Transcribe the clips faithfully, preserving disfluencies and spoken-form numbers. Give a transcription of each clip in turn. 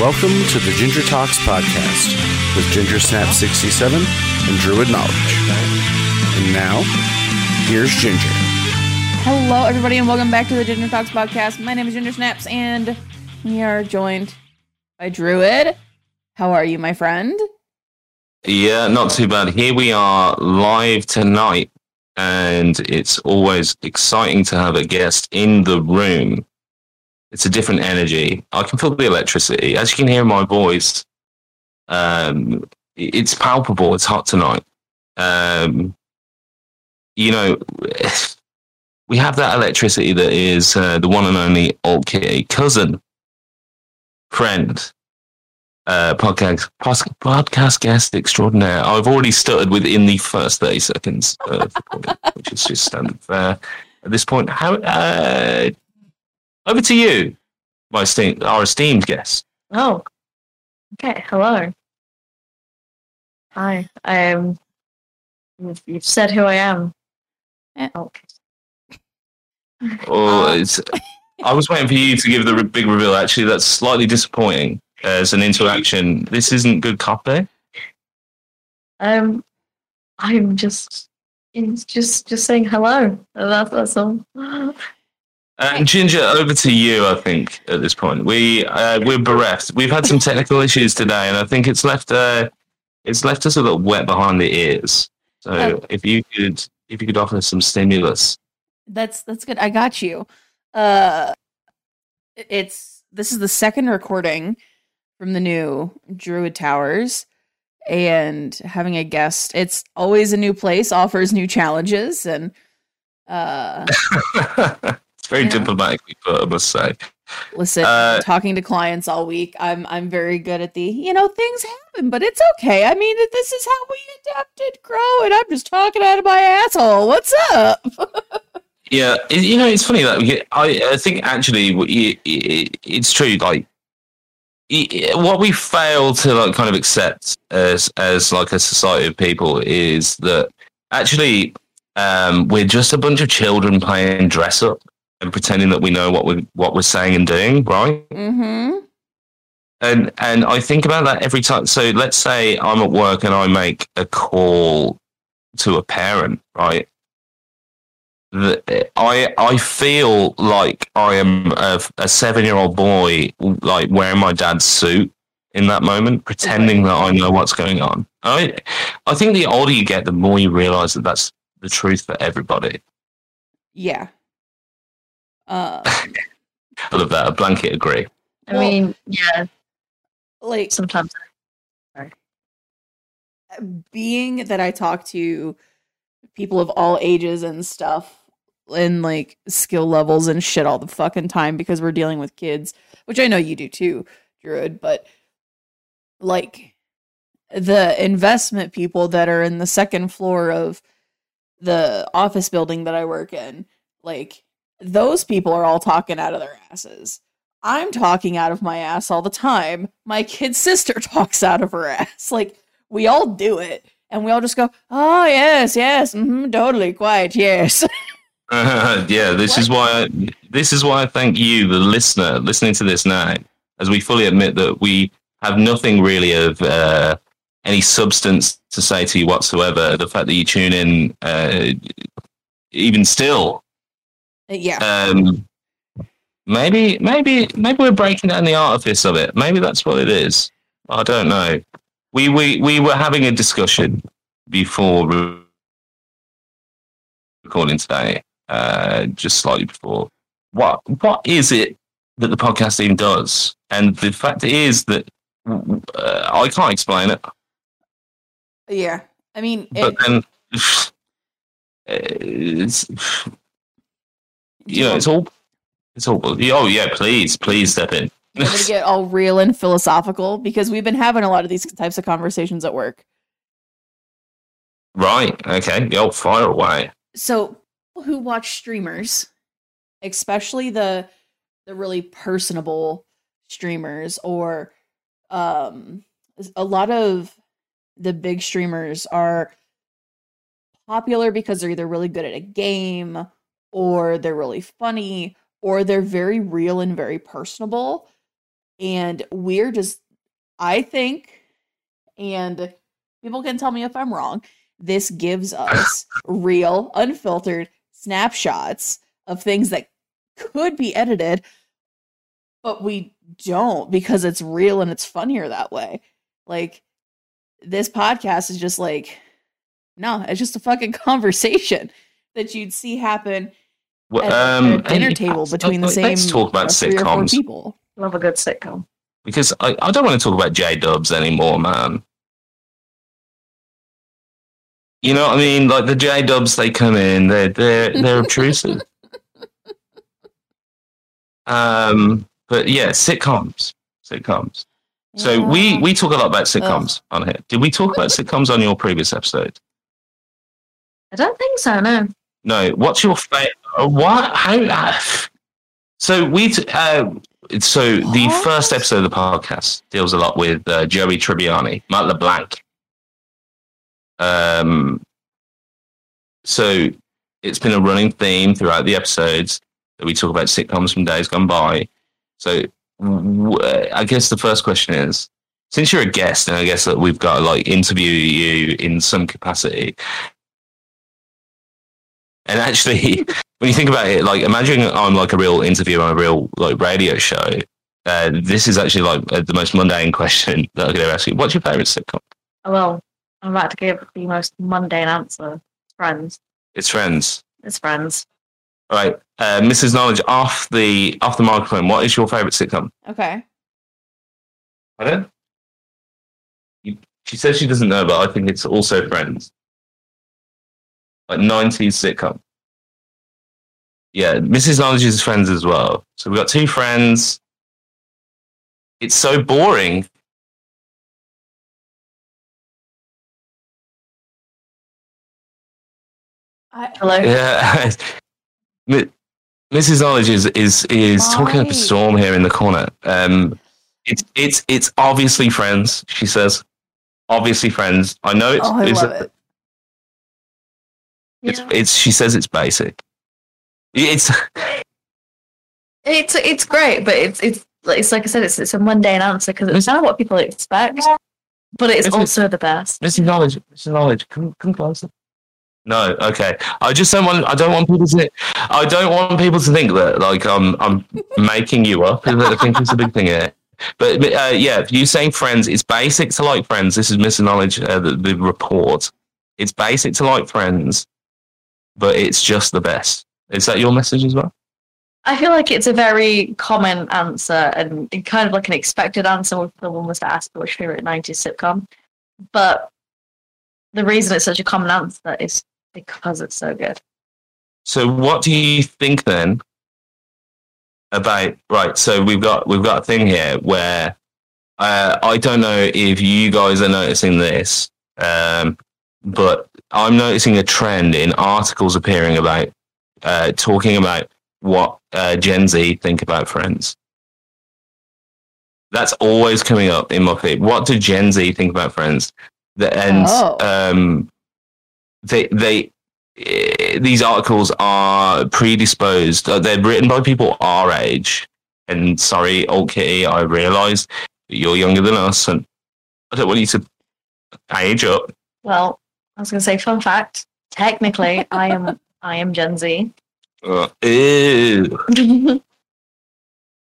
Welcome to the Ginger Talks podcast with Ginger Snaps sixty-seven and Druid Knowledge. And now, here's Ginger. Hello, everybody, and welcome back to the Ginger Talks podcast. My name is Ginger Snaps, and we are joined by Druid. How are you, my friend? Yeah, not too bad. Here we are live tonight, and it's always exciting to have a guest in the room. It's a different energy. I can feel the electricity. As you can hear in my voice, um, it's palpable. It's hot tonight. Um, you know, we have that electricity that is uh, the one and only Alt-K cousin, friend, uh, podcast, podcast guest extraordinaire. I've already stuttered within the first thirty seconds of the point, which is just standard fare at this point. How... Uh, Over to you, my esteemed, our esteemed guest. Oh, okay. Hello. Hi. I am. You've said who I am. Yeah. Oh, okay. Oh, it's. I was waiting for you to give the big reveal. Actually, that's slightly disappointing as an interaction. This isn't good copy. Um, I'm just, just, just saying hello. That's that's all. Um, Ginger, over to you, I think, at this point. We, uh, we're bereft. We've had some technical issues today, and I think it's left uh, it's left us a little wet behind the ears. So oh. if you could if you could offer some stimulus. That's that's good. I got you. Uh, it's this is the second recording from the new Druid Towers, and having a guest, it's always a new place, offers new challenges, and uh It's very yeah. diplomatically put, I must say. Listen, uh, talking to clients all week, I'm I'm very good at the, you know, things happen, but it's okay. I mean, this is how we adapted, grow, and I'm just talking out of my asshole. What's up? Yeah, it, you know, it's funny that we get, I, I think actually it, it, it's true. Like it, what we fail to like kind of accept as as like a society of people is that actually um, we're just a bunch of children playing dress up. And pretending that we know what we're what we're saying and doing, right? Mm-hmm. And and I think about that every time. So let's say I'm at work and I make a call to a parent, right? The, I I feel like I am a, a seven year old boy, like wearing my dad's suit in that moment, pretending okay. that I know what's going on. I I think the older you get, the more you realize that that's the truth for everybody. Yeah. Um, I love that. A blanket agree. I well, mean, yeah. Like sometimes, sorry. Being that I talk to people of all ages and stuff, and like skill levels and shit all the fucking time because we're dealing with kids, which I know you do too, Druid. But like the investment people that are in the second floor of the office building that I work in, like. Those people are all talking out of their asses. I'm talking out of my ass all the time. My kid's sister talks out of her ass. Like, we all do it. And we all just go, oh, yes, yes, mm-hmm, totally, quite, yes. Uh, yeah, this what? is why I, this is why I thank you, the listener, listening to this now, as we fully admit that we have nothing really of uh, any substance to say to you whatsoever. The fact that you tune in, uh, even still, yeah. Um, maybe, maybe, maybe we're breaking down the artifice of it. Maybe that's what it is. I don't know. We we we were having a discussion before recording today, uh, just slightly before. What what is it that the podcast even does? And the fact is that uh, I can't explain it. Yeah, I mean, but it... then. Uh, You know, it's all, it's all. Oh yeah, please, please step in. I'm gonna get all real and philosophical because we've been having a lot of these types of conversations at work. Right. Okay. Yo, fire away. So, people who watch streamers, especially the the really personable streamers, or um, a lot of the big streamers are popular because they're either really good at a game. Or they're really funny, or they're very real and very personable. And we're just, I think, and people can tell me if I'm wrong, this gives us real, unfiltered snapshots of things that could be edited, but we don't, because it's real and it's funnier that way. Like, this podcast is just like, no, it's just a fucking conversation that you'd see happen well, at um, a dinner hey, table between let's, the same let's talk about three sitcoms. Or four people. Love a good sitcom. Because I, I don't want to talk about J-dubs anymore, man. You know what I mean? Like, the J-dubs, they come in, they're, they're, they're obtrusive. Um, but yeah, sitcoms. Sitcoms. Yeah. So we, we talk a lot about sitcoms oh. on here. Did we talk about sitcoms on your previous episode? I don't think so, no. No. What's your favorite? What? How? So we... T- uh, So what? The first episode of the podcast deals a lot with uh, Joey Tribbiani, Matt LeBlanc. Um, so it's been a running theme throughout the episodes that we talk about sitcoms from days gone by. So w- I guess the first question is, since you're a guest, and I guess that we've got to like interview you in some capacity, and actually. When you think about it, like, imagine I'm like a real interview on a real like radio show. Uh, this is actually like uh, the most mundane question that I could ever ask you. What's your favourite sitcom? Well, I'm about to give the most mundane answer. It's Friends. It's Friends. It's Friends. All right, uh, Missus Knowledge, off the off the microphone. What is your favourite sitcom? Okay. Pardon? You, she says she doesn't know, but I think it's also Friends. Like nineties sitcom. Yeah, Missus Knowledge is Friends as well. So we've got two Friends. It's so boring. I, Hello? Yeah. Missus Knowledge is, is, is talking up a storm here in the corner. Um, it's it's it's obviously Friends, she says. Obviously Friends. I know it's... Oh, I it's, love it. It's, yeah. it's, she says it's basic. It's it's it's great, but it's it's it's like I said, it's it's a mundane answer because it's not what people expect, but it's also the best. Missus Knowledge, Missus Knowledge, come come closer. No, okay. I just don't want I don't want people to I don't want people to think that like I'm I'm making you up. I think it's a big thing here. But, but uh, yeah, you saying Friends, it's basic to like Friends. This is Missus Knowledge, uh, the, the report. It's basic to like Friends, but it's just the best. Is that your message as well? I feel like it's a very common answer and kind of like an expected answer when someone was to ask for which favorite nineties sitcom. But the reason it's such a common answer is because it's so good. So what do you think then about, right, so we've got we've got a thing here where uh, I don't know if you guys are noticing this, um, but I'm noticing a trend in articles appearing about Uh, talking about what uh, Gen Z think about Friends. That's always coming up in my feed. What do Gen Z think about Friends? The, and oh. um, they they uh, these articles are predisposed. Uh, they're written by people our age. And sorry, Alt-K, I realise you're younger than us, and I don't want you to age up. Well, I was going to say, fun fact. Technically, I am. I am Gen Z. Uh, ew.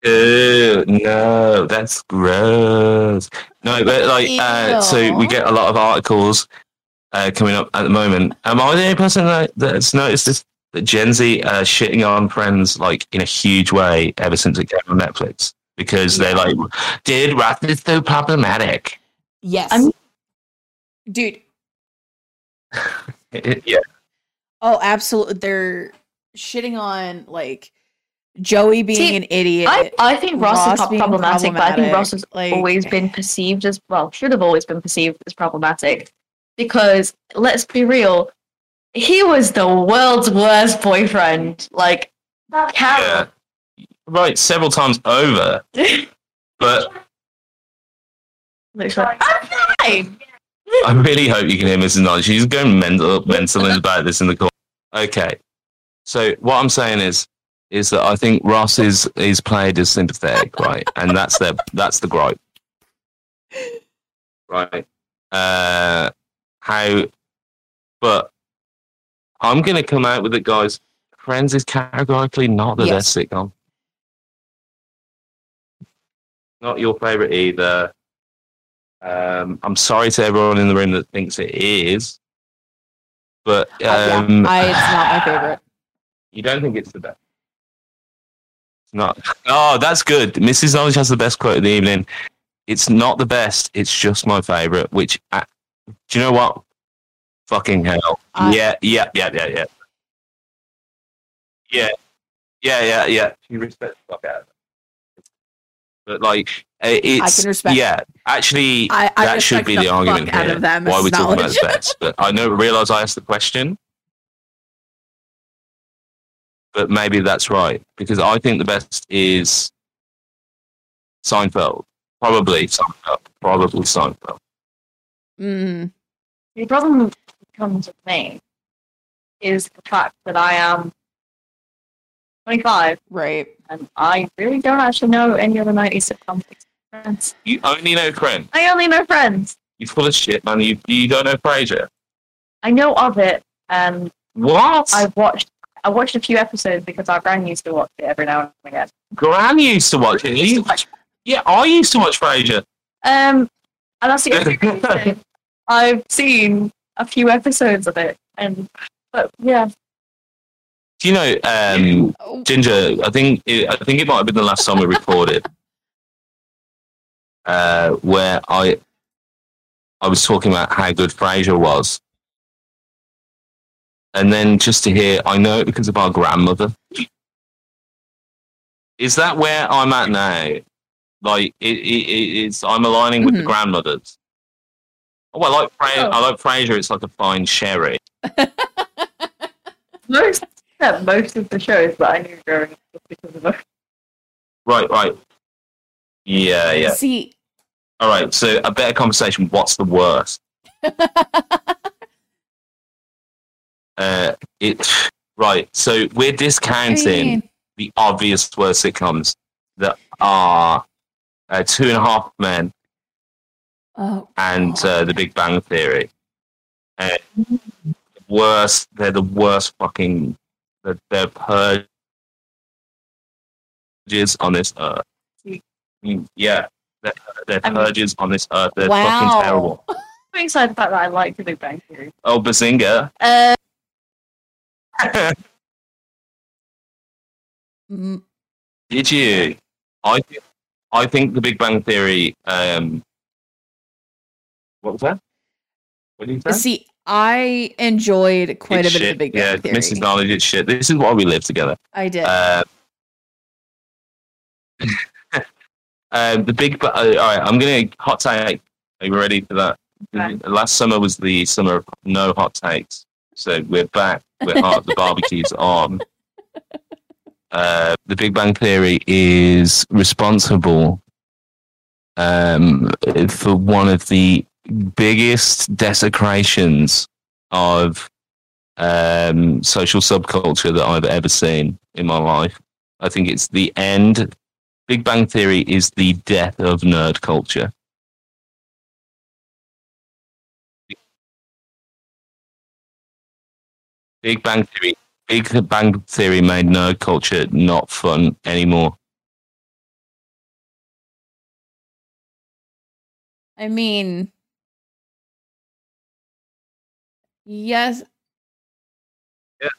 Ew, no, that's gross. No, but like, uh, so we get a lot of articles uh, coming up at the moment. Am I the only person that, that's noticed this? That Gen Z are shitting on Friends like in a huge way ever since it came on Netflix because yeah. they're like, dude, Wrath is so problematic. Yes. I'm... Dude. Yeah. Oh, absolutely. They're shitting on, like, Joey being See, an idiot. I, I think Ross, Ross is problematic, problematic, but I think Ross has like, always been perceived as, well, should have always been perceived as problematic. Because, let's be real, he was the world's worst boyfriend. Like, that yeah. Right, several times over. But... Looks like, I'm fine! I really hope you can hear Missus Knowledge. She's going mental, mental about this in the corner. Okay. So what I'm saying is, is that I think Ross is, is played as sympathetic, right? And that's the that's the gripe, right? Uh, how? But I'm going to come out with it, guys. Friends is categorically not the yes. best sitcom. Not your favourite either. Um, I'm sorry to everyone in the room that thinks it is, but um, uh, yeah. I, it's not my favourite. You don't think it's the best? It's not. Oh, that's good. Missus Knowledge has the best quote of the evening. It's not the best. It's just my favourite. Which, I, do you know what? Fucking hell! I... Yeah, yeah, yeah, yeah, yeah, yeah, yeah, yeah, yeah. She respects the fuck out of it. But like, it's I can respect yeah. Actually, I, I that should be the, the argument here. Them, why we talking about the best? But I know realize I asked the question, but maybe that's right because I think the best is Seinfeld. Probably Seinfeld. Probably Seinfeld. Mm. The problem that comes with me is the fact that I am twenty-five. Right. And I really don't actually know any other nineties sitcoms except Friends. You only know Friends? I only know Friends. You're full of shit, man. You, you don't know Frasier? I know of it. And what? I've watched I watched a few episodes because our gran used to watch it every now and again. Gran used to watch it? Used to watch. Yeah, I used to watch Frasier. Um, and that's the other thing. I've seen a few episodes of it. and But, yeah. Do you know, um, Ginger, I think it, I think it might have been the last time we recorded uh, where I I was talking about how good Frasier was. And then just to hear, I know it because of our grandmother. Is that where I'm at now? Like, it, it, it's, I'm aligning mm-hmm. with the grandmothers. Oh, I like, Fra- oh. I like Frasier. It's like a fine sherry. most, yeah, most of the shows that I knew growing up was because of her. Right, right. Yeah, yeah. See. All right, so a better conversation. What's the worst? uh, it Right, so we're discounting the obvious worst sitcoms that are uh, Two and a Half Men. Oh, and uh, The Big Bang Theory. Uh, worst, they're the worst fucking, they're, they're purges on this earth. Yeah, they're, they're purges I mean, on this earth. They're wow. fucking terrible. I'm excited about that. I like The Big Bang Theory. Oh, Bazinga. Uh, Did you? I, th- I think The Big Bang Theory... Um, What was that? What did you say? See, I enjoyed quite it's a bit shit. of the Big Bang yeah, Theory. Yeah, Missus Knowledge, it's shit. This is why we live together. I did. Uh, uh, the Big... Uh, all right, I'm going to hot take. Are you ready for that? Okay. Last summer was the summer of no hot takes. So we're back. We're hot. The barbecue's on. Uh, the Big Bang Theory is responsible um, for one of the biggest desecrations of um, social subculture that I've ever seen in my life. I think it's the end. Big Bang Theory is the death of nerd culture. Big Bang Theory. Big Bang Theory made nerd culture not fun anymore. I mean. Yes. Yeah.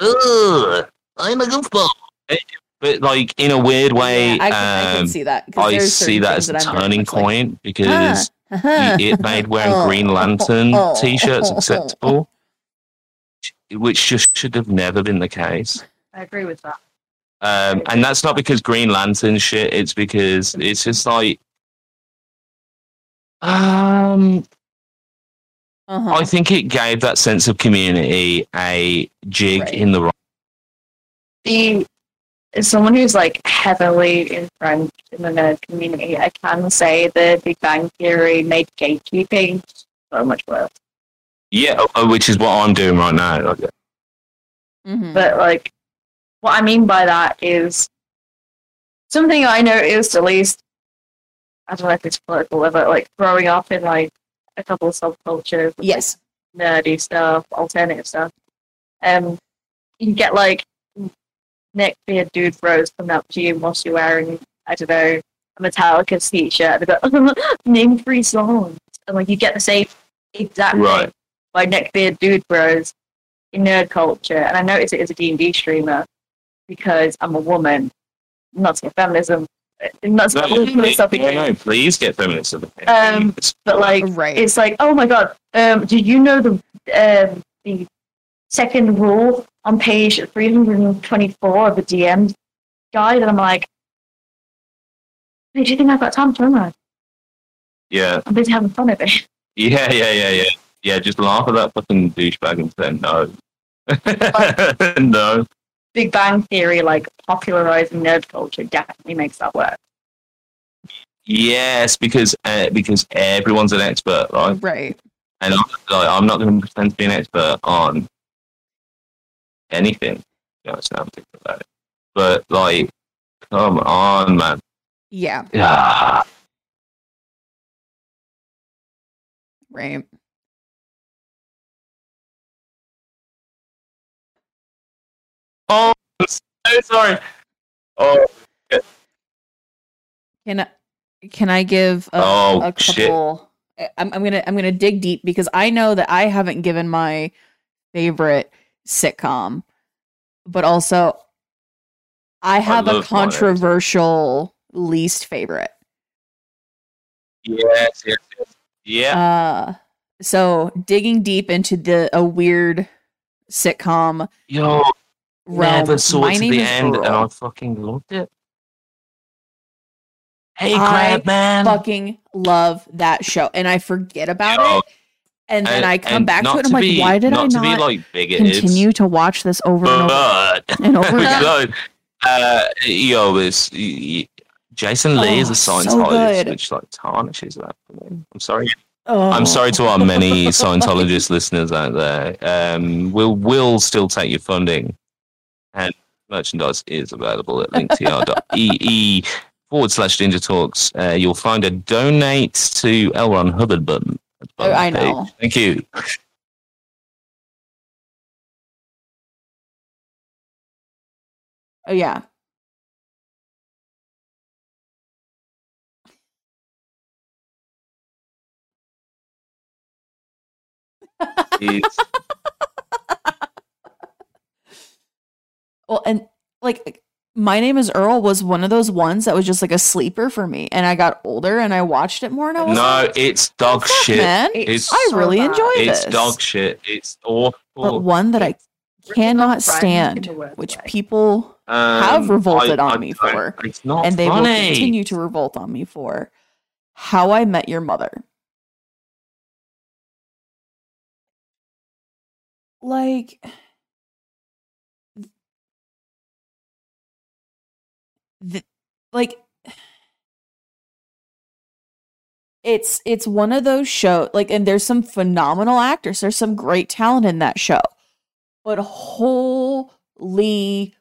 Ugh, I'm a goofball. But like in a weird way, yeah, I, can, um, I can see that. I see that as a turning point like, because ah, uh-huh. you, it made wearing oh, Green Lantern oh, oh, t-shirts oh, acceptable, oh. which just should have never been the case. I agree with that. Um, and that's not because Green Lantern shit. It's because it's just like, um. Uh-huh. I think it gave that sense of community a jig right. in the right. The as someone who's like heavily in French in the nerd community, I can say the Big Bang Theory made gatekeeping so much worse. Yeah, which is what I'm doing right now. Like, Mm-hmm. But, like, what I mean by that is something I noticed, at least, I don't know if it's political, but, like, growing up in, like, a couple of subcultures. With, yes. Like, nerdy stuff, alternative stuff. Um, you can get, like, neckbeard dude bros coming up to you whilst you're wearing, I don't know, a Metallica t-shirt. They go, name three songs. And, like, you get the same exact right. by neckbeard dude bros in nerd culture. And I noticed it as a D and D streamer because I'm a woman. I'm not saying feminism. I'm not saying no, feminist no, no, no, please get feminist stuff again. Um, but, like, right. it's like, oh, my God, um, do you know the um, the second rule on page three hundred twenty-four of the D M's guide? And I'm like, hey, do you think I've got time to memorize? Yeah. I'm busy having fun of it. Yeah, yeah, yeah, yeah. Yeah, just laugh at that fucking douchebag and say no. Like, no. Big Bang Theory, like, popularizing nerd culture definitely makes that work. Yes, because uh, because everyone's an expert, right? Right. And I'm, like, I'm not going to pretend to be an expert on anything. You know, it's not particular about it. But, like, come on, man. Yeah. Ah. Right. Oh, I'm so sorry. Oh, shit. Can I, can I give a, oh, a couple? Shit. I'm I'm gonna I'm gonna dig deep because I know that I haven't given my favorite sitcom, but also I have I a controversial mine. least favorite. Yes, yes, yes. Yeah. Uh, so digging deep into the a weird sitcom. Yo. Realm. Never saw My it to the end, Earl. And I fucking loved it. Hey, Crab Man! I fucking love that show, and I forget about oh. it, and then and, I come back to it, and I'm like, be, why did not I not to be, like, bigoted, continue to watch this over but, and over and over again? Like, uh, yo, this Jason Lee oh, is a Scientologist, so which, like, tarnishes that for me. I'm sorry. Oh. I'm sorry to our many Scientologist listeners out there. Um, we'll we'll still take your funding. And merchandise is available at linktr.ee forward slash Ginger Talks. Uh, you'll find a donate to L. Ron Hubbard button. Oh, I page. know. Thank you. Oh, yeah. It's- Well, and, like, My Name is Earl was one of those ones that was just, like, a sleeper for me. And I got older and I watched it more and I was no, like... No, it's dog shit. Man? It's I so really bad. enjoy this. It's dog shit. It's awful. But one that it's I cannot stand, which way. people um, have revolted I, on I, me I, for. It's not And they funny. will continue to revolt on me for. How I Met Your Mother. Like... The, like it's it's one of those shows, like, and there's some phenomenal actors, there's some great talent in that show, but holy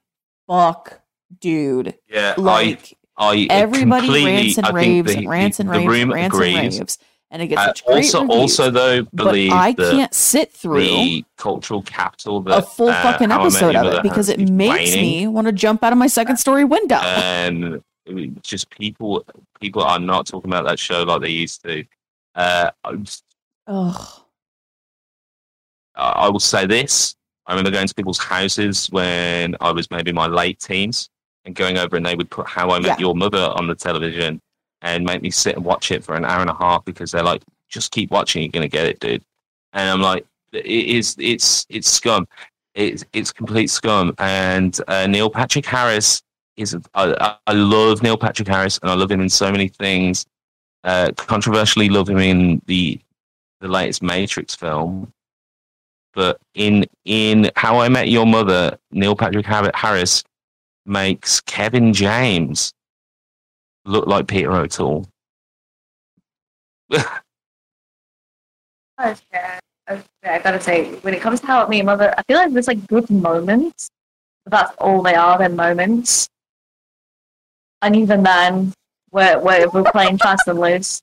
fuck, dude. Yeah, like I, I everybody rants and I raves the, and rants the, and the raves and rants agrees. and raves and it gets uh, such great also reviews, also though believe but I can't sit through the cultural capital that, a full uh, fucking episode of it because it makes raining. me want to jump out of my second story window. And just people people are not talking about that show like they used to. Uh, just, Ugh. I will say this: I remember going to people's houses when I was maybe in my late teens and going over, and they would put How I Met yeah. Your Mother on the television. And make me sit and watch it for an hour and a half because they're like, just keep watching, you're gonna get it, dude. And I'm like, it is, it's, it's scum, it's, it's complete scum. And uh, Neil Patrick Harris is, I, I love Neil Patrick Harris, and I love him in so many things. Uh, controversially, love him in the the latest Matrix film, but in in How I Met Your Mother, Neil Patrick Harris makes Kevin James look like Peter O'Toole. Okay. I gotta say, when it comes to How I Met Your Mother, I feel like there's like good moments, but that's all they are, they're moments. And even then, we're, we're, we're playing fast and loose.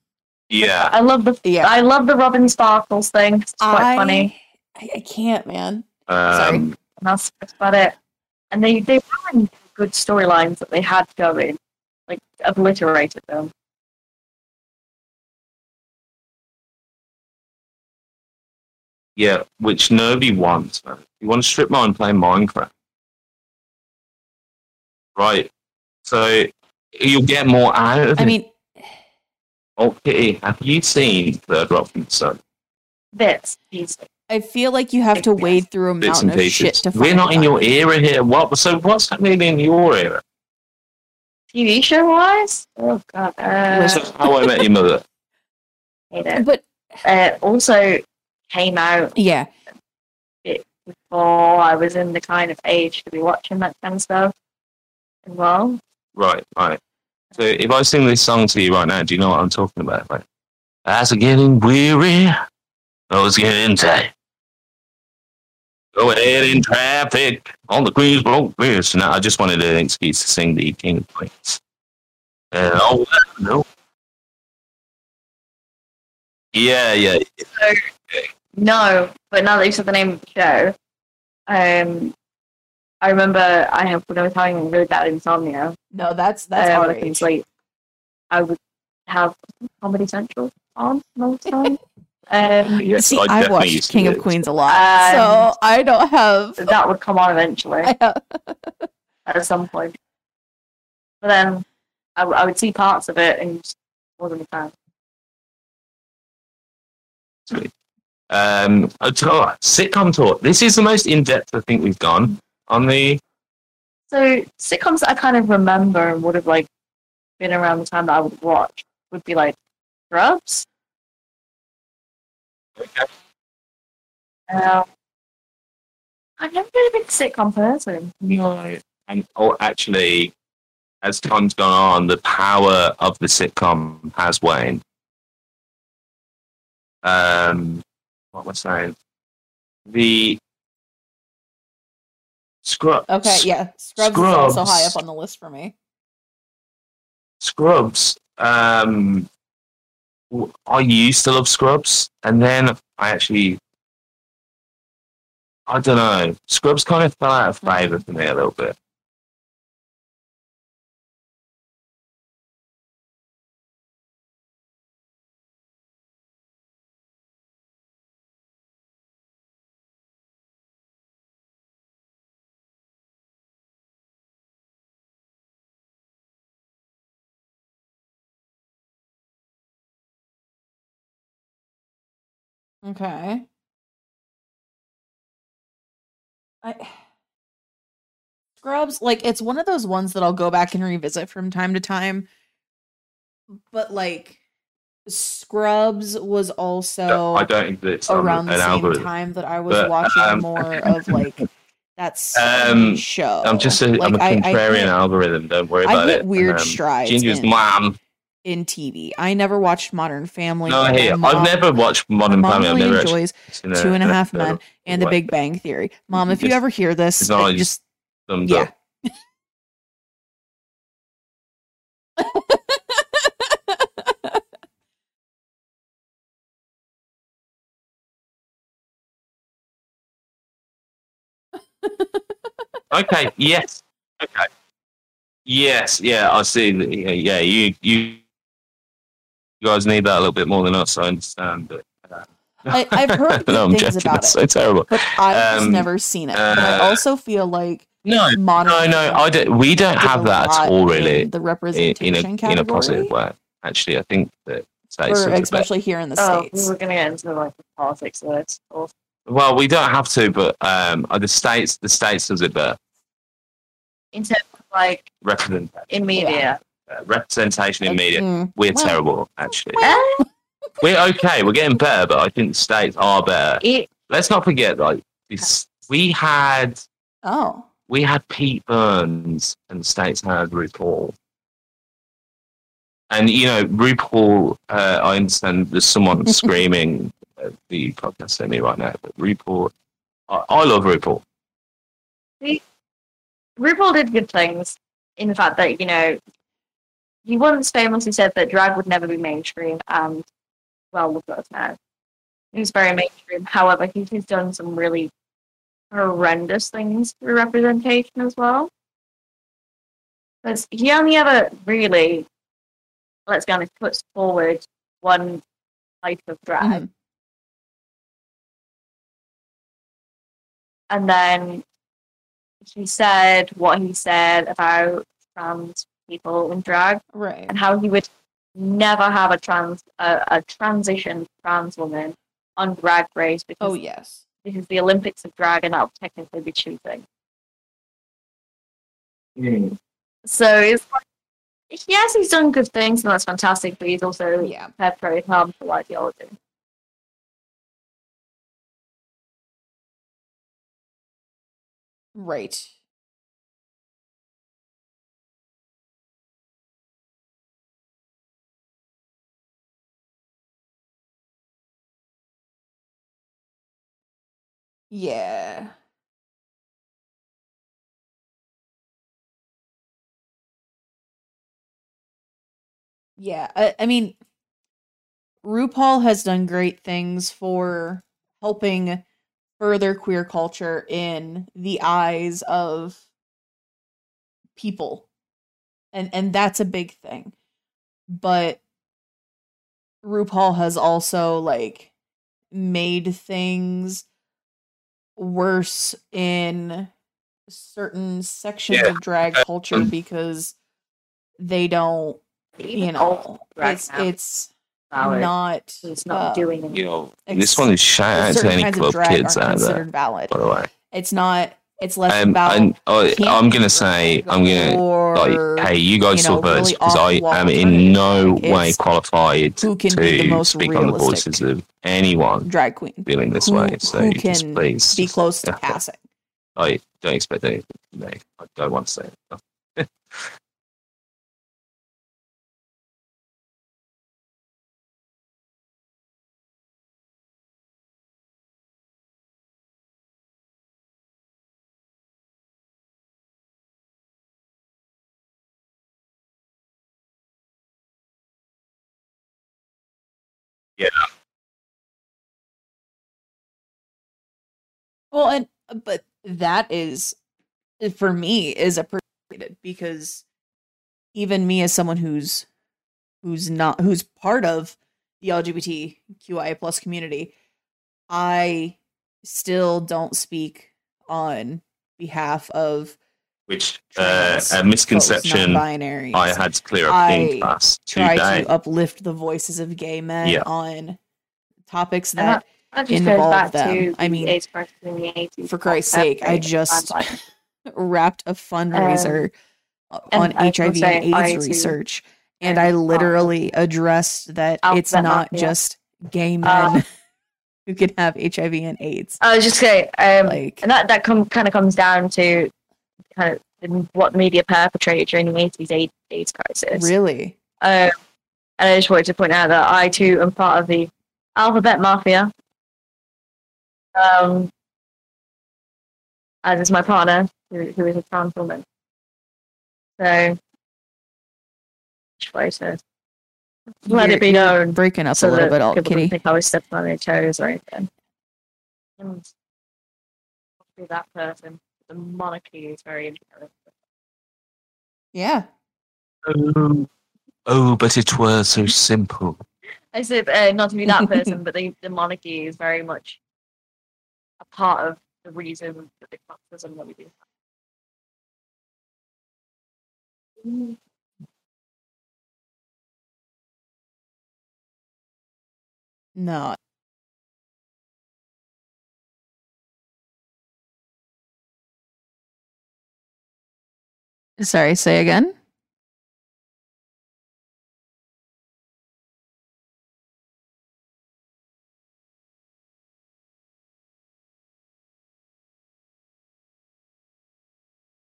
Yeah. I love the yeah. I love the Robin Sparkles thing. It's quite I, funny. I, I can't, man. Um, Sorry. And that's about it. And they, they ruined good storylines that they had going. Like, obliterated them. Yeah, which nobody wants, man. You want to strip mine playing Minecraft. Right. So, you'll get more out of I it. I mean... Okay, have you seen Third Rock from the Sun? Bits. I feel like you have to wade through a mountain of shit to find We're not in your era here. What? So what's happening in your era? T V show-wise? Oh, God. Uh... How I Met Your Mother. But uh, also came out yeah. before I was in the kind of age to be watching that kind of stuff as well. Right, right. So if I sing this song to you right now, do you know what I'm talking about? Like, as I'm getting weary, I was getting tired. Go ahead in traffic on the Queens Block Bridge. Now I just wanted an excuse to sing the King of Queens. And oh no, yeah, yeah. yeah. So, no, but now that you said the name of the show, um. I remember I have when I was having really bad insomnia. No, that's that's um, I couldn't sleep. I would have Comedy Central on most time. Um, yes, see, I, I watched King of Queens a lot, um, so I don't have that would come on eventually at some point. But then I, I would see parts of it and just wasn't a fan. Sweet. Um, oh, sitcom talk. This is the most in depth I think we've gone. On the so sitcoms that I kind of remember and would have like been around the time that I would watch would be like Scrubs. Okay. Um, I've never really been a sitcom person. No, and or actually, as time's gone on, the power of the sitcom has waned. Um, what was I saying? The Scrubs. Okay, yeah. Scrubs, Scrubs is also high up on the list for me. Scrubs. Um, I used to love Scrubs, and then I actually, I don't know. Scrubs kind of fell out of favor for me a little bit. Okay. I Scrubs, like, it's one of those ones that I'll go back and revisit from time to time. But like Scrubs was also no, I don't think around the same algorithm. time that I was but, watching um, more of like that um, show. I'm just a, like, I'm a contrarian I, I hit, algorithm, don't worry I about hit it. Weird um, strides. Ginger's in. mom. In T V, I never watched Modern Family. No, hey, Mom, I've never watched Modern Mom Family. Really I've never enjoys actually, you know, Two and a Half Men and The Big Bang Theory. Mom, if just, you ever hear this, just, just thumbs yeah. up. Okay. Yes. Okay. Yes. Yeah. I see. Yeah. You. You. You guys need that a little bit more than us, I understand. But, uh, I, I've heard good no, things joking, about it. So terrible. But I've um, just never seen it. Uh, I also feel like no, modern no, no. I don't, we don't have that at all, really. The representation in, in, a, in a positive way. Actually, I think that or especially here in the oh, states. We're going to get into like the politics of it. Or... Well, we don't have to, but um, are the states, the states does it better in terms of like representation in media. Yeah. Uh, representation in media, mm. we're well, terrible actually. Well. We're okay, we're getting better, but I think the states are better. It, Let's not forget, like this, we had, oh, we had Pete Burns, and the states had RuPaul. And you know, RuPaul, uh, I understand there's someone screaming the podcast at me right now. But RuPaul, I, I love RuPaul. See, RuPaul did good things in the fact that, you know, he once famously said that drag would never be mainstream, and, well, look at us now. He was very mainstream. However, he, he's done some really horrendous things for representation as well. Because he only ever really, let's be honest, puts forward one type of drag. Mm-hmm. And then he said what he said about trans people in drag, right, and how he would never have a trans a, a transition trans woman on Drag Race because oh yes because the Olympics of drag, and that'll technically be cheating. Mm. So it's like, yes, he's done good things, and that's fantastic. But he's also yeah had very harmful ideology. Right. Yeah. Yeah, I, I mean, RuPaul has done great things for helping further queer culture in the eyes of people. And and that's a big thing. But RuPaul has also, like, made things worse in certain sections yeah. of drag culture because they don't, you know, it's it's valid. not it's not uh, doing anything. You know, ex- this one is shy to any club kids out there. By the way, it's not. It's less um, about. And, oh, I'm gonna say I'm gonna or, like, hey, you guys saw first because I am in no way qualified to speak on the voices of anyone drag queen feeling this who, way. So you can please be close to passing. I don't expect anything. No, I don't want to say it. Yeah. Well, and but that is, for me, is a perspective, because even me as someone who's who's not who's part of the L G B T Q I A plus community, I still don't speak on behalf of which uh, a misconception I had to clear up in class today. Try to uplift the voices of gay men yeah. on topics that, that involve them. I mean, for Christ's sake, I just wrapped a fundraiser um, on H I V and AIDS research, and I literally addressed that it's not just gay men who can have H I V and AIDS. I was just saying, um, like, and that that com- kind of comes down to kind of what media perpetrated during the eighties AIDS crisis. Really? Um, and I just wanted to point out that I, too, am part of the Alphabet Mafia. Um, as is my partner, who, who is a trans woman. So, just wanted to let you're, it be known. Breaking up so a little bit, Alt Kitty. I think I was stepping on their toes or anything. I'll be that person. The monarchy is very interesting. Yeah. Oh, oh, but it were so simple. I said, uh, not to be that person, but the, the monarchy is very much a part of the reason for the fascism that we do have. No. Sorry, say again?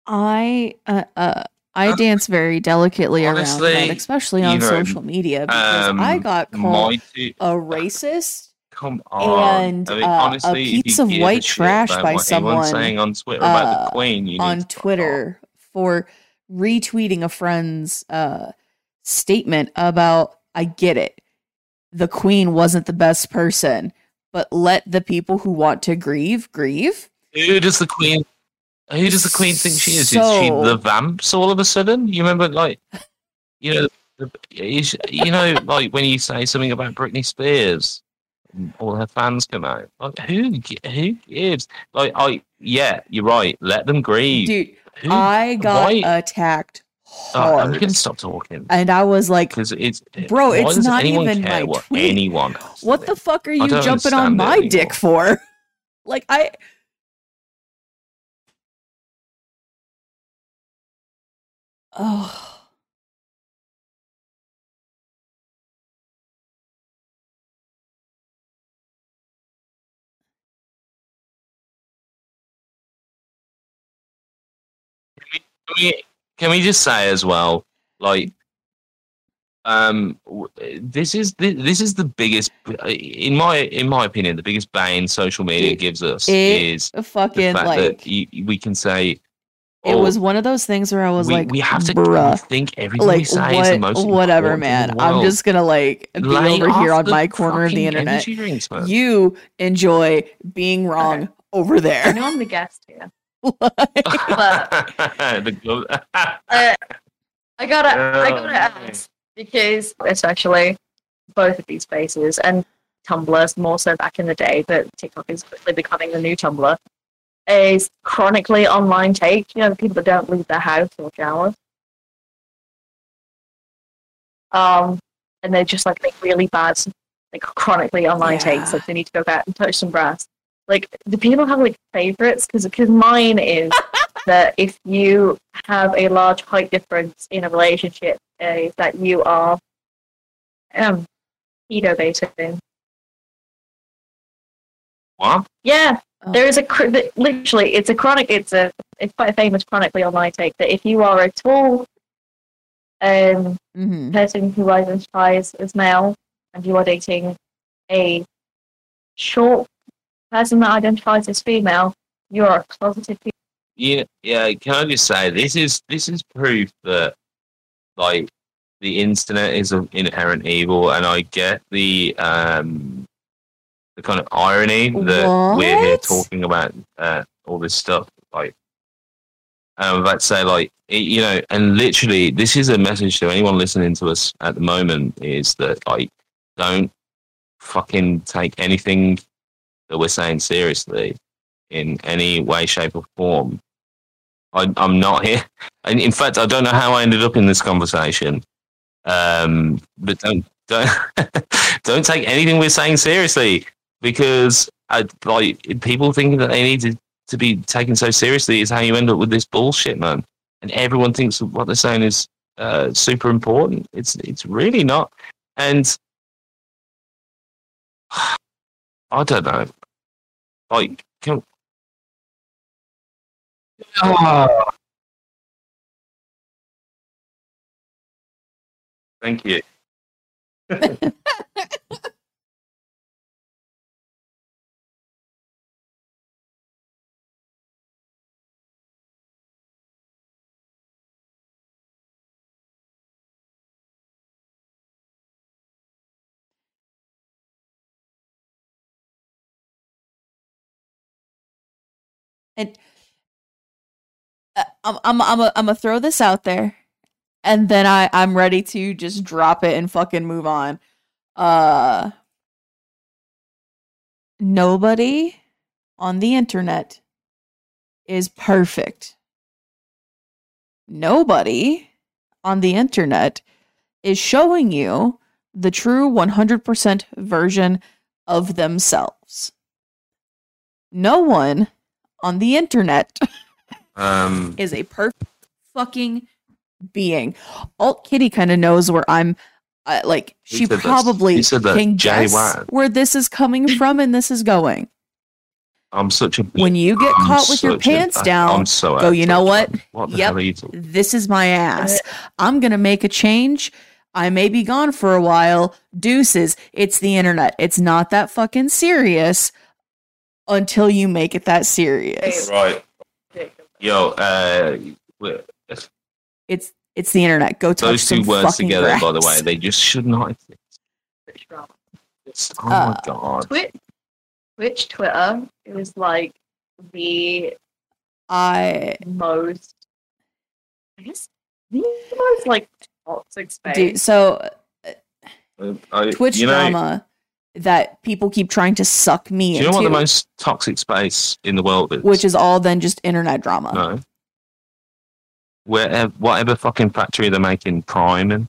I uh, uh I dance very delicately Honestly, around that, especially on know, social media, because um, I got called a racist come on. And I mean, uh, honestly, a piece of white trash by someone saying on Twitter uh, about the Queen. You on Twitter for retweeting a friend's uh, statement about, I get it, the Queen wasn't the best person, but let the people who want to grieve, grieve. Who does the Queen... Who does the Queen think she is? So, is she the Vamps all of a sudden? You remember, like, you know, the, is, you know, like when you say something about Britney Spears, and all her fans come out. Like, who, who gives? Like, I, yeah, you're right. Let them grieve. Dude, who, I got why? attacked hard. Oh, we can stop talking. And I was like, it's, bro, it's not even my what tweet. Anyone what the fuck are you jumping on my anymore. dick for? Like, I. Oh. Can we, can we, can we just say as well, like, um, this is this, this is the biggest, in my in my opinion, the biggest bane social media gives us is fucking the fact like that you, we can say. It oh, was one of those things where I was we, like, we have to bruh, think everything like, we say what, is the most whatever, man. I'm just going to like be Lay over here on my corner of the internet. Drinks, you enjoy being wrong okay. over there. I know I'm the guest here. Like, but, uh, I got to I gotta ask, because especially both of these spaces and Tumblr, more so back in the day, but TikTok is quickly becoming the new Tumblr. Is chronically online take, you know, the people that don't leave their house or shower. Um, and they just, like, make really bad, like, chronically online yeah. takes. Like, they need to go back and touch some brass. Like, do people have, like, favorites? Because mine is that if you have a large height difference in a relationship, uh, that you are um, pedo-baiting. What? Yeah. Oh. There is a literally, it's a chronic, it's a, it's quite a famous chronically online take that if you are a tall um, mm-hmm. person who identifies as male and you are dating a short person that identifies as female, you are a closeted female. Yeah, yeah. Can I just say this is this is proof that like the internet is an inherent evil, and I get the um. the kind of irony that what? we're here talking about uh, all this stuff, like um, I'd say, like it, you know, and literally, this is a message to anyone listening to us at the moment: is that like don't fucking take anything that we're saying seriously in any way, shape, or form. I, I'm not here, and in fact, I don't know how I ended up in this conversation. Um, but don't don't don't take anything we're saying seriously. Because I, like people thinking that they need to, to be taken so seriously is how you end up with this bullshit, man. And everyone thinks what they're saying is uh, super important. It's it's really not. And I don't know. Like, can, oh. Thank you. And I'm I'm I'm a, I'm gonna throw this out there, and then I I'm ready to just drop it and fucking move on. Uh, nobody on the internet is perfect. Nobody on the internet is showing you the true one hundred percent version of themselves. No one on the internet um, is a perfect fucking being. Alt Kitty kind of knows where I'm uh, like she probably can guess where this is coming from and this is going. I'm such a when you get I'm caught with your pants a, down I'm so go you know what, what yep, this is my ass. I'm gonna make a change. I may be gone for a while. Deuces. It's the internet. It's not that fucking serious until you make it that serious. Right. Yo, uh, it's it's the internet. Go touch those two words together, rats. By the way. They just should not exist. Oh my uh, god. Twitch, Twitch, Twitter is like the I most, I guess, the most like toxic space. Dude, so uh, I, Twitch you know, drama that people keep trying to suck me into. Do you know what the most toxic space in the world is? Which is all then just internet drama. No. Wherever, whatever fucking factory they're making Prime in.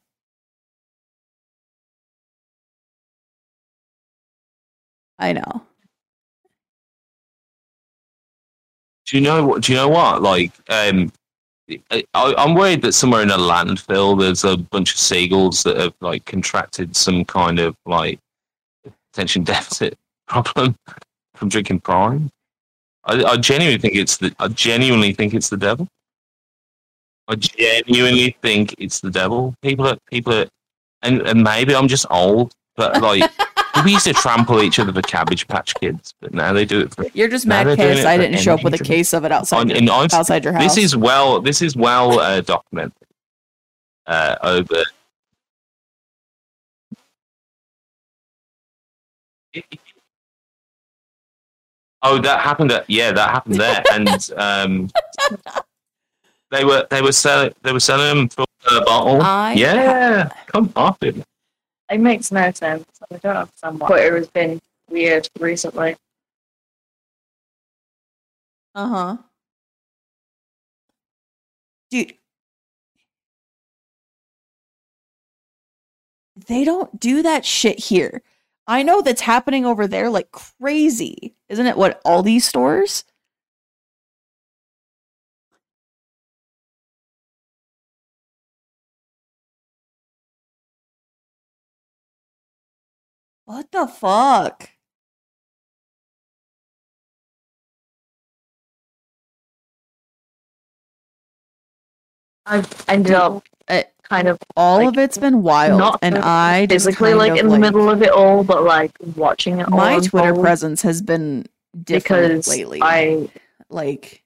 I know. Do you know what? Do you know what? Like, um, I, I'm worried that somewhere in a landfill, there's a bunch of seagulls that have like contracted some kind of like attention deficit problem from drinking Prime. I, I genuinely think it's the. I genuinely think it's the devil. I genuinely think it's the devil. People are people are, and, and maybe I'm just old, but like. We used to trample each other for Cabbage Patch Kids, but now they do it for... You're just mad because I didn't show up with a case of it outside, on, your, outside your house. This is well, this is well uh, documented uh, over... Oh, that happened at... Yeah, that happened there. And um, they were they were, sell, they were selling them for a bottle. I yeah, have... come off it. It makes no sense. I don't understand why Twitter has been weird recently. Uh huh. Dude, they don't do that shit here. I know that's happening over there like crazy, isn't it? What, Aldi stores? What the fuck? I've ended up it, kind of all like, of it's been wild, not and I physically just kind like of, in the like, middle of it all, but like watching it. My all Twitter unfold presence has been different because lately. I like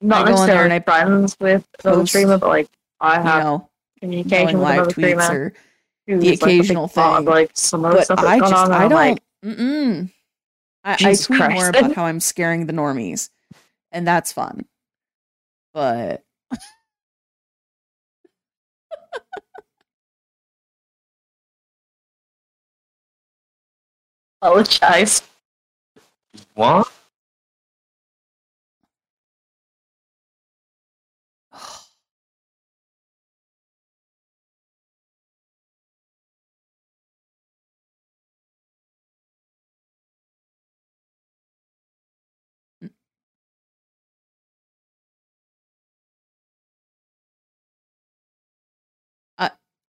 not I necessarily friends with the streamer, but like I have you know, communication with live tweets streamer. Or, the it's occasional like thing, of, like, some but stuff I just on, I don't. Like, mm-mm. I, I tweet Christ. More about how I'm scaring the normies, and that's fun. But apologize. What?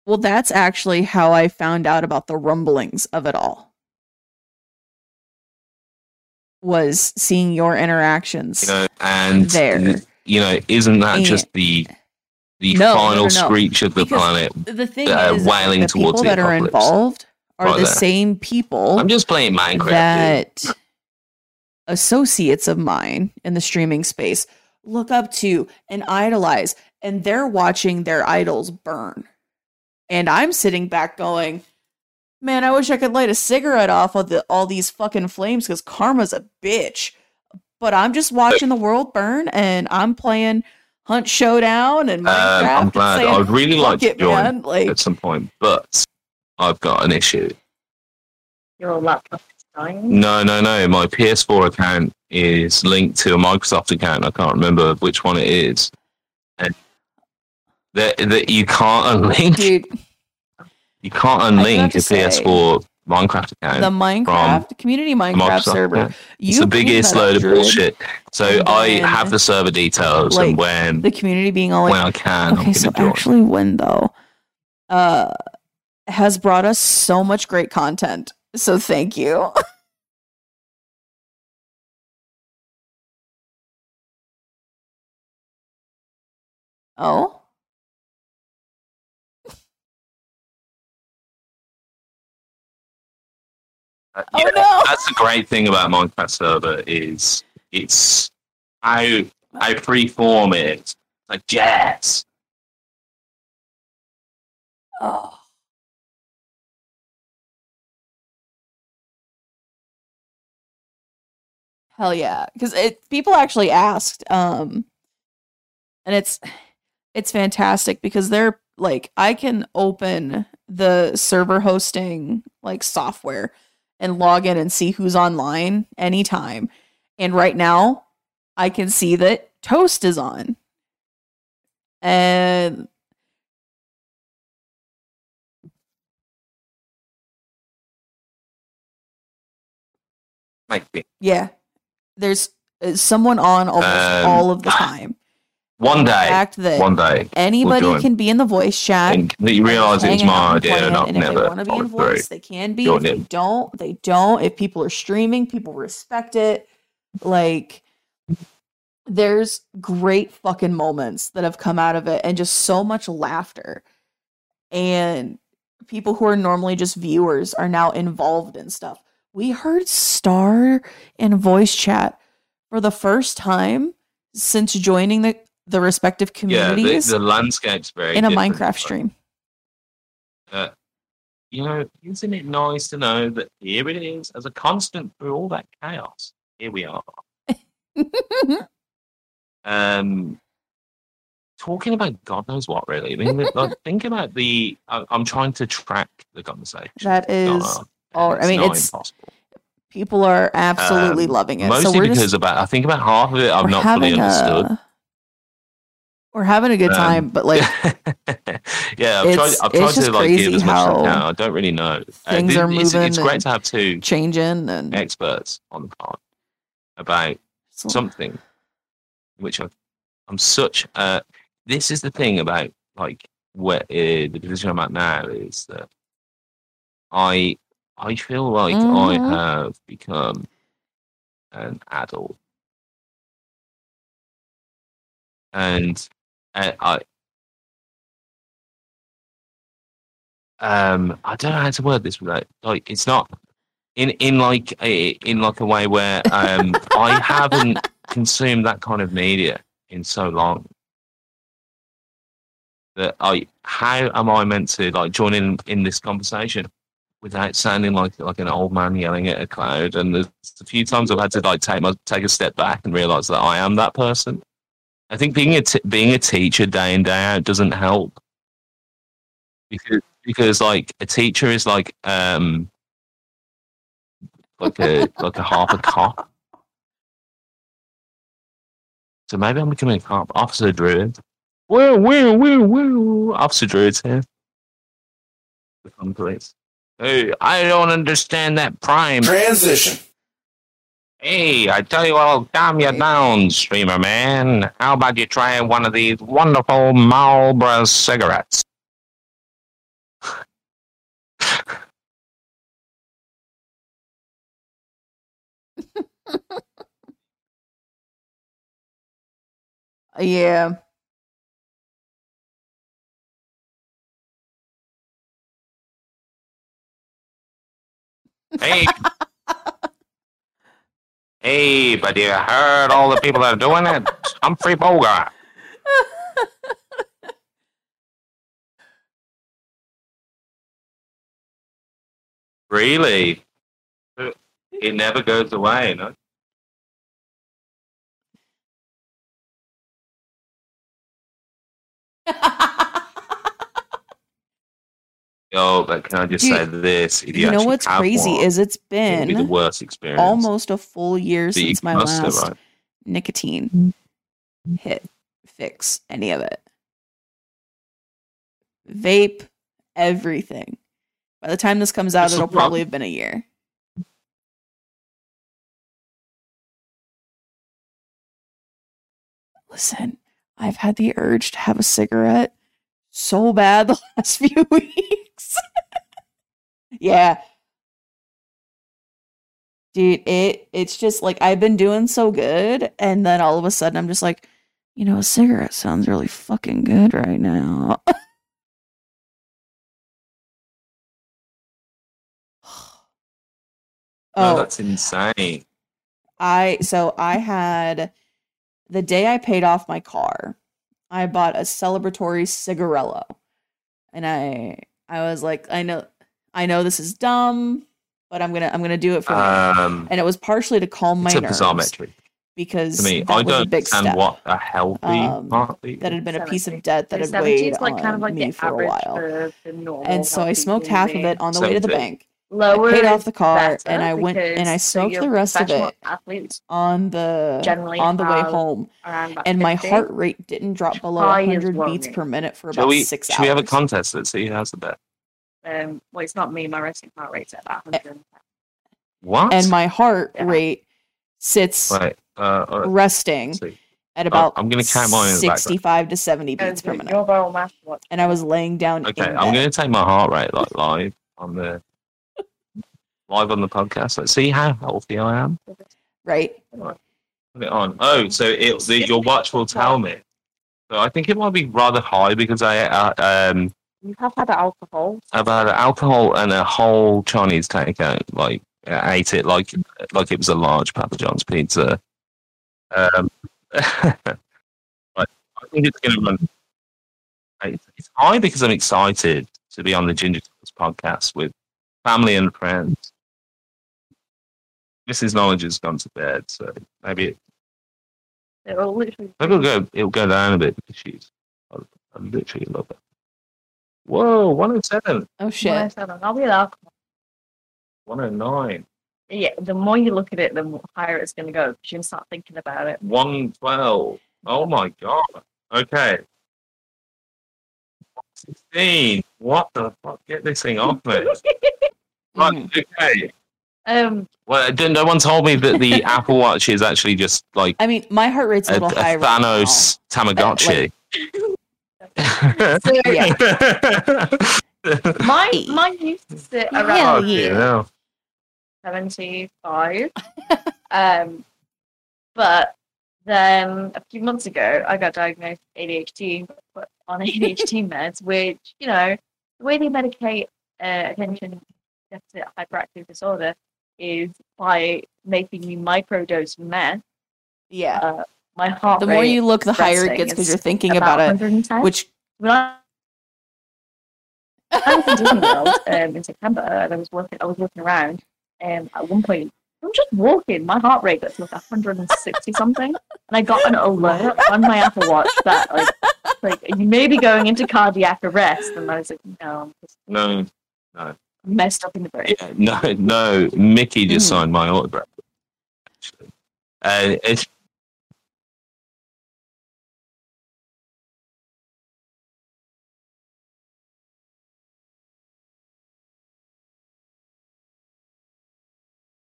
Well, that's actually how I found out about the rumblings of it all. Was seeing your interactions, you know, and there, you know, isn't that and just the the no, final no, no. screech of the because planet? The thing uh, is, wailing the towards people the that are involved are right the there. Same people. I'm just playing Minecraft. That associates of mine in the streaming space look up to and idolize, and they're watching their idols burn. And I'm sitting back going, man, I wish I could light a cigarette off of the, all these fucking flames because karma's a bitch. But I'm just watching the world burn, and I'm playing Hunt Showdown and Minecraft. Um, I'm glad. Saying, I would really like to join like, at some point, but I've got an issue. Your laptop is dying? No, no, no. My P S four account is linked to a Microsoft account. I can't remember which one it is. And That that you can't unlink. Dude, you can't unlink a P S four Minecraft account. The Minecraft community Minecraft server. Yeah. It's the biggest load of bullshit. So I have the server details like, and when the community being all like, when I can. Okay, I'm so join. Actually, when though, uh, has brought us so much great content. So thank you. Oh. Uh, yeah, oh, no. That's the great thing about Minecraft server is it's how how freeform it is. Like jazz. Oh. Hell yeah. Because it people actually asked, um and it's it's fantastic because they're like, I can open the server hosting like software and log in and see who's online anytime. And right now I can see that Toast is on. And might be. Yeah. There's someone on almost um, all of the time. One day, the fact that one day, anybody we'll can be in the voice chat. And you realize it's my idea, and I've and if never. They want to be in voice, they can be. If they don't, they don't. If people are streaming, people respect it. Like, there's great fucking moments that have come out of it, and just so much laughter. And people who are normally just viewers are now involved in stuff. We heard Star in voice chat for the first time since joining the. The respective communities. Yeah, the, the landscape's very in a Minecraft stream. Uh, you know, isn't it nice to know that here it is as a constant through all that chaos? Here we are. um, talking about God knows what, really. I mean, like, think about the. I, I'm trying to track the conversation. That is, uh, all, I mean, it's impossible. People are absolutely um, loving it. Mostly so we're because just, about I think about half of it I've not fully understood. A, We're having a good time, um, but like, yeah, I've tried. I've tried to like give as much as I can. I don't really know. Things uh, are moving. It's, it's great to have two changing and experts on the pod about so. something, which I've, I'm such. Uh, this is the thing about like where uh, the position I'm at now is that I I feel like mm-hmm. I have become an adult, and. I, I um I don't know how to word this without like it's not in in like a in like a way where um I haven't consumed that kind of media in so long that I how am I meant to like join in in this conversation without sounding like like an old man yelling at a cloud? And there's a few times I've had to like take my take a step back and realize that I am that person. I think being a t- being a teacher day in day out doesn't help because because like a teacher is like um like a like a half a cop. So maybe I'm becoming a cop, Officer Druid. Woo woo woo woo, Officer Druid's here. The fun police. Hey, I don't understand that Prime transition. Hey, I tell you what, I'll calm you down, streamer man. How about you try one of these wonderful Marlboro cigarettes? Yeah. Hey. Hey, but you heard all the people that are doing it? Humphrey Bogart. Really? It never goes away, no? Oh, but can I just Dude, say this? If you you know what's crazy one, is it's been be the worst experience. Almost a full year so since my last have, right? nicotine hit, fix, any of it. Vape, everything. By the time this comes out, That's it'll probably have been a year. Listen, I've had the urge to have a cigarette so bad the last few weeks. Yeah. Dude, it it's just like I've been doing so good and then all of a sudden I'm just like, you know, a cigarette sounds really fucking good right now. Oh, oh, that's insane. I so I had the day I paid off my car, I bought a celebratory cigarello, and I I was like, I know I know this is dumb, but I'm gonna I'm gonna do it for um, me. And it was partially to calm my nerves. It's a piezometry. Because to me, that I was don't a big understand step. What a healthy um, party that had been a piece of debt that had weighed like on kind of like me for a while. For and so I smoked half of it on the way to the bank. Lower I paid off the car and I went and I smoked so the rest of it on the on the way home. And my heart rate didn't drop below one hundred beats per minute for about shall we, six hours. Should we have a contest? Let's see who has the bet. Um, well, it's not me. My resting heart rate's at about one hundred. What? And my heart yeah. rate sits... Right. Uh, right. Resting at about oh, I'm gonna count mine sixty-five to seventy beats per minute, and I was laying down. Okay, I'm going to take my heart rate like live on the live on the podcast. Let's see how healthy I am. Right. Right. Put it on. Oh, so it the, your watch will tell me. So I think it might be rather high because I uh, um. You have had alcohol. I've had alcohol and a whole Chinese takeout. Like I ate it like like it was a large Papa John's pizza. Um, I think it's going to run. It's high because I'm excited to be on the Ginger Snaps podcast with family and friends. Missus Knowledge has gone to bed, so maybe it, it'll literally maybe it'll go it'll go down a bit because she's I literally love it. Whoa, one oh seven. Oh shit, one oh seven. I'll be there. one oh nine. Yeah, the more you look at it, the more higher it's going to go. You can start thinking about it. one twelve. Oh, my God. Okay. sixteen. What the fuck? Get this thing off me. Right, okay. Um, well, no one told me that the Apple Watch is actually just like... I mean, my heart rate's a, a little high a right Thanos now. Tamagotchi. Uh, like... so, yeah. Mine, mine used to sit around... Yeah, yeah. yeah. seventy-five. um, but then a few months ago, I got diagnosed with A D H D, but on A D H D meds, which, you know, the way they medicate uh, attention deficit hyperactive disorder is by making you microdose meth. Yeah. Uh, my heart the rate more you look, the higher it gets because you're thinking about, about it. Which. I was in Disney World um, in September, and I was working. I was looking around, and at one point, I'm just walking. My heart rate got to like one hundred sixty something, and I got an alert on my Apple Watch that like, like you may be going into cardiac arrest. And I was like, no, no, no, messed up in the brain. Yeah, no, no. Mickey just mm. signed my autograph. Actually, uh, it's.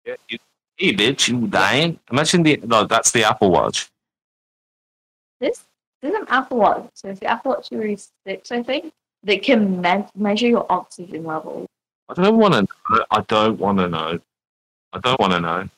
Yeah, you, hey, bitch, you dying? Imagine the no, that's the Apple Watch. This, this is an Apple Watch. So it's the Apple Watch Series six, I think, that can me- measure your oxygen levels. I don't want to know. I don't want to know. I don't want to know.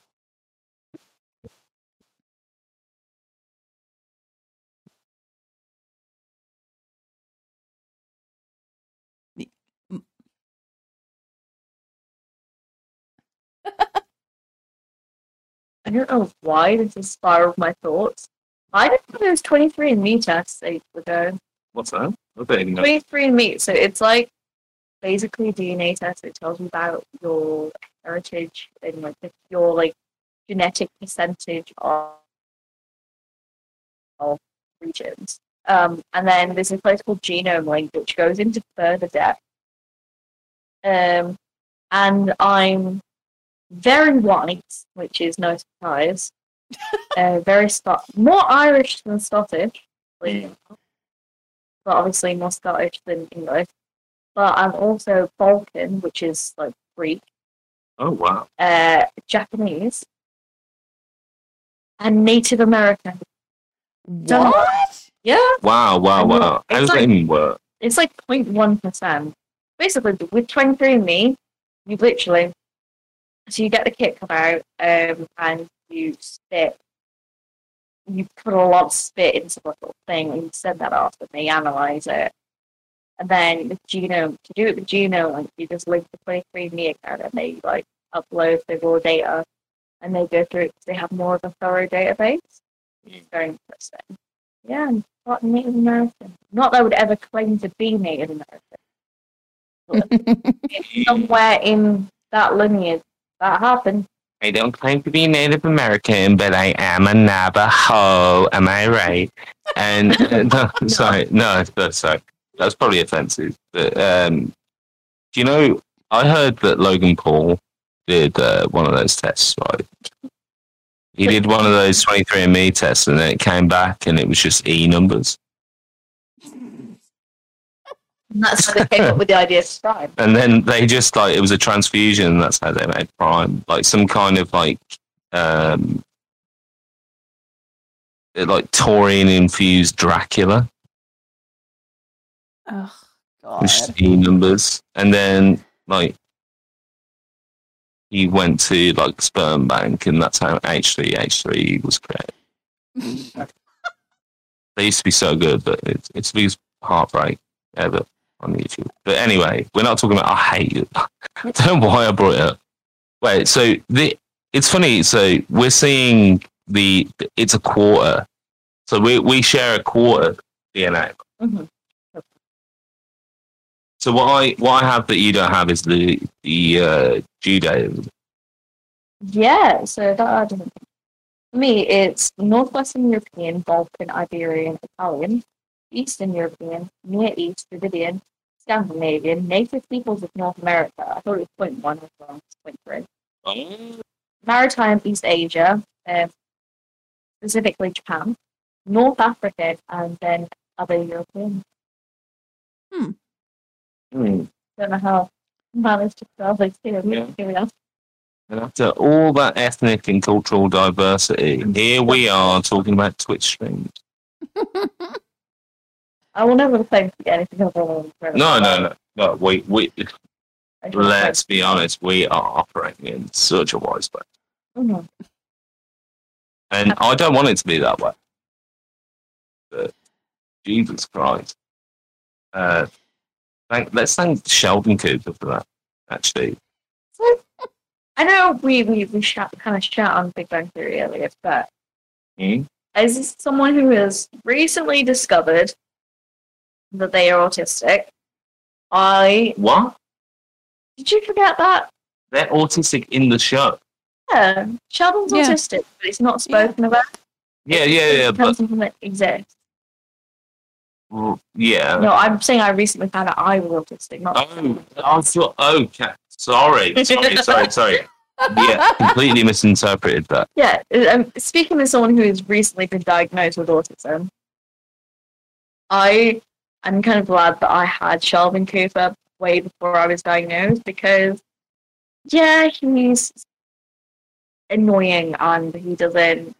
I don't know why this is spiral of my thoughts. I did one of those twenty-three and me tests ages ago. What's that? twenty-three and me. So it's like basically a D N A test. It tells you about your heritage and like your like genetic percentage of, of regions. Um, and then there's a place called Genome Link, which goes into further depth. Um, and I'm. Very white, which is no surprise. uh, very Scot, more Irish than Scottish, but obviously more Scottish than English. But I'm also Balkan, which is like Greek. Oh wow! Uh, Japanese and Native American. What? Yeah. Wow! Wow! Wow! How does that even work? It's like zero point one percent. Basically, with twenty-three and me, you literally. So you get the kit come out, um, and you spit. You put a lot of spit into the little thing, and you send that off, and they analyze it. And then the genome, to do it with genome, like you just link the twenty-three and me account, and they like upload the raw data, and they go through it because they have more of a thorough database, which is very interesting. Yeah, I'm part Native American. Not that I would ever claim to be Native American. Somewhere in that lineage, that happened. I don't claim to be Native American, but I am a Navajo. Am I right? And uh, no, no. sorry, no, that's sorry. That's probably offensive. But um, do you know? I heard that Logan Paul did uh, one of those tests, right? He did one of those twenty-three and me tests, and then it came back, and it was just E numbers. And that's how they came up with the idea of Prime. And then they just, like, it was a transfusion, and that's how they made Prime. Like, some kind of, like, um, like taurine-infused Dracula. Oh, God. Just E numbers. And then, like, he went to, like, sperm bank, and that's how H three H three was created. They used to be so good, but it's it's the biggest heartbreak ever on YouTube. But anyway, we're not talking about. I hate it. I don't know why I brought it up. Wait, so the it's funny. So we're seeing the it's a quarter. So we we share a quarter D N A. Mm-hmm. So what I what I have that you don't have is the the uh, Judaism. Yeah, so that I don't. For me, it's Northwestern European, Balkan, Iberian, Italian, Eastern European, Near East, Dravidian, Scandinavian, native peoples of North America. I thought it was point one as well. It's point three. Oh. Maritime East Asia, uh, specifically Japan, North Africa, and then other European. Hmm. Hmm. Don't know how managed to solve it. And after all that ethnic and cultural diversity, here we are talking about Twitch streams. I will never claim to get anything other than no, no, no, no. We, we. Let's be honest. We are operating in such a wide space, mm-hmm. and I don't want it to be that way. But Jesus Christ. Uh, Thank, let's thank Sheldon Cooper for that, actually. So, I know we, we, we chat, kind of chat on Big Bang Theory earlier, but mm-hmm. as someone who has recently discovered that they are autistic, I... What? Did you forget that? They're autistic in the show. Yeah, Sheldon's yeah. autistic, but it's not spoken yeah. about. Yeah, yeah, yeah. It comes from it exists. Yeah. No, I'm saying I recently found out I was autistic. Not oh, I thought. Okay, sorry, sorry, sorry, sorry. Yeah, completely misinterpreted that. Yeah, um, speaking as someone who has recently been diagnosed with autism, I am kind of glad that I had Sheldon Cooper way before I was diagnosed because, yeah, he's annoying and he doesn't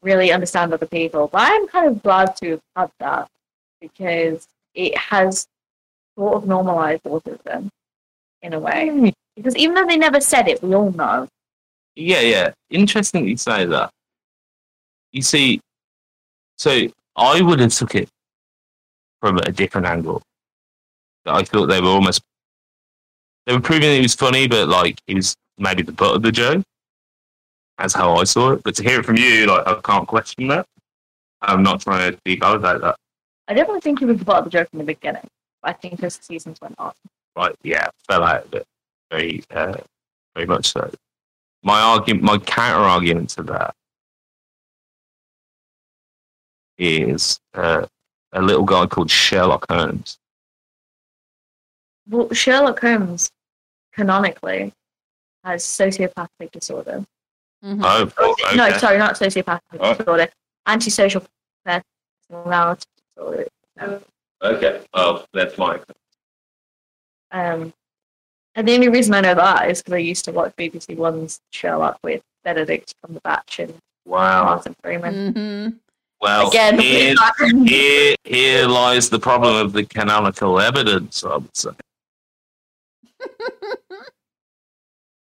really understand other people. But I'm kind of glad to have had that. Because it has sort of normalized autism in a way. Because even though they never said it, we all know. Yeah, yeah. Interesting you say that. You see, so I would have took it from a different angle. I thought they were almost they were proving it was funny, but like it was maybe the butt of the joke. That's how I saw it. But to hear it from you, like I can't question that. I'm not trying to devalidate that. I definitely think he was the butt of the joke in the beginning. I think as the seasons went on. Right, yeah, fell out of it. Very, uh, very much so. My argument, my counter argument to that is uh, a little guy called Sherlock Holmes. Well, Sherlock Holmes, canonically, has sociopathic disorder. Mm-hmm. Oh, oh okay. No, sorry, not sociopathic oh. disorder. Antisocial personality. No. Okay, well, that's mine. Um, and the only reason I know that is because I used to watch B B C One's Sherlock with Benedict from the Batch and wow. Martin Freeman. Mm-hmm. Well, Again, here, here, here lies the problem of the canonical evidence, I would say.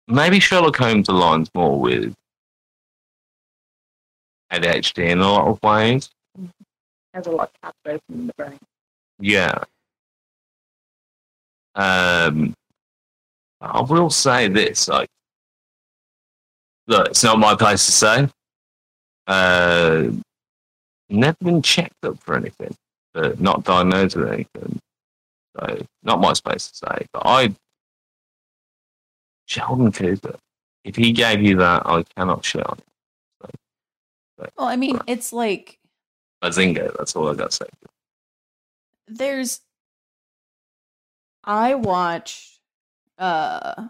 Maybe Sherlock Holmes aligns more with A D H D in a lot of ways. Has a lot of Hasbro in the brain. Yeah. Um, I will say this, like, look, it's not my place to say. Uh, never been checked up for anything, but not diagnosed with anything. So, not my space to say. But I, Sheldon Cooper, if he gave you that, I cannot share on it. So, so, well, I mean, right. It's like Bazinga, that's all I got to say. There's, I watched, uh,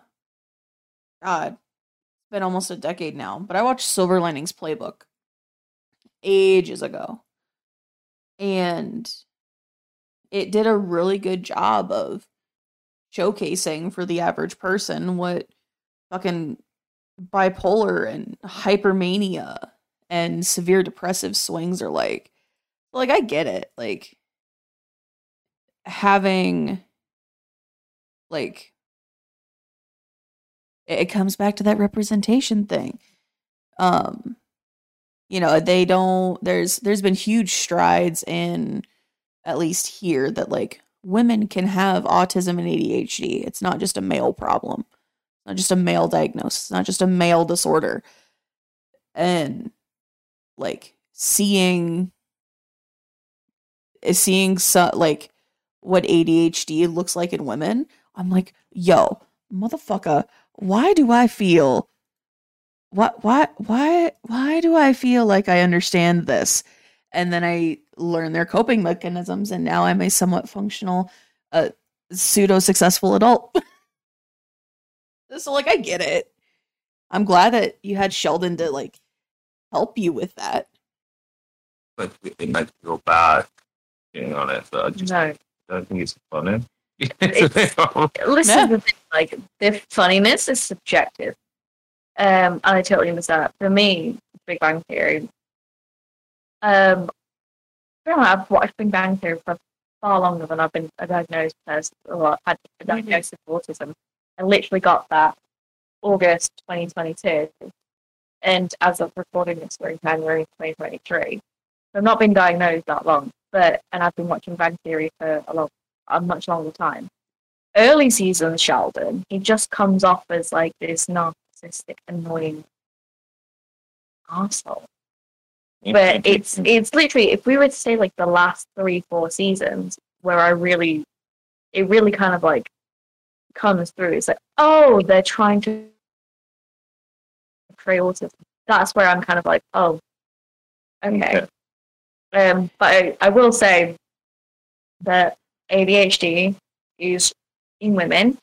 God, it's been almost a decade now, but I watched Silver Linings Playbook ages ago. And it did a really good job of showcasing for the average person what fucking bipolar and hypermania and severe depressive swings are like. Like, I get it. Like, having, like, it comes back to that representation thing. Um, you know, they don't, there's, there's been huge strides in, at least here, that, like, women can have autism and A D H D. It's not just a male problem. It's not just a male diagnosis. It's not just a male disorder. And, like, seeing, seeing, so, like, what A D H D looks like in women, I'm like, yo, motherfucker, why do I feel, what, why, why, why do I feel like I understand this? And then I learn their coping mechanisms, and now I'm a somewhat functional, uh, pseudo-successful adult. So, like, I get it. I'm glad that you had Sheldon to, like, help you with that. But it might go back getting on it, but I just no. don't think it's funny. It's, listen, yeah. the thing, like, the funniness is subjective. Um, and I totally understand that. For me, Big Bang Theory. Um, I don't know, I've watched Big Bang Theory for far longer than I've been a diagnosed person, or had a diagnosis mm-hmm. of autism. I literally got that August twenty twenty-two, and as of recording this, we're in January twenty twenty-three. So I've not been diagnosed that long, but and I've been watching Bang Theory for a long, a much longer time. Early season Sheldon, he just comes off as like this narcissistic, annoying arsehole. But it's it's literally, if we were to say like the last three, four seasons where I really, it really kind of like comes through. It's like, oh, they're trying to portray autism. That's where I'm kind of like, oh, okay. Yeah. Um, but I, I will say that A D H D is in women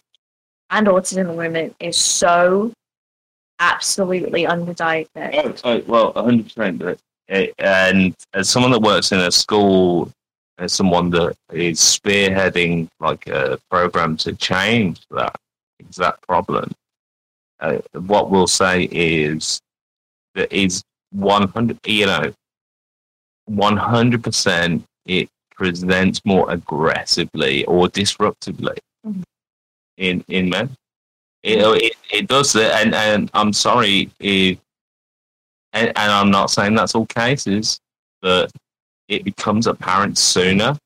and autism in women is so absolutely underdiagnosed. Oh, well, one hundred percent. But it, and as someone that works in a school, as someone that is spearheading like a program to change that exact problem, uh, what we'll say is that is one hundred, you know, one hundred percent it presents more aggressively or disruptively mm-hmm. in, in men. It, it, it does, and, and I'm sorry, it, and, and I'm not saying that's all cases, but it becomes apparent sooner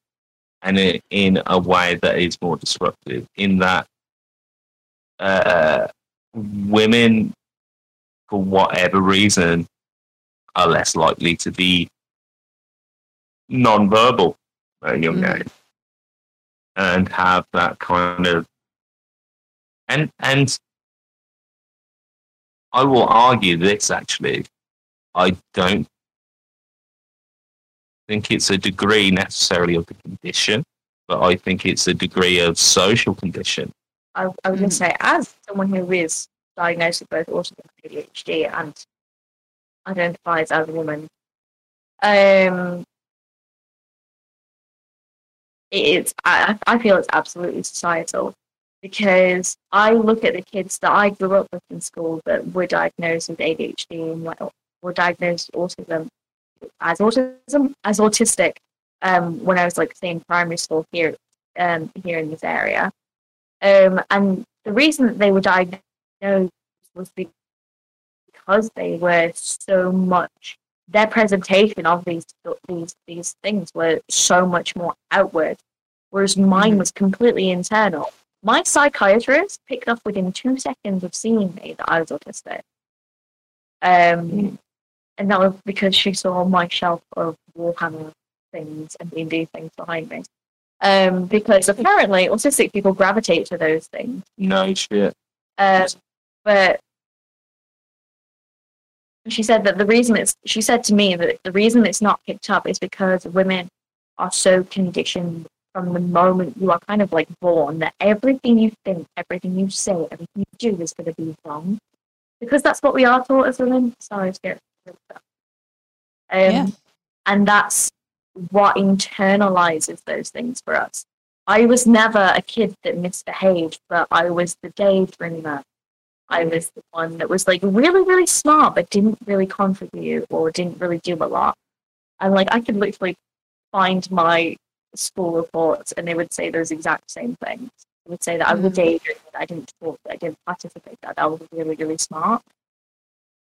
and it, in a way that is more disruptive, in that uh, women, for whatever reason, are less likely to be non-verbal at a young age and have that kind of And and I will argue this, actually. I don't think it's a degree necessarily of the condition, but I think it's a degree of social condition. I, I was going to say, as someone who is diagnosed with both autism and A D H D and identifies as a woman, um, it's I, I feel it's absolutely societal. Because I look at the kids that I grew up with in school that were diagnosed with A D H D and what, were diagnosed with autism as autism as autistic um, when I was like in primary school here um, here in this area, um, and the reason that they were diagnosed was because they were so much their presentation of these these these things were so much more outward, whereas mine was completely internal. My psychiatrist picked up within two seconds of seeing me that I was autistic. Um, and that was because she saw my shelf of Warhammer things and D and D things behind me. Um, because apparently autistic people gravitate to those things. No shit. Uh, but she said that the reason it's, she said to me that the reason it's not picked up is because women are so conditioned from the moment you are kind of like born that everything you think, everything you say, everything you do is going to be wrong. Because that's what we are taught as women. Sorry to get rid of that. Um, yeah. And that's what internalizes those things for us. I was never a kid that misbehaved, but I was the daydreamer. I was the one that was like really, really smart, but didn't really contribute or didn't really do a lot. And like, I could literally find my school reports and they would say those exact same things. They would say that I was a daydreamer, that I didn't talk, that I didn't participate, that I was really, really smart.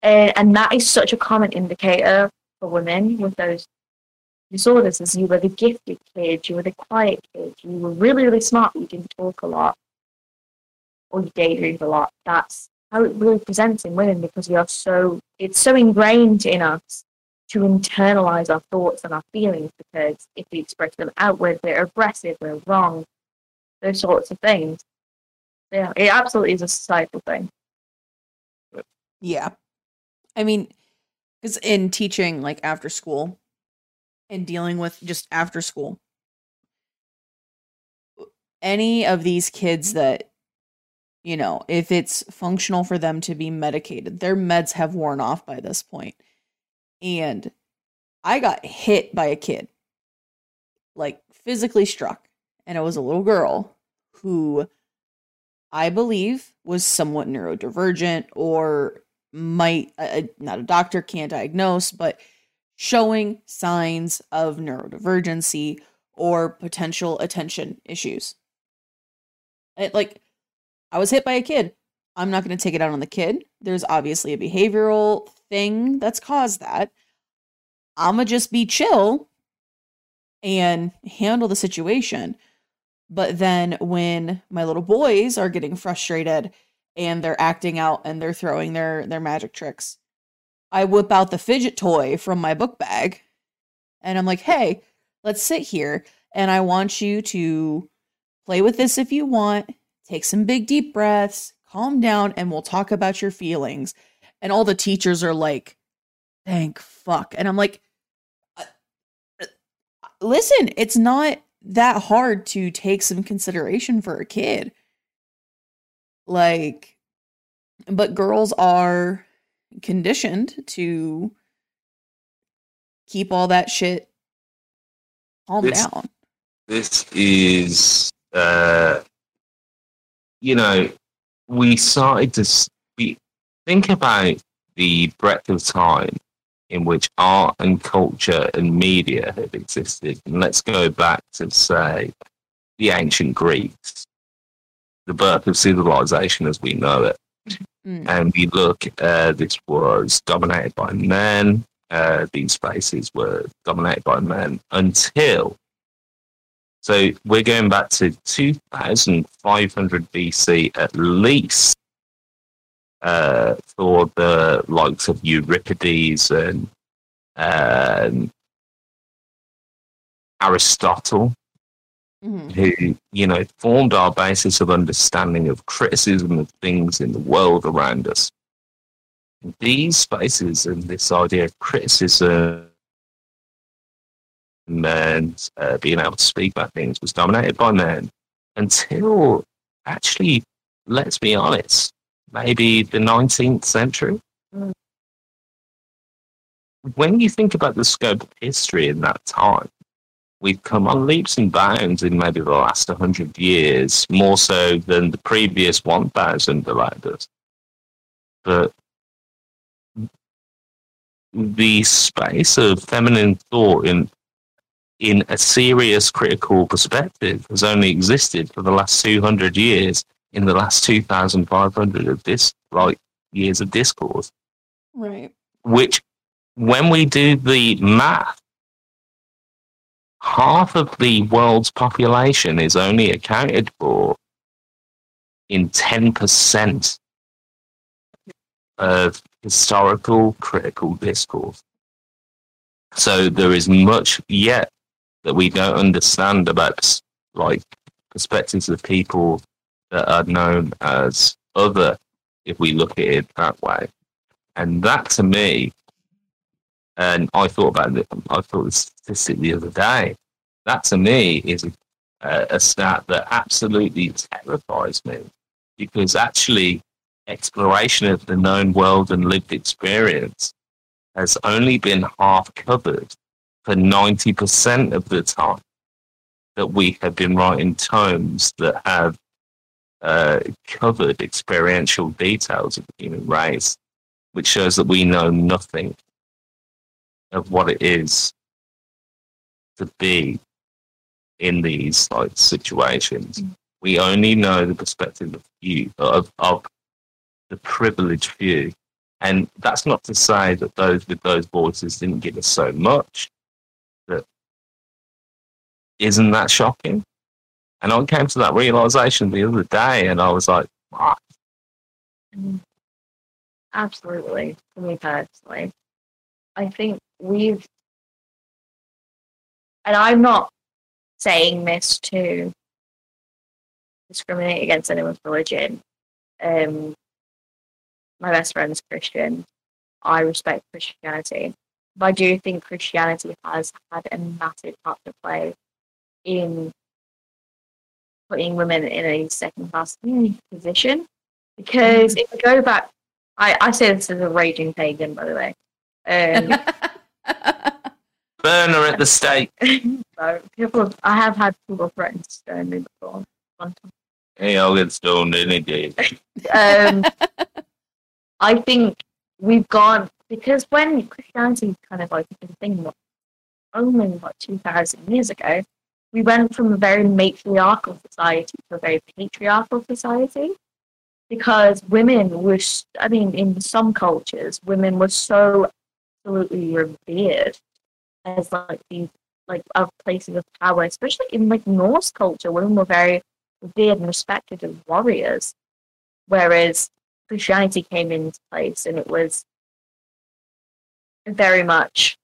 And, and that is such a common indicator for women with those disorders, is you were the gifted kid, you were the quiet kid, you were really, really smart, but you didn't talk a lot. Or you daydreamed a lot. That's how it really presents in women, because we are so, it's so ingrained in us to internalize our thoughts and our feelings, because if we express them outward, we're aggressive, we're wrong, those sorts of things. Yeah, it absolutely is a societal thing. Yeah. I mean, because in teaching, like after school and dealing with just after school, any of these kids that, you know, if it's functional for them to be medicated, their meds have worn off by this point. And I got hit by a kid, like physically struck. And it was a little girl who I believe was somewhat neurodivergent, or might, uh, not a doctor, can't diagnose, but showing signs of neurodivergency or potential attention issues. It, like, I was hit by a kid. I'm not going to take it out on the kid. There's obviously a behavioral thing that's caused that. I'm going to just be chill and handle the situation. But then when my little boys are getting frustrated and they're acting out and they're throwing their, their magic tricks, I whip out the fidget toy from my book bag and I'm like, hey, let's sit here. And I want you to play with this if you want. Take some big, deep breaths, calm down, and we'll talk about your feelings. And all the teachers are like, thank fuck. And I'm like, listen, it's not that hard to take some consideration for a kid. Like, but girls are conditioned to keep all that shit calm this, down. This is... uh You know, we started to speak, think about the breadth of time in which art and culture and media have existed. And let's go back to, say, the ancient Greeks, the birth of civilization as we know it. Mm. And we look, uh, this was dominated by men. Uh, these spaces were dominated by men until... So we're going back to two thousand five hundred B C at least uh, for the likes of Euripides and um, Aristotle, mm-hmm. who, you know, formed our basis of understanding of criticism of things in the world around us. And these spaces and this idea of criticism and uh, being able to speak about things was dominated by men until, actually, let's be honest, maybe the nineteenth century. Mm. When you think about the scope of history in that time, we've come on leaps and bounds in maybe the last one hundred years, more so than the previous one thousand allowed us. But the space of feminine thought in in a serious critical perspective has only existed for the last two hundred years in the last two thousand five hundred of this, like, years of discourse. Right. Which, when we do the math, half of the world's population is only accounted for in ten percent of historical critical discourse. So there is much yet that we don't understand about, like, perspectives of people that are known as other, if we look at it that way. And that, to me, and I thought about it, I thought this statistic the other day, that to me is a, a stat that absolutely terrifies me, because actually exploration of the known world and lived experience has only been half covered for ninety percent of the time that we have been writing tomes that have uh, covered experiential details of the human race, which shows that we know nothing of what it is to be in these, like, situations. Mm-hmm. We only know the perspective of you, of, of the privileged few. And that's not to say that those with those voices didn't give us so much. That isn't that shocking? And I came to that realization the other day, and I was like, "Wow!" Absolutely, for me personally, I think we've, and I'm not saying this to discriminate against anyone's religion. Um, My best friend's Christian. I respect Christianity. But I do think Christianity has had a massive part to play in putting women in a second-class position. Because if we go back, I, I say this as a raging pagan, by the way. Um, Burner at the stake. So people have, I have had people threaten to stone me before. Hey, I'll get stoned any day. um, I think we've gone, because when Christianity kind of like a thing only like two thousand years ago, we went from a very matriarchal society to a very patriarchal society, because women were, I mean, in some cultures, women were so absolutely revered as like these, like, of places of power, especially in like Norse culture, women were very revered and respected as warriors, whereas Christianity came into place, and it was very much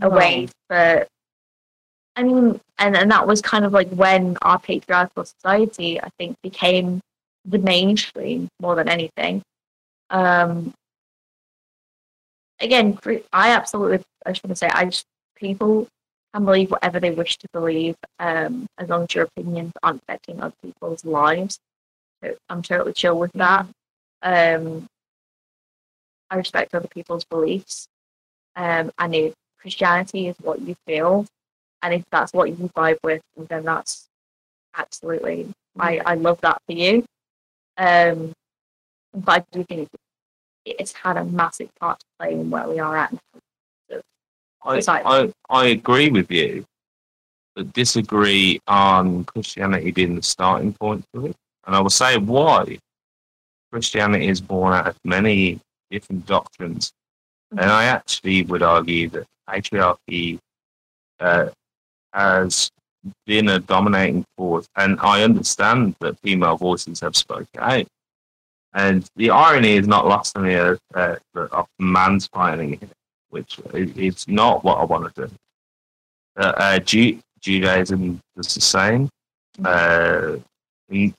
a way for, I mean, and, and that was kind of like when our patriarchal society, I think, became the mainstream more than anything. Um, again, I absolutely, I just want to say, I just, people can believe whatever they wish to believe, um, as long as your opinions aren't affecting other people's lives. I'm totally chill with that. Um, I respect other people's beliefs, um, and if Christianity is what you feel, and if that's what you vibe with, then that's absolutely, mm-hmm. I, I love that for you. Um, but I do think it's had a massive part to play in where we are at. I, I, I agree with you, but disagree on Christianity being the starting point for it. And I will say why. Christianity is born out of many different doctrines, mm-hmm. and I actually would argue that patriarchy uh, has been a dominating force, and I understand that female voices have spoken out. And the irony is not lost on the earth uh, of mansplaining, which is not what I want to do. Uh, uh, Ju- Judaism is the same. Mm-hmm. Uh, in,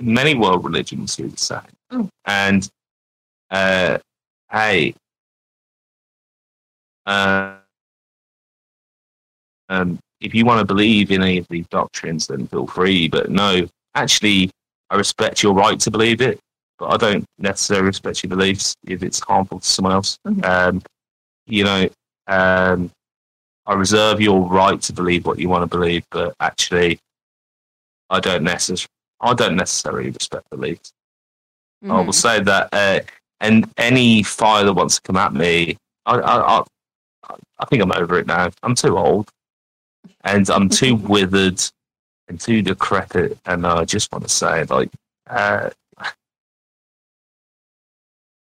many world religions do the same. Mm. And, uh, hey, uh, um, if you want to believe in any of these doctrines, then feel free. But no, actually, I respect your right to believe it, but I don't necessarily respect your beliefs if it's harmful to someone else. Mm-hmm. Um, you know, um, I reserve your right to believe what you want to believe, but actually, I don't necessarily. I don't necessarily respect beliefs. Mm. I will say that, uh, and any fire that wants to come at me, I, I, I, I think I'm over it now. I'm too old, and I'm too withered, and too decrepit. And I just want to say, like, uh,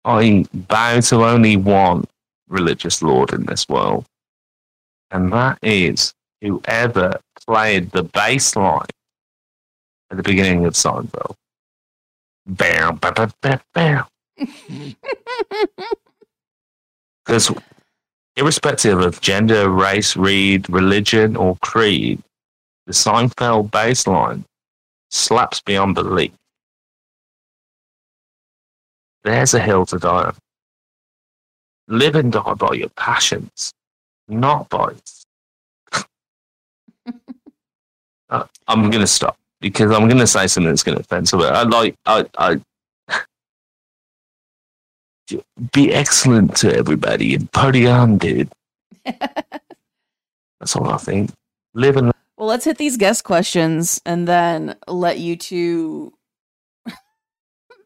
I bow to only one religious lord in this world, and that is whoever played the bass line at the beginning of Seinfeld. Bam, bam, bam, bam. Because irrespective of gender, race, creed, religion, or creed, the Seinfeld baseline slaps beyond belief. There's a hill to die on. Live and die by your passions, not by... uh, I'm going to stop because I'm going to say something that's going to offend somebody. I like... I, I Be excellent to everybody and party on, dude. That's all I think. Live and... Well, let's hit these guest questions and then let you two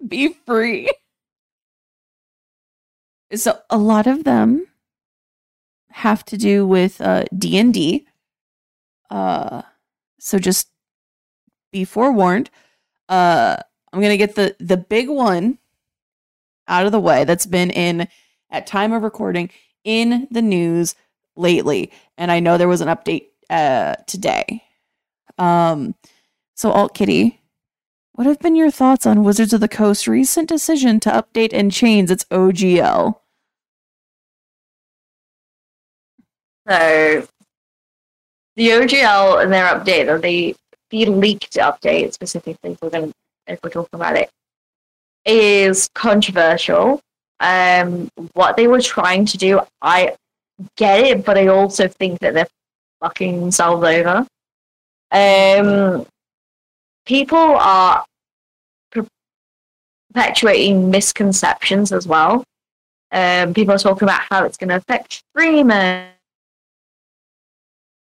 be free. So a lot of them have to do with uh, D and D. Uh, so just be forewarned. Uh, I'm going to get the, the big one out of the way that's been in, at time of recording, in the news lately. And I know there was an update uh today. Um so Alt-Kitty, what have been your thoughts on Wizards of the Coast's recent decision to update and change its O G L? So the O G L and their update, or the the leaked update specifically, if we're gonna if we're talking about it, is controversial. Um what they were trying to do, I get it, but I also think that they're fucking themselves over. Um, people are perpetuating misconceptions as well. Um, people are talking about how it's going to affect streamers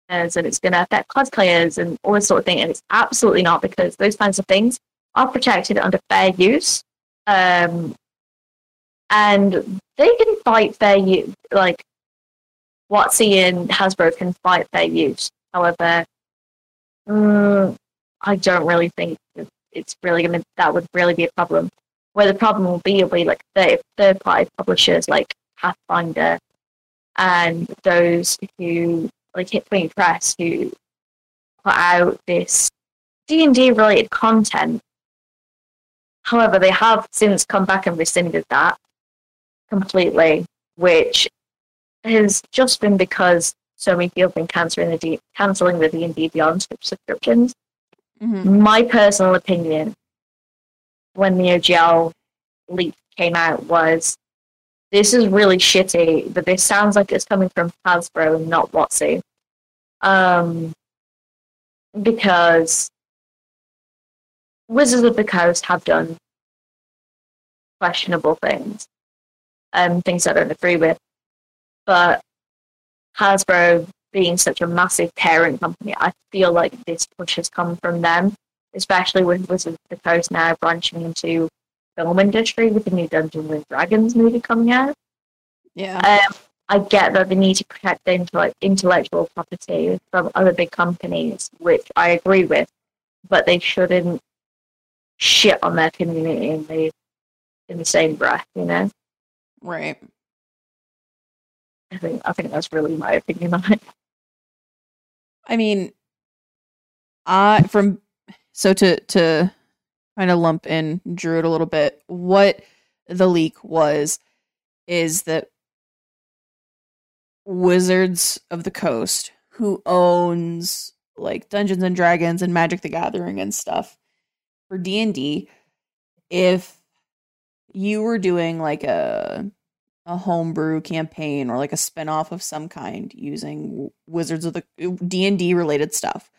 and it's going to affect cosplayers and all this sort of thing, and it's absolutely not, because those kinds of things are protected under fair use. Um, and they can fight fair use, like, WotC and Hasbro can fight fair use. However, mm, I don't really think it's really going to, that would really be a problem. Where the problem will be, will be like third, third party publishers like Pathfinder and those who, like Hit Point Press, who put out this D and D related content. However, they have since come back and rescinded that completely, which has just been because so many people have been canceling the D- cancelling the D and D Beyond subscriptions. Mm-hmm. My personal opinion, when the O G L leak came out, was this is really shitty, but this sounds like it's coming from Hasbro and not WotC. Um, because Wizards of the Coast have done questionable things, and um, things I don't agree with. But Hasbro being such a massive parent company, I feel like this push has come from them, especially with Wizards of the Coast now branching into film industry with the new Dungeons and Dragons movie coming out. Yeah. Um, I get that they need to protect their intellectual property from other big companies, which I agree with, but they shouldn't shit on their community in the, in the same breath, you know? Right. I think, I think that's really my opinion on it. I mean, I uh, from so to to kind of lump in Druid a little bit, what the leak was is that Wizards of the Coast, who owns like Dungeons and Dragons and Magic the Gathering and stuff for D and D, if you were doing like a a homebrew campaign or like a spinoff of some kind using Wizards of the D and D related stuff,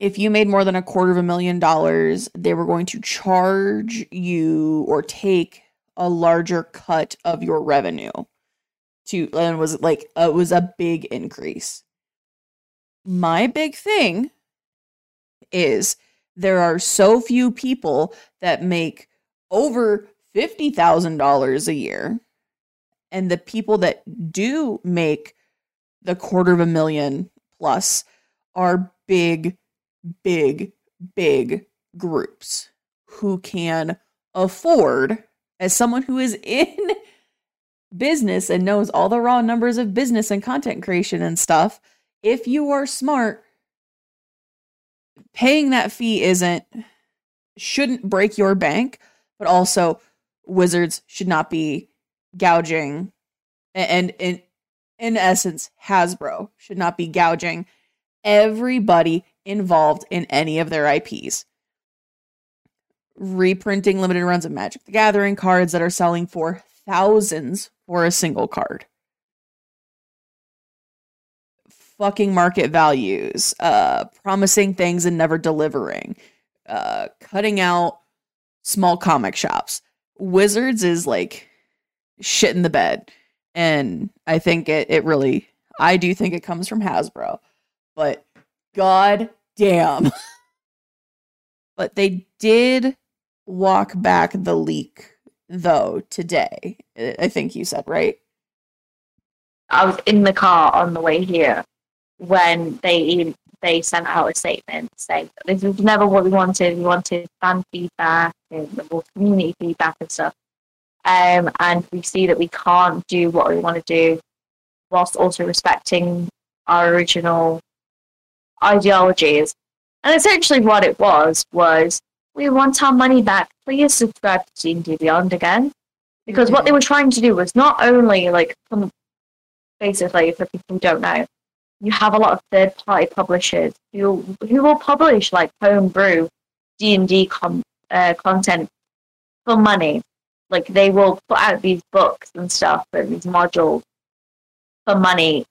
if you made more than a quarter of a million dollars, they were going to charge you or take a larger cut of your revenue. To and was like uh, it was a big increase. My big thing is there are so few people that make over fifty thousand dollars a year, and the people that do make the quarter of a million plus are big, big, big groups who can afford, as someone who is in business and knows all the raw numbers of business and content creation and stuff, if you are smart, paying that fee isn't, shouldn't break your bank, but also Wizards should not be gouging, and in in essence, Hasbro should not be gouging everybody involved in any of their I Ps. Reprinting limited runs of Magic the Gathering cards that are selling for thousands for a single card. Fucking market values, uh, promising things and never delivering, uh, cutting out small comic shops. Wizards is like shit in the bed. And I think it, it really, I do think it comes from Hasbro, but god damn. But they did walk back the leak though today. I think you said, right? I was in the car on the way here when they they sent out a statement saying that this was never what we wanted. We wanted fan feedback and community feedback and stuff. Um, and we see that we can't do what we want to do whilst also respecting our original ideologies. And essentially what it was, was we want our money back. Please subscribe to D and D Beyond again. Because mm-hmm. what they were trying to do was not only, like, from, basically, for people who don't know, you have a lot of third-party publishers who who will publish, like, homebrew D and D com, uh, content for money. Like, they will put out these books and stuff and these modules for money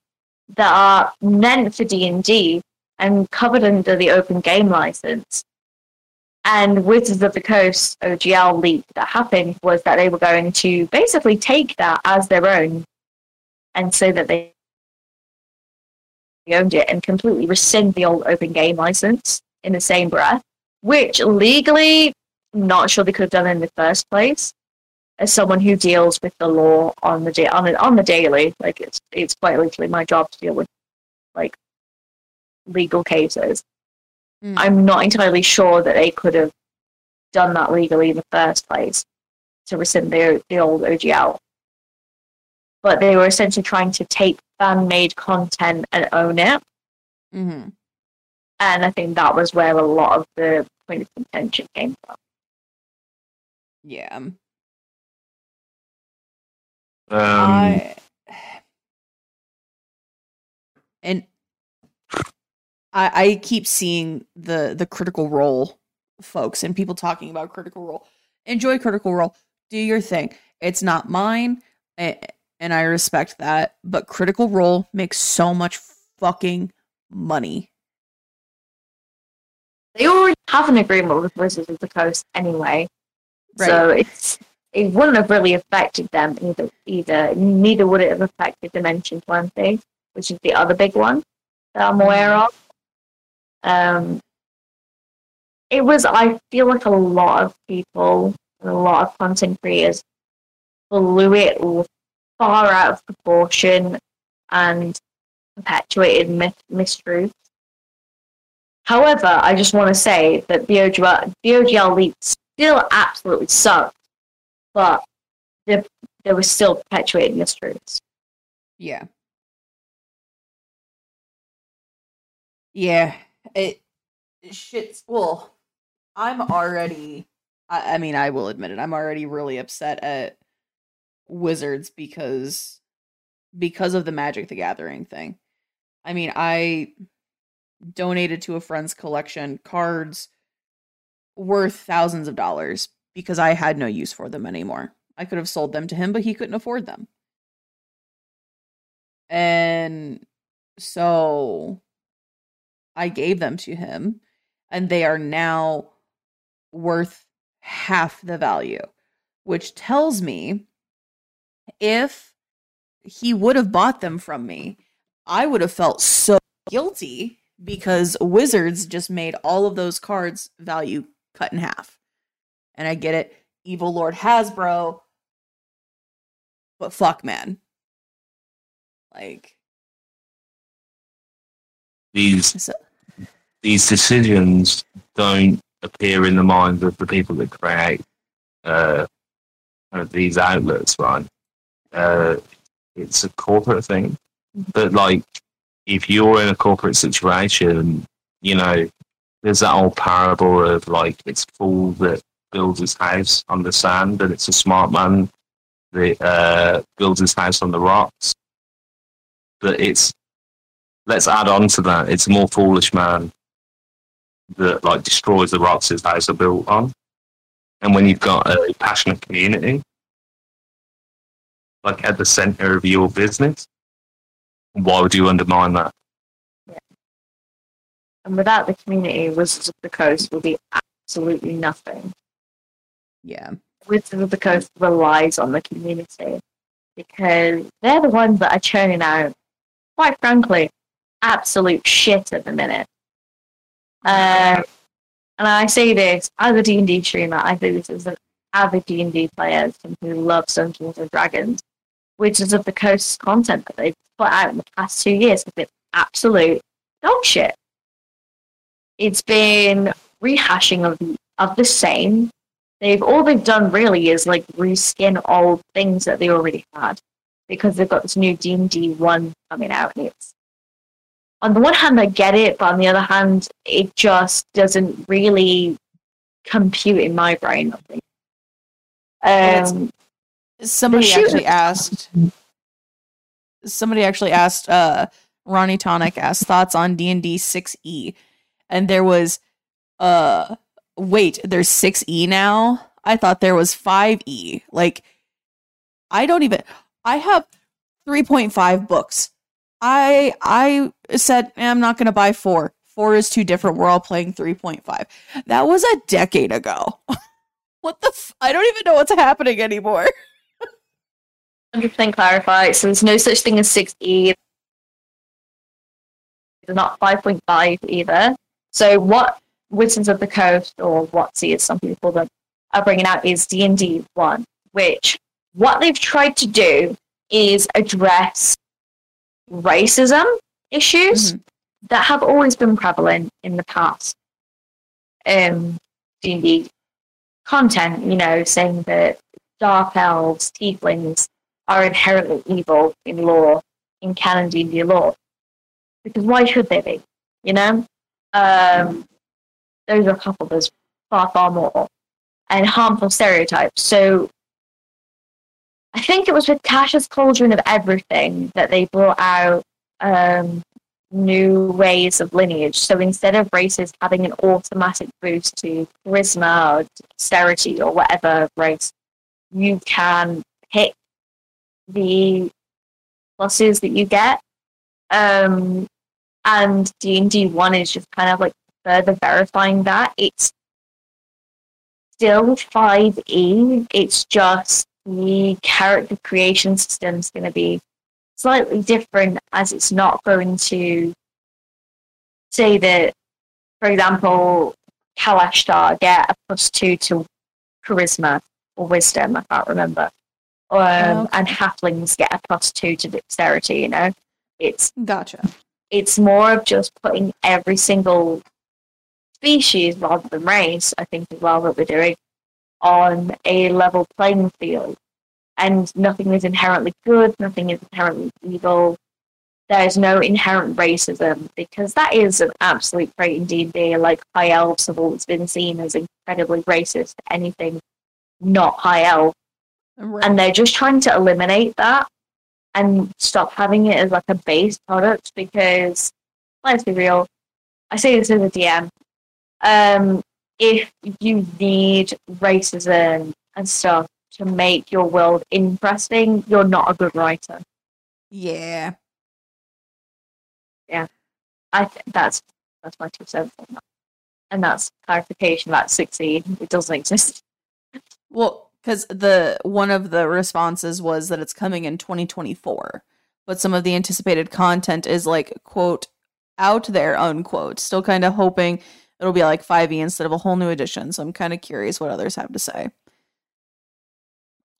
that are meant for D and D and covered under the open game license. And Wizards of the Coast O G L leak that happened was that they were going to basically take that as their own and say that they owned it and completely rescind the old open game license in the same breath, which legally, I'm not sure they could have done in the first place. As someone who deals with the law on the day on, on the daily, like it's it's quite literally my job to deal with like legal cases. Mm. I'm not entirely sure that they could have done that legally in the first place to rescind the the old O G L. But they were essentially trying to take fan-made content and own it. Mm-hmm. And I think that was where a lot of the point of contention came from. Yeah. Um, I, and I, I keep seeing the, the Critical Role folks and people talking about Critical Role. Enjoy Critical Role. Do your thing. It's not mine, and, and I respect that, but Critical Role makes so much fucking money. They already have an agreement with Wizards of the Coast anyway, right. So it's... It wouldn't have really affected them either. Either neither would it have affected Dimension twenty, which is the other big one that I'm aware of. Um, it was. I feel like a lot of people and a lot of content creators blew it far out of proportion and perpetuated myth- mistruths. However, I just want to say that the O G L, the O G L leak still absolutely sucked. But there, there was still perpetuating mistruths. Yeah. Yeah. It, it shit's, well, I'm already, I, I mean, I will admit it, I'm already really upset at Wizards because, because of the Magic the Gathering thing. I mean, I donated to a friend's collection cards worth thousands of dollars, because I had no use for them anymore. I could have sold them to him, but he couldn't afford them. And so I gave them to him, and they are now worth half the value, which tells me if he would have bought them from me, I would have felt so guilty because Wizards just made all of those cards value cut in half. And I get it, evil Lord Hasbro, but fuck, man. Like, these so, these decisions don't appear in the minds of the people that create uh, kind of these outlets, right? Uh, it's a corporate thing. But, like, if you're in a corporate situation, you know, there's that old parable of, like, it's full that builds his house on the sand, and it's a smart man that uh, builds his house on the rocks. But it's, let's add on to that, it's a more foolish man that like destroys the rocks his house are built on. And when you've got a passionate community, like at the centre of your business, why would you undermine that? Yeah. And without the community, Wizards of the Coast will be absolutely nothing. Yeah. Wizards of the Coast relies on the community because they're the ones that are churning out, quite frankly, absolute shit at the minute. Uh, and I say this as a D and D streamer, I say this as an avid D and D player who loves Dungeons and Dragons. Wizards of the Coast's content that they've put out in the past two years has been absolute dog shit. It's been rehashing of the, of the same. They've all they've done really is like reskin old things that they already had because they've got this new D and D one coming out, and it's on the one hand I get it, but on the other hand it just doesn't really compute in my brain. I think. Um, Somebody actually asked. Somebody actually asked. Uh, Ronnie Tonic asked thoughts on D and D six E, and there was, uh, wait, there's six E now. I thought there was five E. Like, I don't even. I have three point five books. I I said eh, I'm not gonna buy four. Four is too different. We're all playing three point five. That was a decade ago. What the? F- I don't even know what's happening anymore. one hundred percent clarify. So there's no such thing as six E. There's not five point five either. So what Wizards of the Coast, or WotC as some people call them, are bringing out is D and D one, which what they've tried to do is address racism issues mm-hmm. that have always been prevalent in the past. Um, D and D content, you know, saying that dark elves, tieflings, are inherently evil in lore, in canon D and D lore. Because why should they be? You know? Um, there's a couple, there's far, far more. And harmful stereotypes. So, I think it was with Tasha's Cauldron of Everything that they brought out um, new ways of lineage. So, instead of races having an automatic boost to charisma or dexterity or whatever race, you can pick the pluses that you get, um, and D and D one is just kind of like further verifying that. It's still five E, it's just the character creation system is going to be slightly different, as it's not going to say that, for example, Kalashtar get a plus two to charisma or wisdom, I can't remember. Um, oh, okay. And halflings get a plus two to dexterity, you know? It's gotcha. It's more of just putting every single species rather than race, I think, as well, that we're doing, on a level playing field. And nothing is inherently good, nothing is inherently evil. There's no inherent racism, because that is an absolute trait in D and D. Like, high elves have always been seen as incredibly racist to anything not high elf. Right. And they're just trying to eliminate that and stop having it as like a base product, because let's be real, I say this as a D M, um, if you need racism and stuff to make your world interesting, you're not a good writer. Yeah. Yeah. I th- that's that's my two cents on that. And that's clarification about sixteen. It doesn't exist. Well, because the one of the responses was that it's coming in twenty twenty-four, but some of the anticipated content is like, quote, out there, unquote. Still kind of hoping it'll be like five E instead of a whole new edition. So I'm kind of curious what others have to say.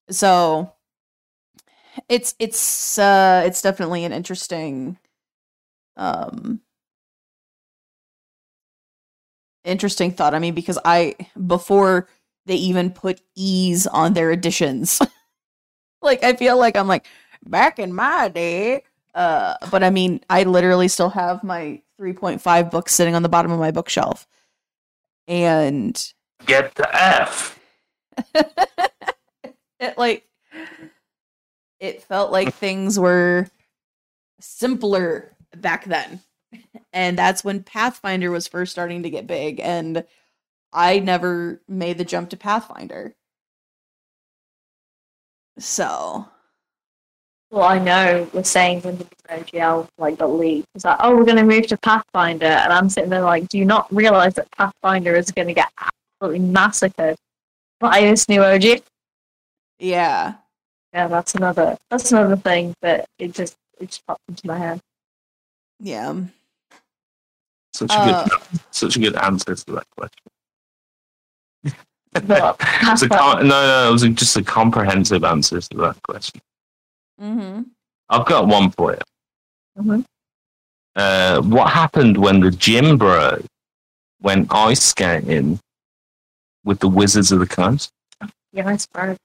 So it's it's uh, it's definitely an interesting, um, interesting thought. I mean, because I before. They even put E's on their editions. Like, I feel like I'm like, back in my day. Uh, but I mean, I literally still have my three point five books sitting on the bottom of my bookshelf. And... Get the F. It like it felt like things were simpler back then. And that's when Pathfinder was first starting to get big, and I never made the jump to Pathfinder. So, well, I know we're saying when the O G L like got leaked, it's like, oh, we're going to move to Pathfinder, and I'm sitting there like, do you not realize that Pathfinder is going to get absolutely massacred by this new O G? Yeah, yeah, that's another that's another thing that it just it just popped into my head. Yeah, such a uh, good such a good answer to that question. It's a com- no, no, it was just a comprehensive answer to that question. Mm-hmm. I've got one for you. Mm-hmm. Uh, what happened when the gym bro went ice skating with the Wizards of the Coast? The ice bro.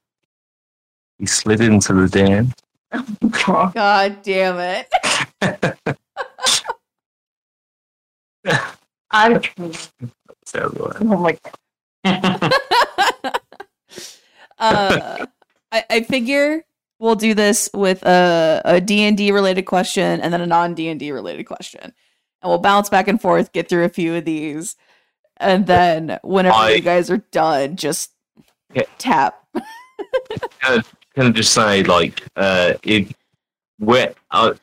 He slid into the dam. Oh, God. God damn it. I'm... Oh, my God. uh, I, I figure we'll do this with a, a D and D related question and then a non-D and D related question, and we'll bounce back and forth, get through a few of these, and then whenever I, you guys are done, just yeah. tap. Can I just say, like, uh, if we're, uh,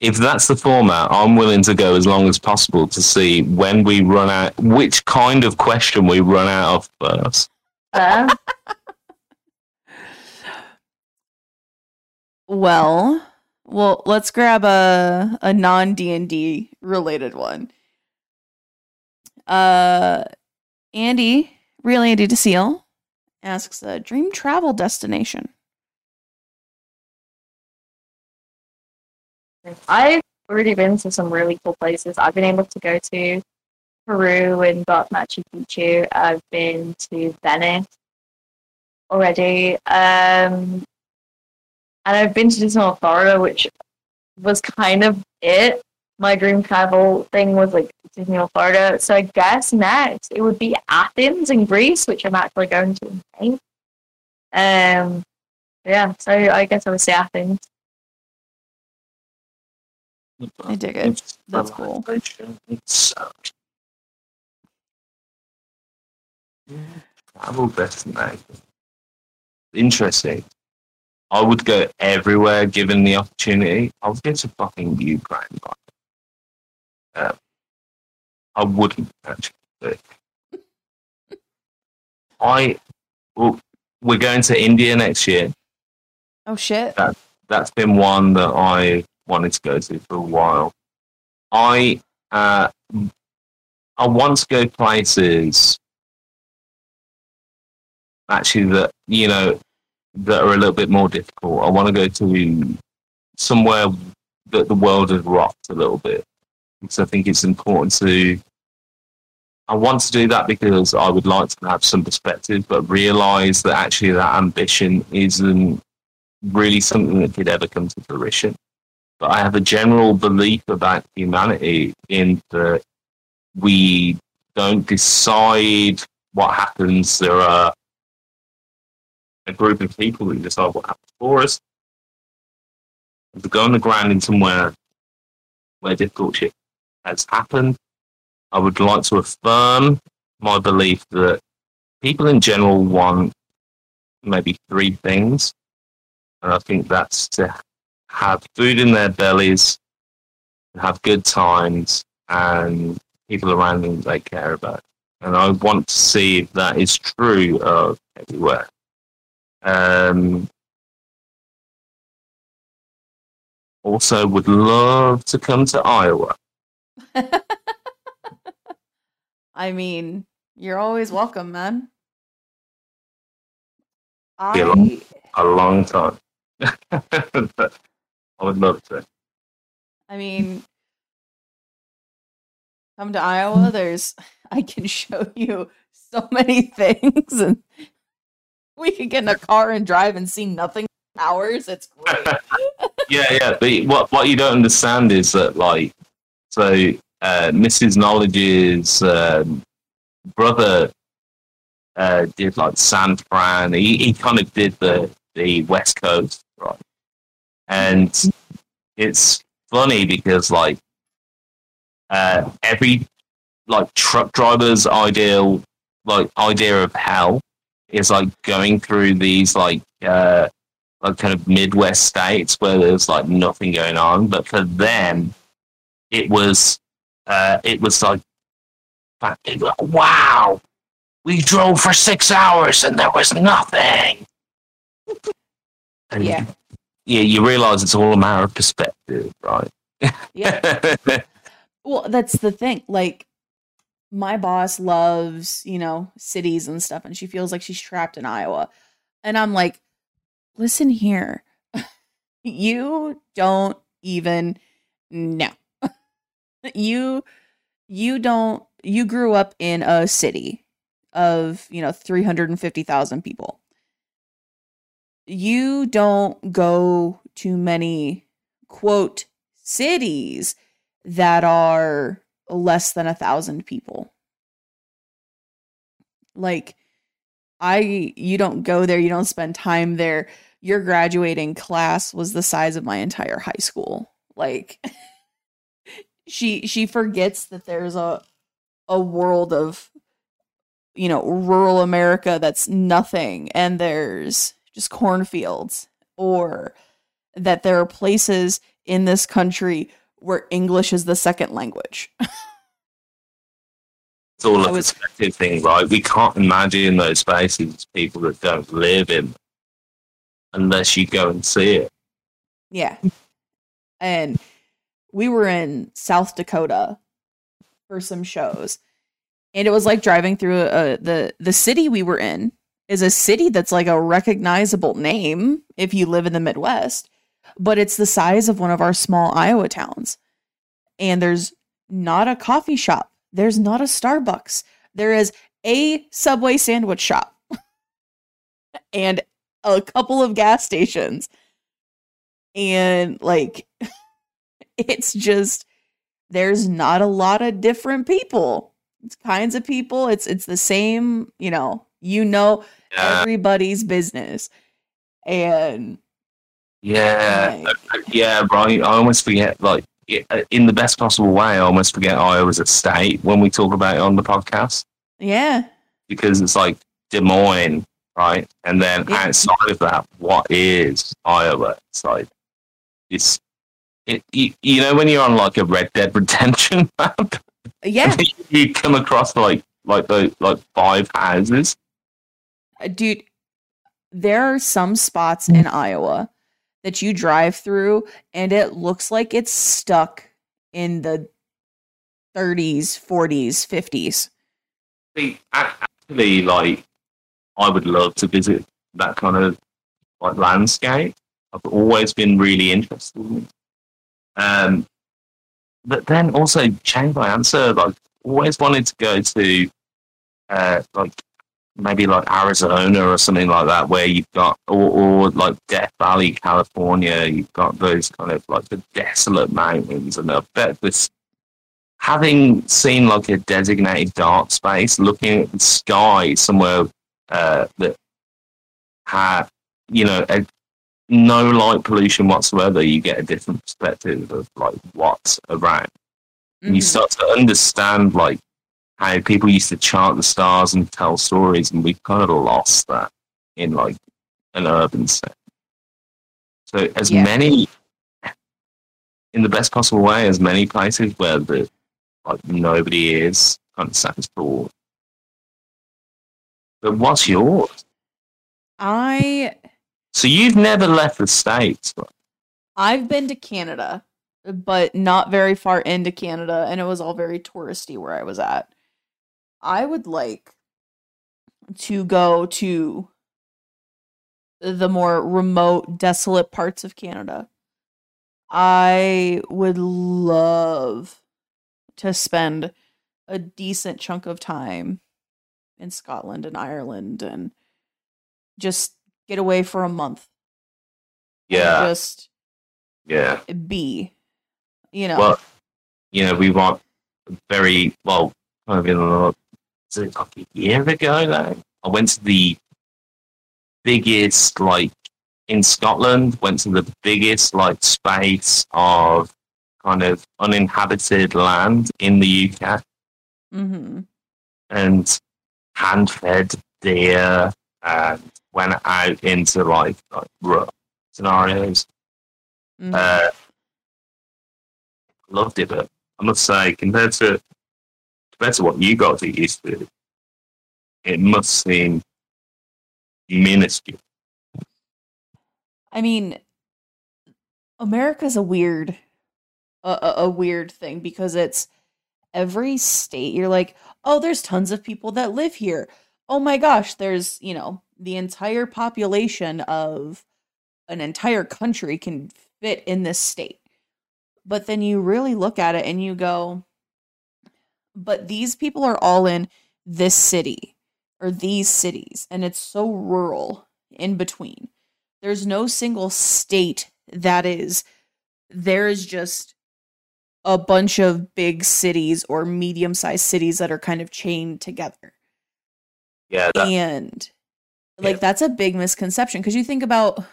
if that's the format, I'm willing to go as long as possible to see when we run out, which kind of question we run out of first. Uh, well, well, let's grab a a non-D and D related one. Uh, Andy, real Andy DeSeal, asks a dream travel destination. I've already been to some really cool places. I've been able to go to Peru and got Machu Picchu. I've been to Venice already. Um, and I've been to Disneyland Florida, which was kind of it. My dream travel thing was like Disneyland Florida. So I guess next it would be Athens in Greece, which I'm actually going to in May. Um, yeah, so I guess I would say Athens. I dig it. That's cool. Travel destination. Interesting. I would go everywhere given the opportunity. I would go to fucking Ukraine. Uh, I wouldn't actually do it. I. Well, we're going to India next year. Oh shit. That that's been one that I. wanted to go to for a while. I uh, I want to go places actually that, you know, that are a little bit more difficult. I want to go to somewhere that the world has rocked a little bit, because I think it's important to I want to do that because I would like to have some perspective, but realise that actually that ambition isn't really something that could ever come to fruition. But I have a general belief about humanity in that we don't decide what happens. There are a group of people who decide what happens for us. If we go on the ground in somewhere where difficult shit has happened, I would like to affirm my belief that people in general want maybe three things. And I think that's to have food in their bellies, have good times, and people around them they care about. And I want to see if that is true of everywhere. Um, also, would love to come to Iowa. I mean, you're always welcome, man. I... A, long, a long time. I would love to. I mean, come to Iowa, there's, I can show you so many things, and we can get in a car and drive and see nothing for hours. It's great. yeah, yeah. But what, what you don't understand is that, like, so uh, Missus Knowledge's um, brother uh, did like Sand Brown. He, he kind of did the, the West Coast, right? And it's funny because like uh, every like truck driver's ideal like idea of hell is like going through these like uh, like kind of Midwest states where there's like nothing going on, but for them it was uh, it was like it was, wow, we drove for six hours and there was nothing. And yeah. Yeah, you realize it's all a matter of perspective, right? Yeah. Well, that's the thing. Like, my boss loves, you know, cities and stuff, and she feels like she's trapped in Iowa. And I'm like, listen here, you don't even know. you, you don't, you grew up in a city of, you know, three hundred fifty thousand people. You don't go to many, quote, cities that are less than a thousand people. Like, I, you don't go there. You don't spend time there. Your graduating class was the size of my entire high school. Like, she, she forgets that there's a, a world of, you know, rural America that's nothing. And there's just cornfields, or that there are places in this country where English is the second language. It's all a was, perspective thing, right? We can't imagine those spaces, people that don't live in, unless you go and see it. Yeah. And we were in South Dakota for some shows, and it was like driving through a, the, the city we were in is a city that's like a recognizable name if you live in the Midwest, but it's the size of one of our small Iowa towns. And there's not a coffee shop. There's not a Starbucks. There is a Subway sandwich shop and a couple of gas stations. And like, it's just, there's not a lot of different people, it's kinds of people. It's, it's the same, you know, you know, yeah. Everybody's business. And yeah, like, yeah, right. I almost forget, like, in the best possible way, I almost forget Iowa's a state when we talk about it on the podcast. Yeah. Because it's like Des Moines, right? And then yeah. Outside of that, what is Iowa? It's like, it's, it, you, you know, when you're on like a Red Dead Redemption map? Yeah. You come across like, like, the, like five houses. Dude, there are some spots in Iowa that you drive through and it looks like it's stuck in the thirties, forties, fifties. See, actually, like, I would love to visit that kind of like landscape. I've always been really interested in it. Um, but then also change my answer. Like, always wanted to go to, uh, like, maybe like Arizona or something like that, where you've got, or, or like Death Valley, California, you've got those kind of like the desolate mountains. And I bet this, having seen like a designated dark space, looking at the sky somewhere uh, that had, you know, a, no light pollution whatsoever, you get a different perspective of like what's around. Mm-hmm. You start to understand like how people used to chart the stars and tell stories, and we've kind of lost that in like an urban setting. So as yeah. many, in the best possible way, as many places where the like nobody is kind of satisfied. But what's yours? I. So you've never left the States. Right? I've been to Canada, but not very far into Canada, and it was all very touristy where I was at. I would like to go to the more remote, desolate parts of Canada. I would love to spend a decent chunk of time in Scotland and Ireland and just get away for a month. Yeah. Just yeah. be, you know. Well, you know, we want very, well, I mean, is it like a year ago, though? I went to the biggest, like, in Scotland, went to the biggest, like, space of kind of uninhabited land in the U K. Mm-hmm. And hand-fed deer and went out into, like, like rough scenarios. Mm-hmm. Uh, loved it, but I must say, compared to compared to what you got to get used to, it must seem minuscule. I mean, America's a weird, a, a weird thing because it's every state. You're like, oh, there's tons of people that live here. Oh my gosh, there's, you know, the entire population of an entire country can fit in this state. But then you really look at it and you go, but these people are all in this city or these cities. And it's so rural in between. There's no single state that is, there is just a bunch of big cities or medium-sized cities that are kind of chained together. Yeah. That, and like, yeah. That's a big misconception. Cause you think about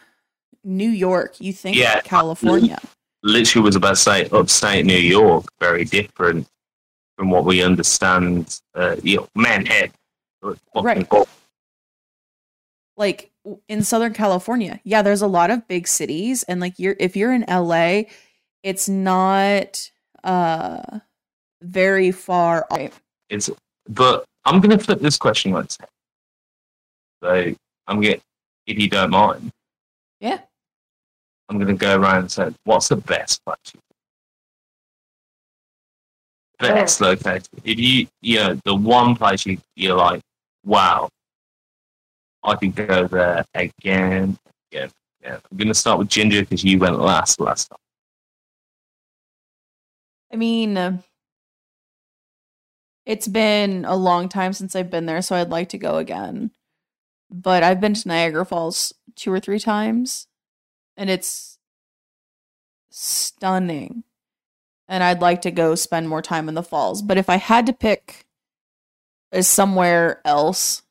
New York, you think yeah. about California. Literally was about to say upstate New York, very different from what we understand. Uh, you know, Manhattan, right? Like in Southern California, yeah, there's a lot of big cities, and like you're if you're in L A, it's not uh, very far off. It's but I'm gonna flip this question once. So I'm gonna, if you don't mind, yeah. I'm going to go around and say, what's the best place? Best oh. location. If you, you know, the one place you, you're like, wow, I could go there again, again, again. I'm going to start with Ginger because you went last last time. I mean, uh, it's been a long time since I've been there, so I'd like to go again. But I've been to Niagara Falls two or three times. And it's stunning. And I'd like to go spend more time in the falls. But if I had to pick somewhere else,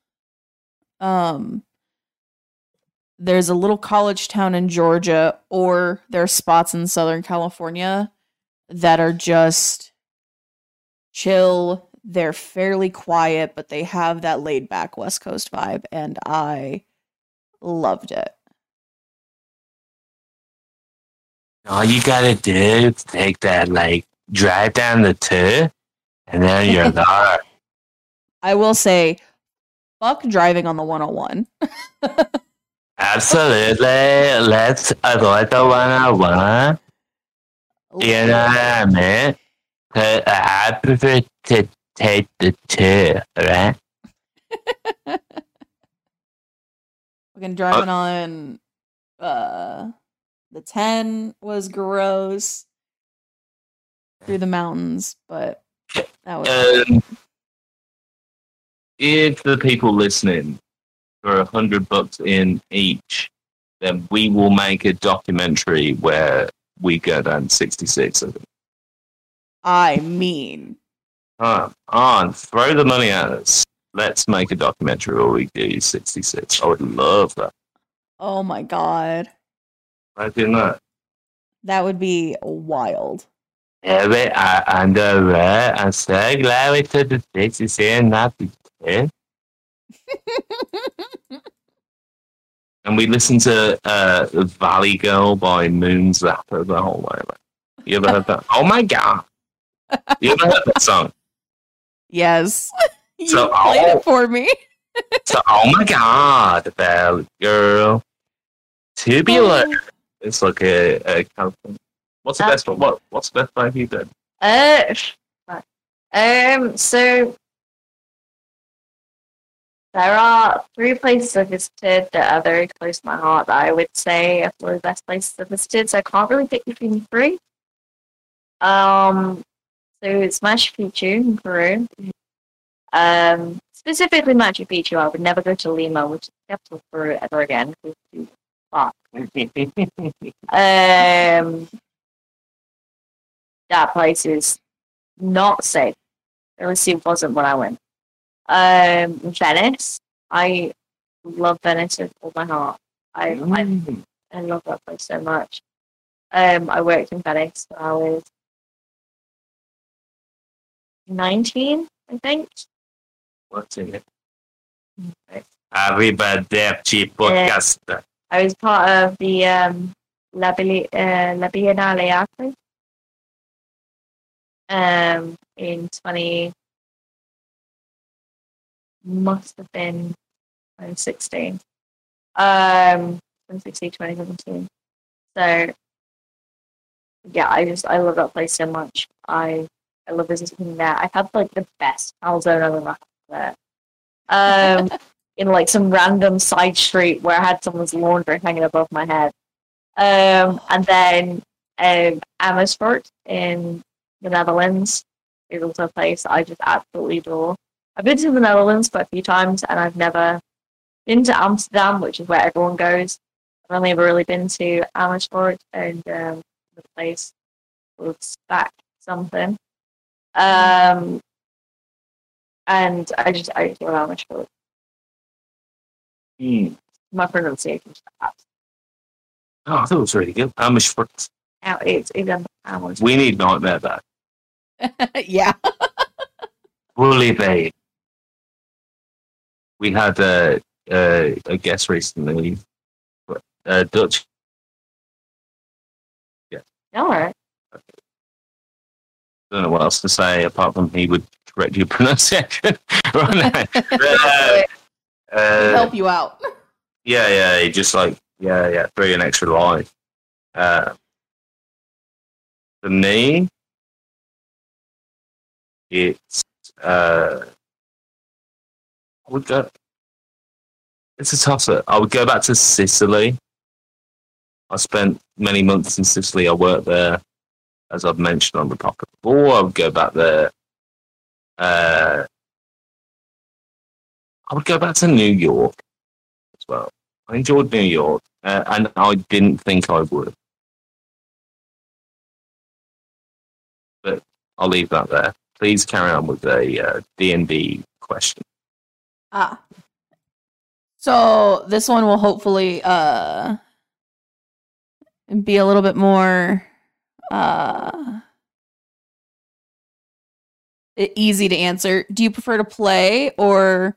um, there's a little college town in Georgia, or there are spots in Southern California that are just chill. They're fairly quiet, but they have that laid-back West Coast vibe. And I loved it. All you gotta do is take that, like, drive down the two, and then you're there. I will say, fuck driving on the one oh one. Absolutely. Let's avoid the one oh one. You know what I mean? I prefer to take the two, right? We're gonna drive on, uh... The ten was gross through the mountains, but that was. Um, if the people listening for a hundred bucks in each, then we will make a documentary where we go down sixty-six of them. I mean, come on, throw the money at us. Let's make a documentary where we do sixty-six. I would love that. Oh my god. I do not. That would be wild. Yeah, but I, I'm there. I'm so glad we took the sixty-six and not the ten. And we listened to uh, Valley Girl by Moon Zappa the whole way. You ever heard that? Oh my god! You ever heard that song? Yes. You so, played oh, it for me. So, oh my god, Valley Girl. Tubular. Oh. It's like a, a California. What's the uh, best one? What What's the best vibe you did? Uh, um. So there are three places I visited that are very close to my heart. That I would say are one of the best places I visited. So I can't really pick between three. Um. So it's Machu Picchu in Peru. Um. Specifically Machu Picchu. I would never go to Lima, which is the capital of Peru, ever again. Fuck. um, that place is not safe. At least it wasn't when I went. Um, Venice, I love Venice with all my heart. I, mm. I I love that place so much. Um, I worked in Venice when I was nineteen, I think. What's in it? Arrivederci podcast. Uh, I was part of the um, La, Bili- uh, La Biennale Acri um, in twenty. Must have been twenty sixteen. Um, twenty sixteen, twenty seventeen. So, yeah, I just, I love that place so much. I, I love visiting there. I've had, like, the best calzone I've ever had there. Um, in, like, some random side street where I had someone's laundry hanging above my head. Um, and then um, Amersfoort in the Netherlands is also a place I just absolutely adore. I've been to the Netherlands quite a few times, and I've never been to Amsterdam, which is where everyone goes. I've only ever really been to Amersfoort and um, the place called Spack something. Um, and I just, I just love Amersfoort. Mm. My pronunciation is absolutely. Oh, I thought it was really good. Amersfoort. Now it's even Amersfoort. We need nightmare back. Yeah. Bully Bay. We had a, a, a guest recently, a Dutch. Yeah. All right. I don't know what else to say apart from he would correct your pronunciation. Right now. uh, uh, help you out. Yeah, yeah. He just like, yeah, yeah, threw an extra line. Uh, for me, it's. Uh, I would go. It's a toss-up. I would go back to Sicily. I spent many months in Sicily. I worked there, as I've mentioned on the podcast before. I would go back there. Uh, I would go back to New York as well. I enjoyed New York, uh, and I didn't think I would. But I'll leave that there. Please carry on with the uh, D and D question. Ah. So this one will hopefully uh, be a little bit more uh, easy to answer. Do you prefer to play or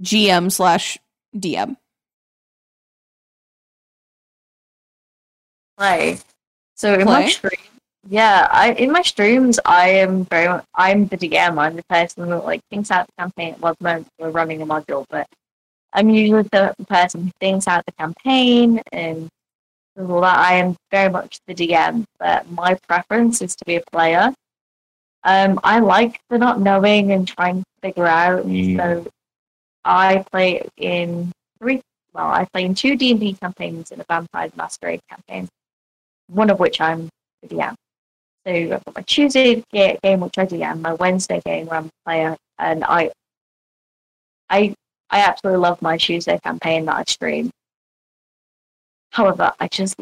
G M slash D M? Play. So in my stream. Yeah, I in my streams, I am very much, I'm the D M, I'm the person that like thinks out the campaign. Well, at the moment we're running a module, but I'm usually the person who thinks out the campaign and all that. I am very much the D M, but my preference is to be a player. Um, I like the not knowing and trying to figure out. Yeah. So I play in three. Well, I play in two D and D campaigns and a Vampire Masquerade campaign, one of which I'm the D M. So I've got my Tuesday game, which I D M, my Wednesday game where I'm a player, and I, I, I absolutely love my Tuesday campaign that I stream. However, I just,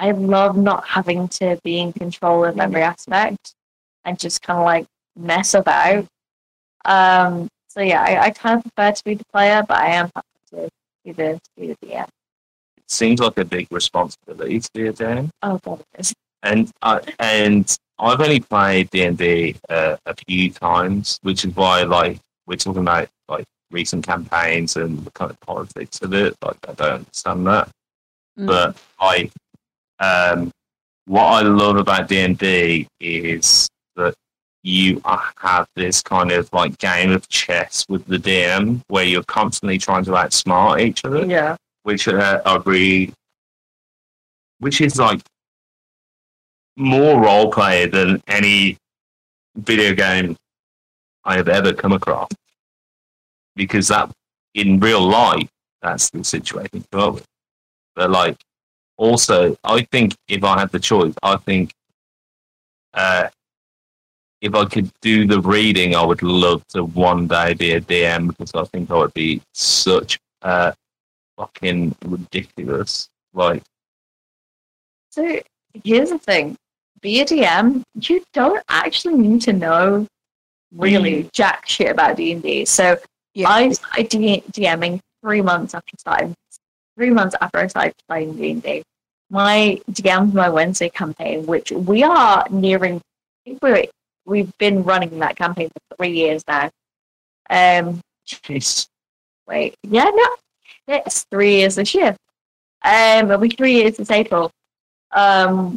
I love not having to be in control of every aspect and just kind of like mess about. Um, so yeah, I, I kind of prefer to be the player, but I am happy to be the, to be the D M. It seems like a big responsibility to be a D M. Oh God, it is. And I, and I've only played D and D uh, a few times, which is why like we're talking about like recent campaigns and the kind of politics of it. Like I don't understand that, mm. but I um, what I love about D and D is that you have this kind of like game of chess with the D M where you're constantly trying to outsmart each other. Yeah, which uh, I really, which is like. More role play than any video game I have ever come across, because that in real life that's the situation. But like, also, I think if I had the choice, I think uh, if I could do the reading, I would love to one day be a D M because I think I would be such uh, fucking ridiculous. Like, so here's the thing. Be a D M, you don't actually need to know really mm. jack shit about D and D. So yeah. I started DMing three months after starting, three months after I started playing D and D, my D M's My Wednesday campaign, which we are nearing, I think we're, we've been running that campaign for three years now. Um, Jeez. Wait, yeah, no, it's three years this year. Um, it'll be three years this April. Um,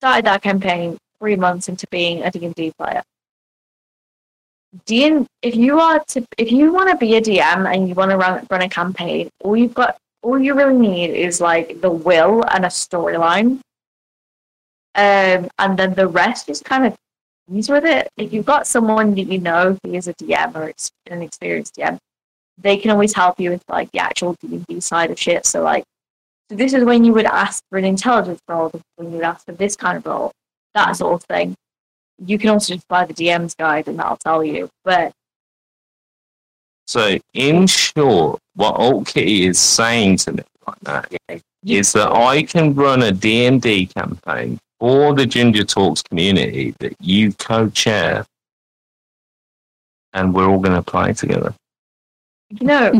started that campaign three months into being a D and D player. D M, if you are to, if you want to be a D M and you want to run run a campaign, all you've got, all you really need is like the will and a storyline, um, and then the rest is kind of easy with it. If you've got someone that you know who is a D M or an experienced D M, they can always help you with like the actual D and D side of shit. So like, so this is when you would ask for an intelligence role, when you would ask for this kind of role, that sort of thing. You can also just buy the D M's guide and that'll tell you. But so, in short, what Alt-K is saying to me right now yeah. is that I can run a D and D campaign for the Ginger Talks community that you co-chair, and we're all going to play together. You know,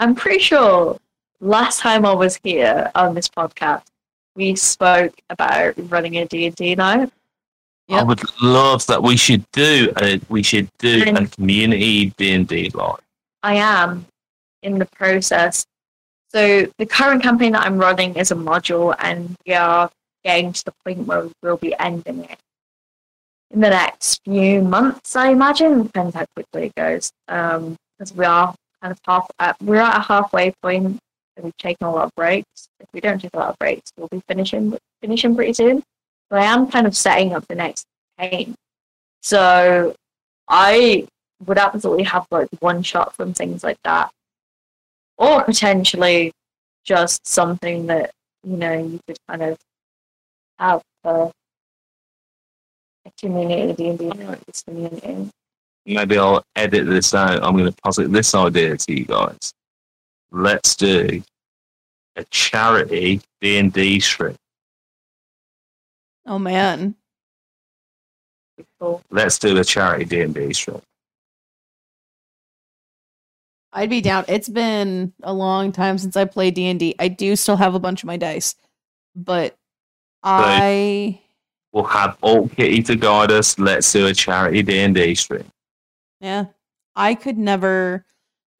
I'm pretty sure last time I was here on this podcast, we spoke about running a D and D night. Yep. I would love that. We should do a we should do and a community D and D live. I am in the process. So the current campaign that I'm running is a module, and we are getting to the point where we'll be ending it in the next few months, I imagine. Depends how quickly it goes. Um, because we are kind of half at, we're at a halfway point, and we've taken a lot of breaks. If we don't take a lot of breaks, we'll be finishing finishing pretty soon. But I am kind of setting up the next campaign. So I would absolutely have like one shot from things like that. Or potentially just something that, you know, you could kind of have for a community, D and D community. Maybe I'll edit this out. I'm going to posit this idea to you guys. Let's do a charity D and D strip. Oh man! Cool. Let's do a charity D and D show. I'd be down. It's been a long time since I played D and D. I do still have a bunch of my dice, but so I will have Alt-K to guide us. Let's do a charity D and D stream. Yeah, I could never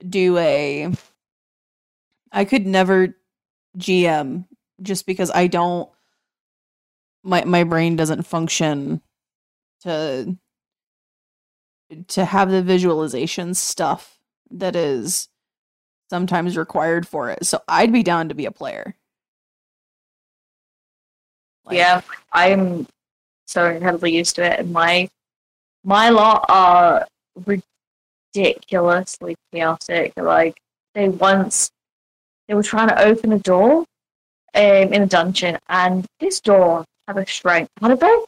do a. I could never G M just because I don't. My my brain doesn't function to to have the visualization stuff that is sometimes required for it. So I'd be down to be a player. Like, yeah, I'm so incredibly used to it, and my my lot are ridiculously chaotic. Like they once they were trying to open a door um, in a dungeon, and this door. Have a strength, had a very,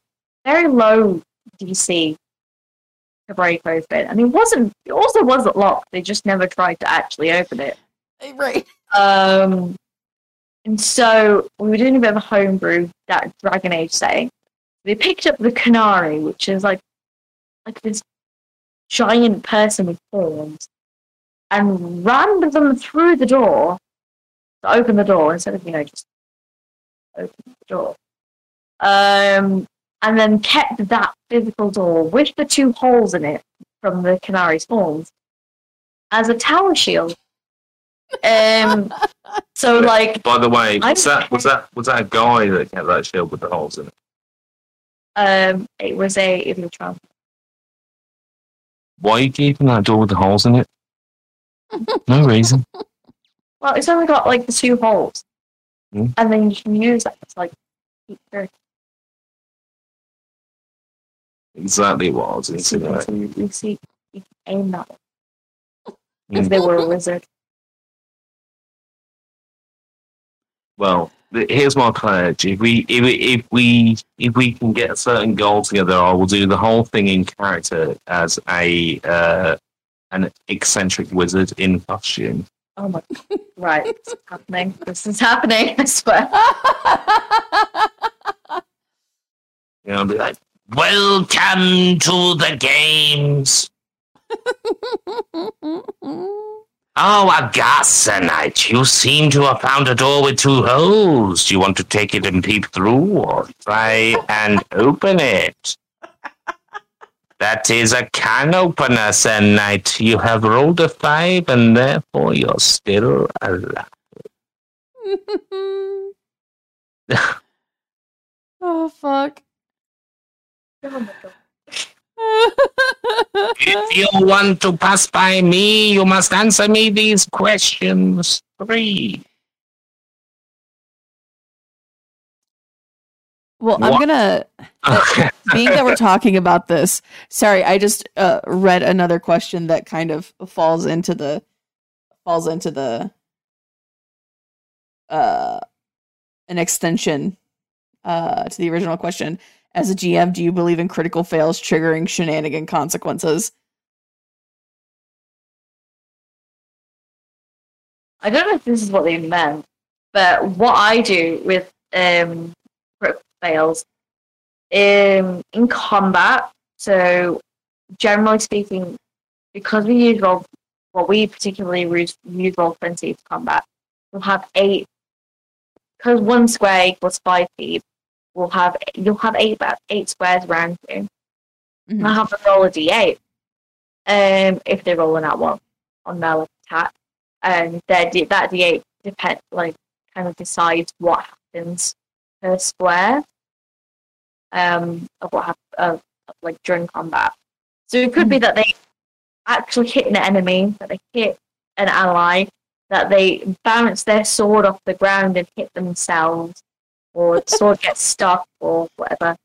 very low D C to break open, and it wasn't. It also wasn't locked. They just never tried to actually open it. Right. Um. And so we were doing a bit of a homebrew that Dragon Age setting. We picked up the Canary, which is like, like this giant person with horns, and rammed them through the door to open the door instead of you know just open the door. Um, and then kept that physical door with the two holes in it from the Canary's horns as a tower shield. Um, so like, by the way, was that was that was that a guy that kept that shield with the holes in it? Um, it was a evil child. Why are you keeping that door with the holes in it? No reason. Well, it's only got like the two holes, mm. and then you can use that as like. Exactly what I was insinuating. You see, you can aim that because they were a wizard. Well, here's my pledge: if we, if we, if we, if we can get a certain goal together, I will do the whole thing in character as a uh, an eccentric wizard in costume. Oh my God. Right, this is happening. This is happening, I swear. You know, I'll be like, welcome to the games. Oh, Agasanite, you seem to have found a door with two holes. Do you want to take it and peep through or try and open it? That is a can opener, Sir Knight. You have rolled a five, and therefore you're still alive. Oh, fuck. If you want to pass by me, you must answer me these questions. Three. Well, I'm going to, uh, being that we're talking about this, sorry, I just uh, read another question that kind of falls into the, falls into the, uh, an extension uh, to the original question. As a G M, do you believe in critical fails triggering shenanigan consequences? I don't know if this is what they meant, but what I do with, um, critical fails in, in combat, so generally speaking, because we use roll, well, we particularly use roll twenty to combat, we'll have eight, because one square equals five feet, we'll have, you'll have eight eight squares around you. Mm-hmm. I'll have them roll a d eight, um, if they're rolling at one on their like, attack, and their D, that d eight depend, like, kind of decides what happens per square, um, of what hap- of, of like during combat. So it could mm-hmm. be that they actually hit an enemy, that they hit an ally, that they bounce their sword off the ground and hit themselves, or the sword gets stuck, or whatever.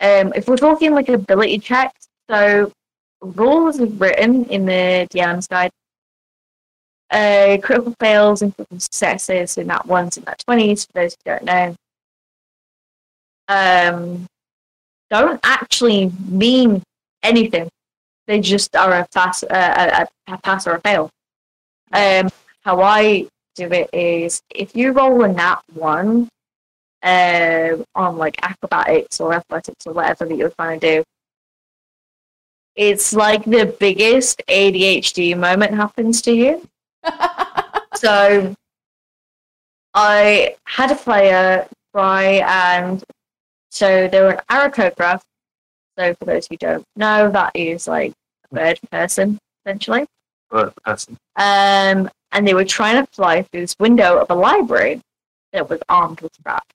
Um, if we're talking like ability checks, so rules are written in the D M's guide. Uh, critical fails and critical successes in that ones and that twenties. For those who don't know. Um, don't actually mean anything. They just are a pass, uh, a, a pass or a fail. Um, how I do it is if you roll a nat one uh, on like acrobatics or athletics or whatever that you're trying to do, it's like the biggest A D H D moment happens to you. So I had a player try and. So they were an aracocra. So for those who don't know, that is like a bird person, essentially. Bird person. Um, and they were trying to fly through this window of a library that was armed with traps.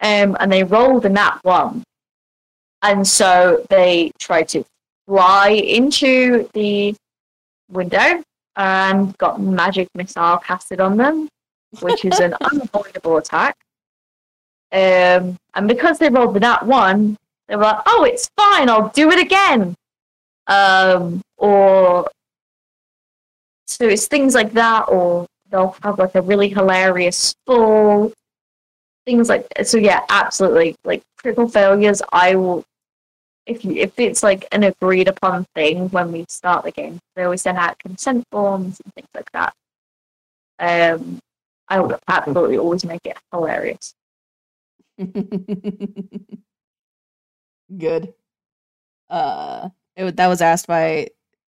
Um, and they rolled a nat one. And so they tried to fly into the window and got magic missile casted on them, which is an unavoidable attack. Um, and because they rolled the nat one, they were like, oh, it's fine, I'll do it again. Um, or, so it's things like that, or they'll have like a really hilarious fall, things like, so yeah, absolutely. Like critical failures, I will, if you, if it's like an agreed upon thing when we start the game, they always send out consent forms and things like that. Um, I will absolutely always make it hilarious. Good. Uh, it, that was asked by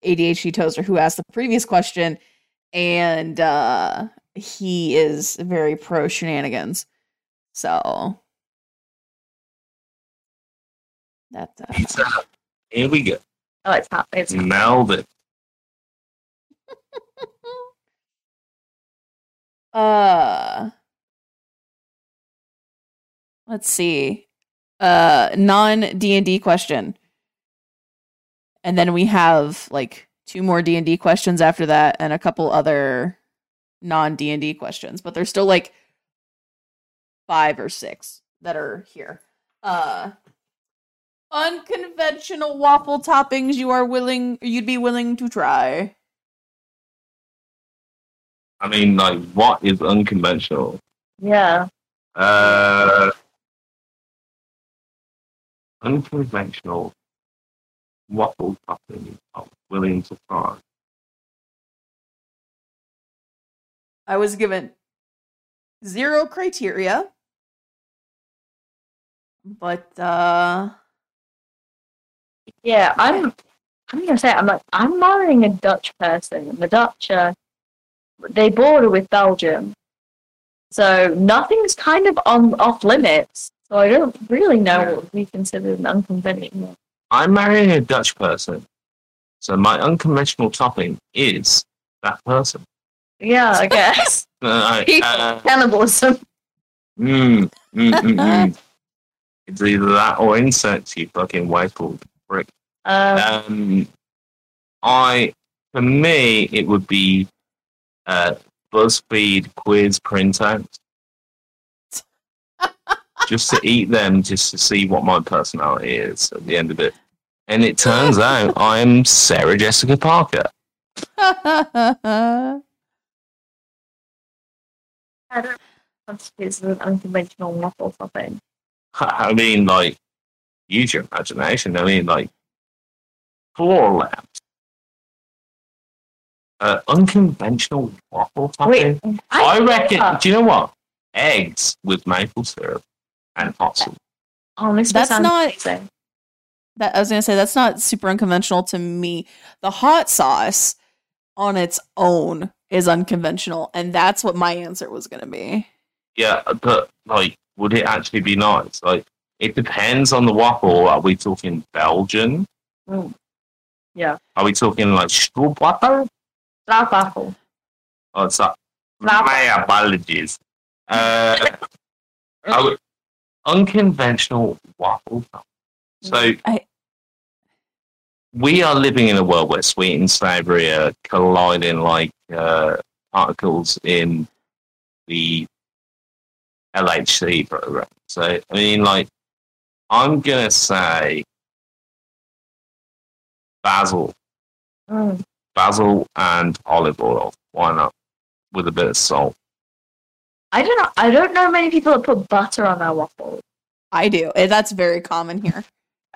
A D H D Toaster, who asked the previous question, and uh, he is very pro shenanigans. So that uh, it's up. Here we go. Oh, it's hot. It's now that. uh. Let's see. Uh, non-D and D question. And then we have, like, two more D and D questions after that and a couple other non-D and D questions. But there's still, like, five or six that are here. Uh, unconventional waffle toppings you are willing, you'd be willing to try. I mean, like, what is unconventional? Yeah. Uh... Unconventional waffle topping I'm willing to try. I was given zero criteria, but uh, yeah, I'm. I'm gonna say I'm like I'm marrying a Dutch person. And the Dutch are they border with Belgium. So nothing's kind of on off limits. So I don't really know what we consider an unconventional. I'm marrying a Dutch person. So my unconventional topping is that person. Yeah, I guess. uh, I, uh, Cannibalism. Mm, mm, mm, mm. It's either that or insects, you fucking white-balled prick. Um, um, I, for me, it would be uh, BuzzFeed quiz printout. Just to eat them, just to see what my personality is at the end of it. And it turns out I'm Sarah Jessica Parker. I don't constitute an unconventional model something. I mean, like, use your imagination. I mean, like, floor lamps. Uh, unconventional waffle topping. Wait, I, I reckon. That. Do you know what? Eggs with maple syrup and hot sauce. Oh, that's not. Amazing. That I was gonna say that's not super unconventional to me. The hot sauce on its own is unconventional, and that's what my answer was gonna be. Yeah, but like, would it actually be nice? Like, it depends on the waffle. Are we talking Belgian? Mm. Yeah. Are we talking like stroopwafel? Stroopwafel. Oh, it's like my apologies. Uh, I would, unconventional waffle. So I... we are living in a world where sweet and savory are colliding like uh, particles in the L H C program. So I mean, like, I'm gonna say basil. Mm. Basil and olive oil. Why not? With a bit of salt. I don't know. I don't know many people that put butter on their waffles. I do. That's very common here.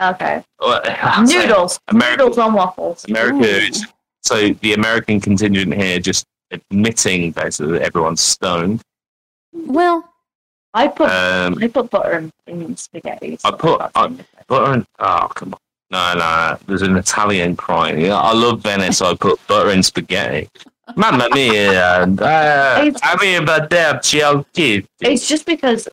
Okay. Well, noodles. America, noodles on waffles. America. Ooh. So the American contingent here just admitting basically that everyone's stoned. Well, I put um, I put butter in, in spaghetti. So I put I, butter in. Oh come on. No, no, there's an Italian crime. I love Venice, so I put butter in spaghetti. Mamma mia! Uh, I mean, but they're G L T. It's just because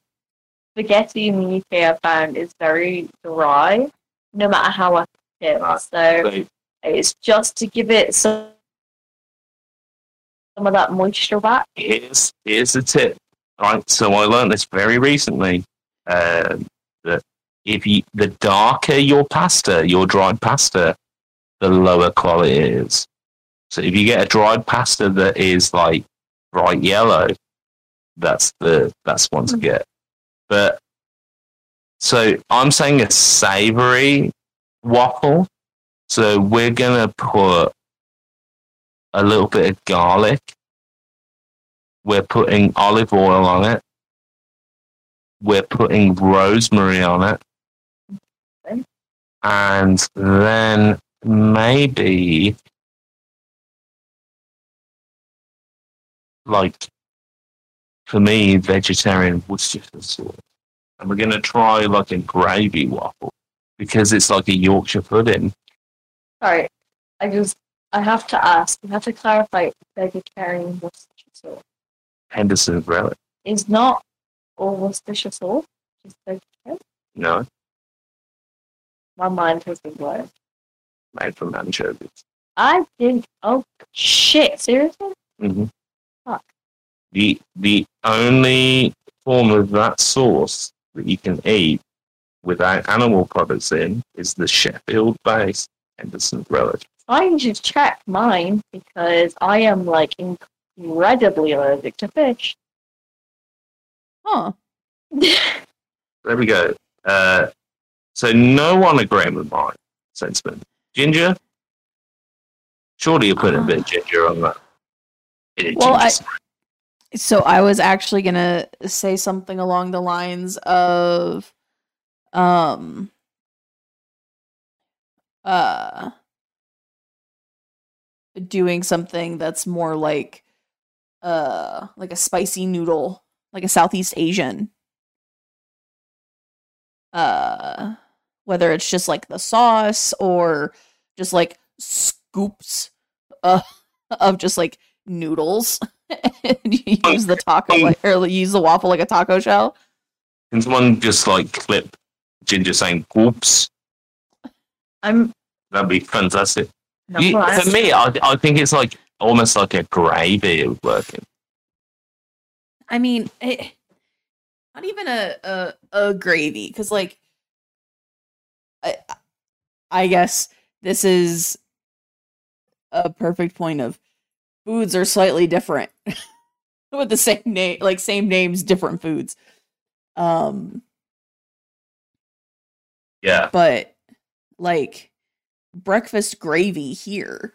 spaghetti in the U K I found is very dry, no matter how I cook it. So great. It's just to give it some, some of that moisture back. Here's here's a tip. Right, so I learned this very recently. Uh, that if you the darker your pasta, your dried pasta, the lower quality it is. So if you get a dried pasta that is like bright yellow, that's the that's one to get. But so I'm saying a savory waffle. So we're gonna put a little bit of garlic. We're putting olive oil on it. We're putting rosemary on it, and then maybe. Like, for me, vegetarian Worcestershire sauce. And we're going to try, like, a gravy waffle, because it's like a Yorkshire pudding. Sorry, I just, I have to ask, you have to clarify vegetarian Worcestershire sauce. Henderson's relic. It's not all Worcestershire sauce, just vegetarian? No. My mind has been blown. Made from anchovies. I think, oh, shit, seriously? Mm-hmm. Fuck. The the only form of that sauce that you can eat without animal products in is the Sheffield-based Henderson's relic. I should check mine because I am like incredibly allergic to fish. Huh. There we go. Uh, so no one agreeing with my sentiment. Ginger? Surely you put uh. a bit of ginger on that. Well, I, so I was actually going to say something along the lines of um, uh, doing something that's more like uh, like a spicy noodle, like a Southeast Asian. Uh, whether it's just like the sauce or just like scoops uh, of just like noodles And you use the taco, like, or use the waffle like a taco shell. Can someone just like clip Ginger saying "whoops"? I'm. That'd be fantastic. You, for me, I I think it's like almost like a gravy of working. I mean, it, not even a a, a gravy, because like, I I guess this is a perfect point of foods are slightly different with the same name, like same names, different foods. Um. Yeah, but like breakfast gravy here,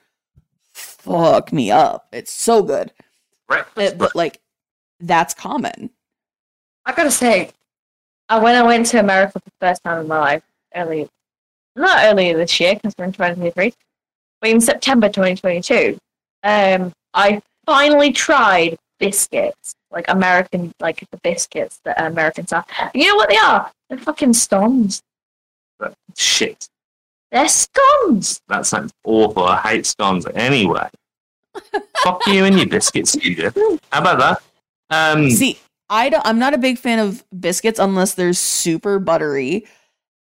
fuck me up. It's so good. Breakfast, it, but like that's common. I gotta say, uh, when I went to America for the first time in my life, early, not earlier this year because we're in twenty twenty-three, but in September twenty twenty-two, um, I finally tried biscuits. Like American, like the biscuits that Americans have. You know what they are? They're fucking scones. Shit. They're scones. That sounds awful. I hate scones anyway. Fuck you and your biscuits, Ginger. How about that? Um, See, I don't, I'm not a big fan of biscuits unless they're super buttery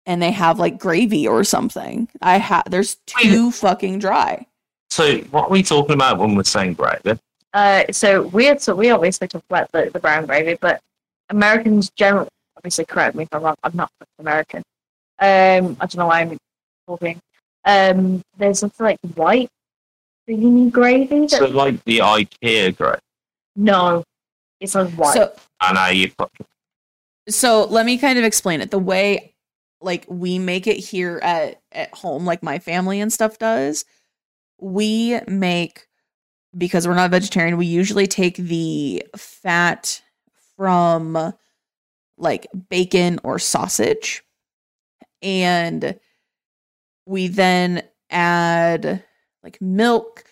and they have like gravy or something. I ha- There's too wait. fucking dry. So what are we talking about when we're saying gravy? Uh, so we so we obviously talk about the, the brown gravy, but Americans generally, obviously, correct me if I'm wrong. I'm not American. Um, I don't know why I'm talking. Um, there's something like white creamy gravy. So like the IKEA gravy. No, it's not white. So, I know you. So let me kind of explain it the way, like we make it here at at home, like my family and stuff does. We make. Because we're not vegetarian, we usually take the fat from like bacon or sausage, and we then add like milk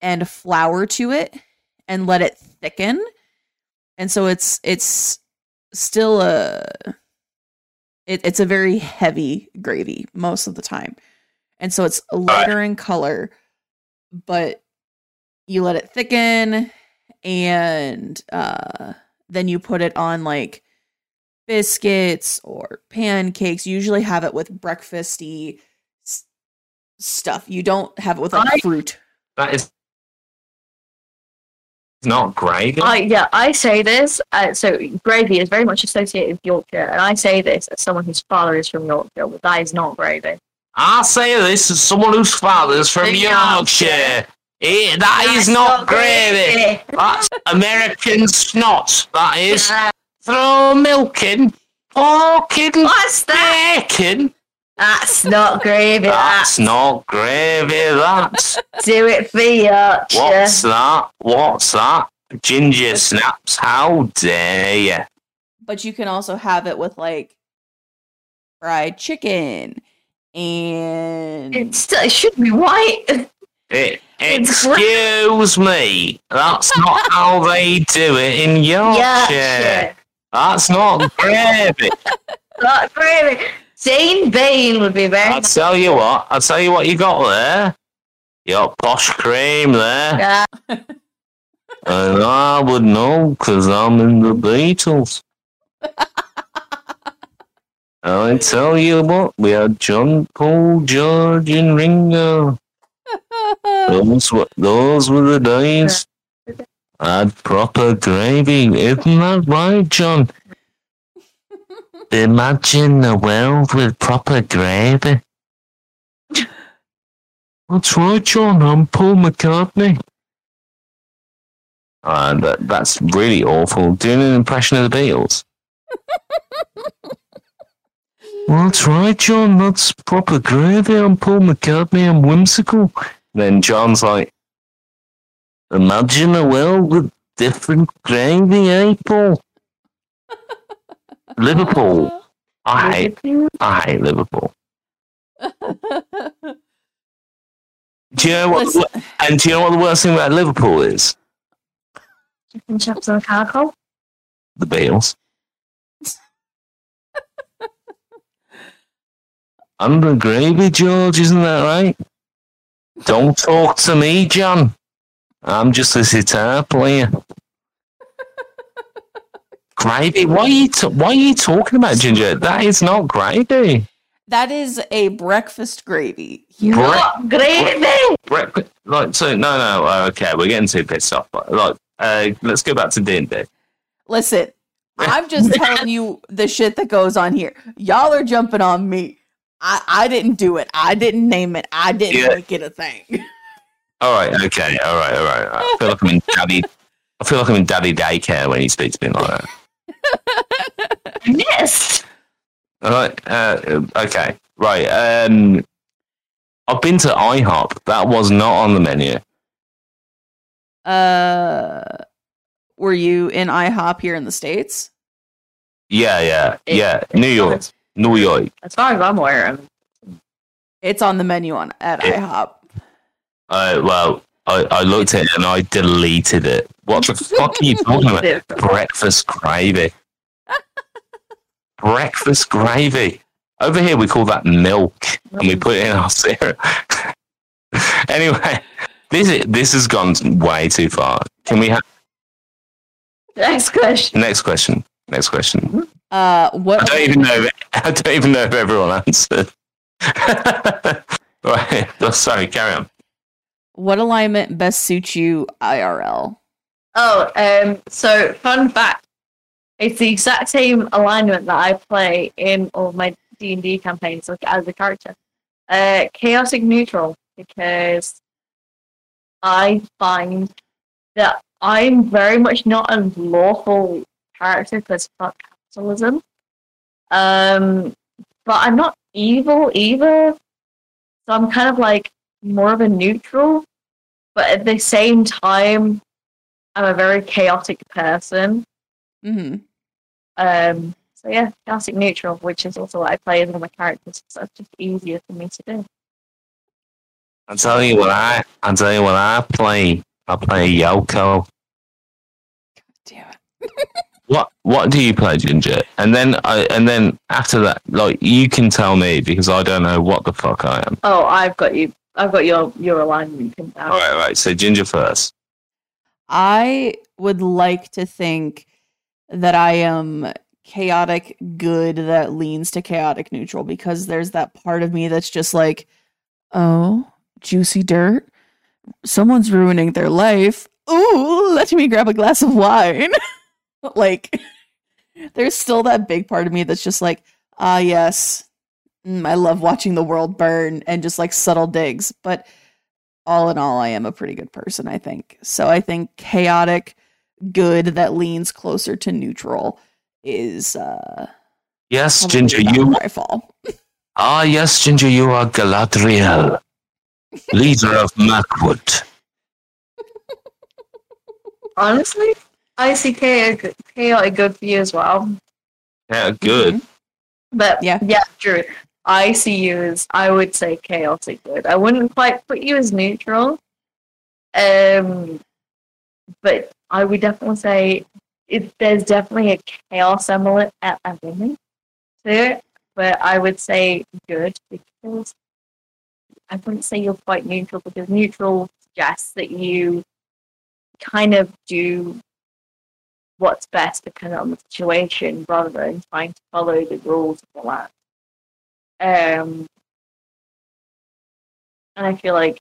and flour to it and let it thicken. And so it's it's still a it, it's a very heavy gravy most of the time, and so it's lighter in color, but you let it thicken, and uh, then you put it on like biscuits or pancakes. You usually have it with breakfasty s- stuff. You don't have it with like I, fruit. That is not gravy. I, yeah, I say this. Uh, so gravy is very much associated with Yorkshire, and I say this as someone whose father is from Yorkshire, but that is not gravy. I say this as someone whose father is from Yorkshire. Yorkshire. It, that that is, is not, not gravy. gravy. That's American snot. That is yeah. Throw milk in, pork in, what's that? Bacon. That's not gravy. That's, that's not gravy. That. Do it for Yorkshire. What's that? What's that? Ginger snaps. How dare you? But you can also have it with like fried chicken, and it's, it should be white. It, excuse me, that's not how they do it in Yorkshire. Yorkshire. That's not gravy. Not gravy. Dean Bean would be better. I'll tell you what, I'll tell you what you got there. You got posh cream there. Yeah. And I would know because I'm in the Beatles. I tell you what, we had John, Paul, George, and Ringo. Those were, those were the days I had proper gravy. Isn't that right, John? Imagine the world with proper gravy. That's right, John. I'm Paul McCartney. Uh, that, that's really awful. Doing an impression of the Beatles. Well, that's right, John. That's proper gravy. I'm Paul McCartney. I'm whimsical. Then John's like, imagine a world with different gravy, eh, Paul? Liverpool. I hate, I hate Liverpool. Do you know what? And do you know what the worst thing about Liverpool is? Chicken chops on a charcoal. The Beatles. Under gravy, George, isn't that right? Don't talk to me, John. I'm just a sitar player. Gravy? Why are you t- why are you talking about Ginger? That is not gravy. That is a breakfast gravy. You Bre- not gravy. Bre- bre- like so? No, no. Okay, we're getting too pissed off. Like, uh, let's go back to D and D. Listen, I'm just telling you the shit that goes on here. Y'all are jumping on me. I, I didn't do it. I didn't name it. I didn't yeah. make it a thing. All right. Okay. All right. All right. All right. I feel like I'm in daddy. I feel like I'm in daddy daycare when he speaks to me like that. Yes. All right. Uh, okay. Right. Um, I've been to IHOP. That was not on the menu. Uh, were you in IHOP here in the States? Yeah. Yeah. It, yeah. New York. New York. As far as I'm aware, I'm... it's on the menu on at it, IHOP. Uh, well, I, I looked at it and I deleted it. What the fuck are you talking about? Breakfast gravy. Breakfast gravy. Over here, we call that milk, and we put it in our syrup. Anyway, this is, this has gone way too far. Can we have next question? Next question. Next question. Uh, what? I don't even know. If, I don't even know if everyone answered. Right. Sorry. Carry on. What alignment best suits you I R L? Oh, um, so fun fact. It's the exact same alignment that I play in all my D and D campaigns as a character. Uh, chaotic neutral, because I find that I'm very much not a lawful character because fuck capitalism. Um, but I'm not evil either. So I'm kind of like more of a neutral, but at the same time I'm a very chaotic person. Mm-hmm. Um, so yeah, chaotic neutral, which is also what I play as one of my characters, so it's just easier for me to do. I'm telling you what I I'm telling you what I play. I play Yoko. God damn it. What what do you play, Ginger? And then I and then after that, like, you can tell me because I don't know what the fuck I am. Oh, I've got you I've got your, your alignment. All right, all right. So Ginger first. I would like to think that I am chaotic good that leans to chaotic neutral, because there's that part of me that's just like, oh, juicy dirt. Someone's ruining their life. Ooh, let me grab a glass of wine. Like, there's still that big part of me that's just like, ah, yes. I love watching the world burn and just like subtle digs. But all in all, I am a pretty good person, I think. So I think chaotic good that leans closer to neutral is. Uh, yes, Ginger, you. Where I fall. Ah, yes, Ginger, you are Galadriel, leader of Macwood. Honestly, I see chaotic good for you as well. Yeah, good. Mm-hmm. But yeah, yeah, Drew. I see you as, I would say, chaotic good. I wouldn't quite put you as neutral. Um, but I would definitely say it, there's definitely a chaos element at everything to it. But I would say good, because I wouldn't say you're quite neutral, because neutral suggests that you kind of do what's best depending on the situation rather than trying to follow the rules of the land. Um, and I feel like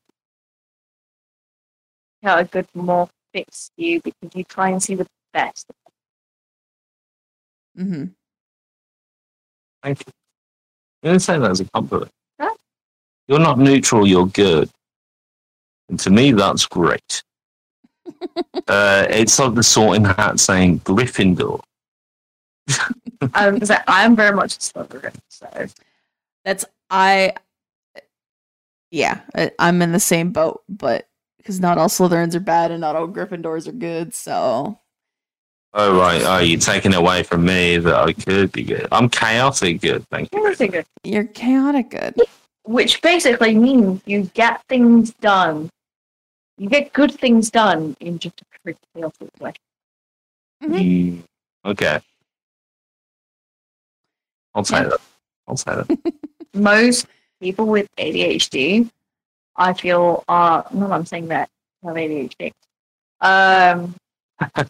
how a good more fits you because you try and see the best. Mm-hmm. Thank you. You didn't say that as a compliment. Huh? You're not neutral, you're good. And to me, that's great. uh, it's like the Sorting Hat saying Gryffindor. um, so I'm very much a Slytherin, so... That's I, yeah, I, I'm in the same boat, but because not all Slytherins are bad and not all Gryffindors are good, so. Oh right, oh, you're taking away from me that I could be good. I'm chaotic good, thank you. Chaotic good. You're chaotic good, which basically means you get things done. You get good things done in just a pretty chaotic way. Mm-hmm. Mm, okay, I'll say yeah. that. I'll say that. Most people with A D H D, I feel, are, not that I'm saying that, have A D H D, Um,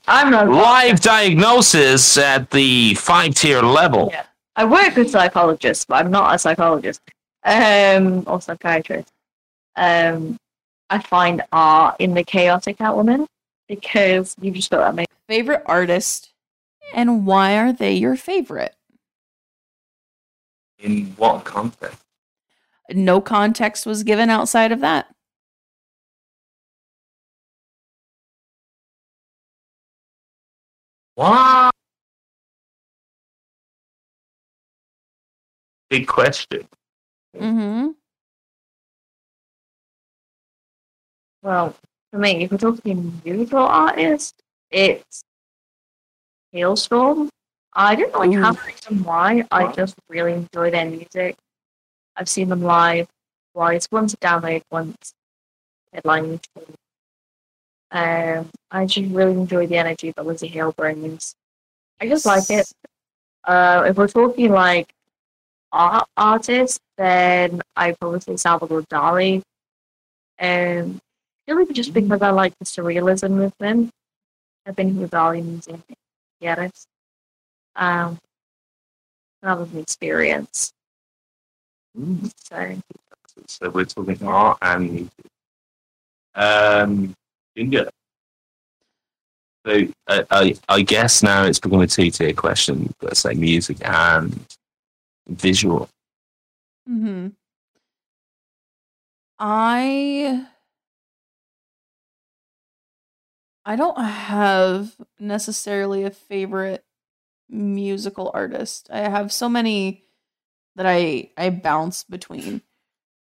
I'm not live diagnosis at the five-tier level. Yeah. I work with psychologists, but I'm not a psychologist um, or psychiatrist. Um, I find art in the chaotic element because you've just got that many. Favorite artist, and why are they your favorite? In what context? No context was given outside of that. Wow. Big question. Mm-hmm. Well, for me, if we're talking musical artists, it's Hailstorm. I don't really Ooh. have a reason why. I just really enjoy their music. I've seen them live twice, once at Download, once headlining. Um, I just really enjoy the energy that Lizzie Hale brings. I just like it. Uh, if we're talking like art artists, then I probably say Salvador Dali. Um, really just because I like the surrealism movement. I've been to the Dali Museum in Jerez. Um, that was an experience. Mm. So. so we're talking art and music. Um, Ginger. So I, I, I guess now it's become a two-tier question. Let's say music and visual. Mm-hmm. I I don't have necessarily a favorite musical artist. I have so many that I I bounce between.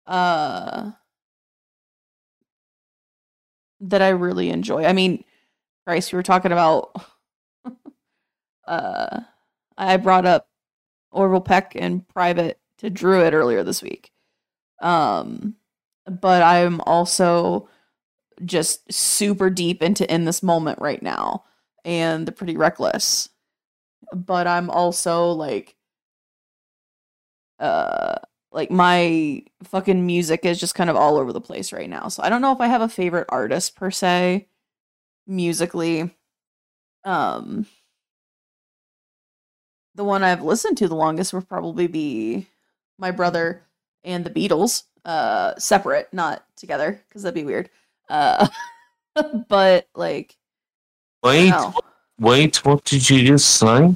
Uh, that I really enjoy. I mean, Christ, we were talking about uh I brought up Orville Peck and Private to Druid earlier this week. Um but I'm also just super deep into In This Moment right now and The Pretty Reckless. But I'm also like uh like my fucking music is just kind of all over the place right now. So I don't know if I have a favorite artist per se musically. Um the one I've listened to the longest would probably be my brother and the Beatles, uh separate, not together, because that'd be weird. Uh but like wait wait what did you just say?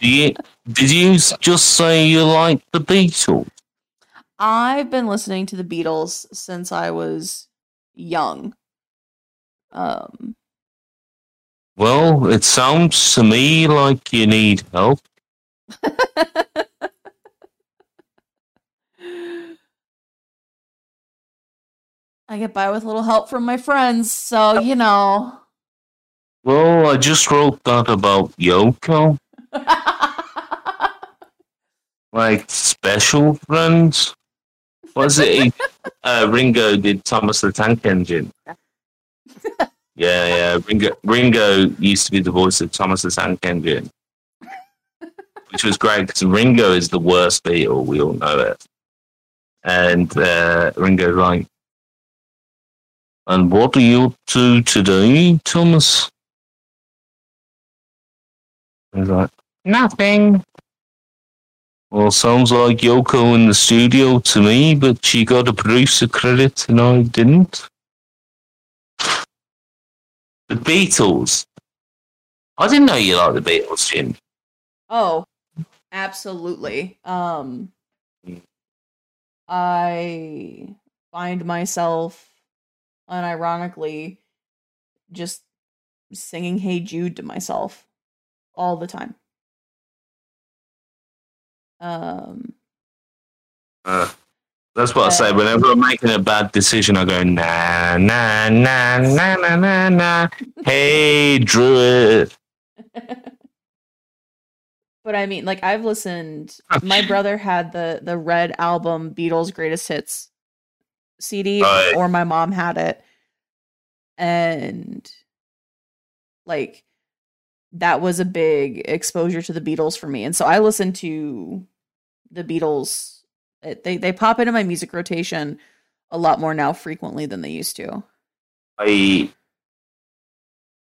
Do you, did you just say you like the Beatles? I've been listening to the Beatles since I was young. Um. Well, it sounds to me like you need help. I get by with a little help from my friends, so, you know. Well, I just wrote that about Yoko. Like special friends? Was it uh, Ringo did Thomas the Tank Engine? Yeah, yeah. Ringo, Ringo used to be the voice of Thomas the Tank Engine, which was great because Ringo is the worst Beatle. We all know it. And uh, Ringo's like, "And what are you up to today, Thomas?" He's like, "Nothing." Well, sounds like Yoko in the studio to me, but she got a producer credit and I didn't. The Beatles. I didn't know you liked the Beatles, Jim. Oh, absolutely. Um, I find myself, unironically, just singing Hey Jude to myself all the time. Um, uh, that's what uh, I say. Whenever I'm making a bad decision, I go na na na na na na na. Hey, Druid. But I mean, like I've listened. My brother had the the red album Beatles Greatest Hits C D, right. Or my mom had it, and like that was a big exposure to the Beatles for me. And so I listened to the Beatles. They they pop into my music rotation a lot more now frequently than they used to. I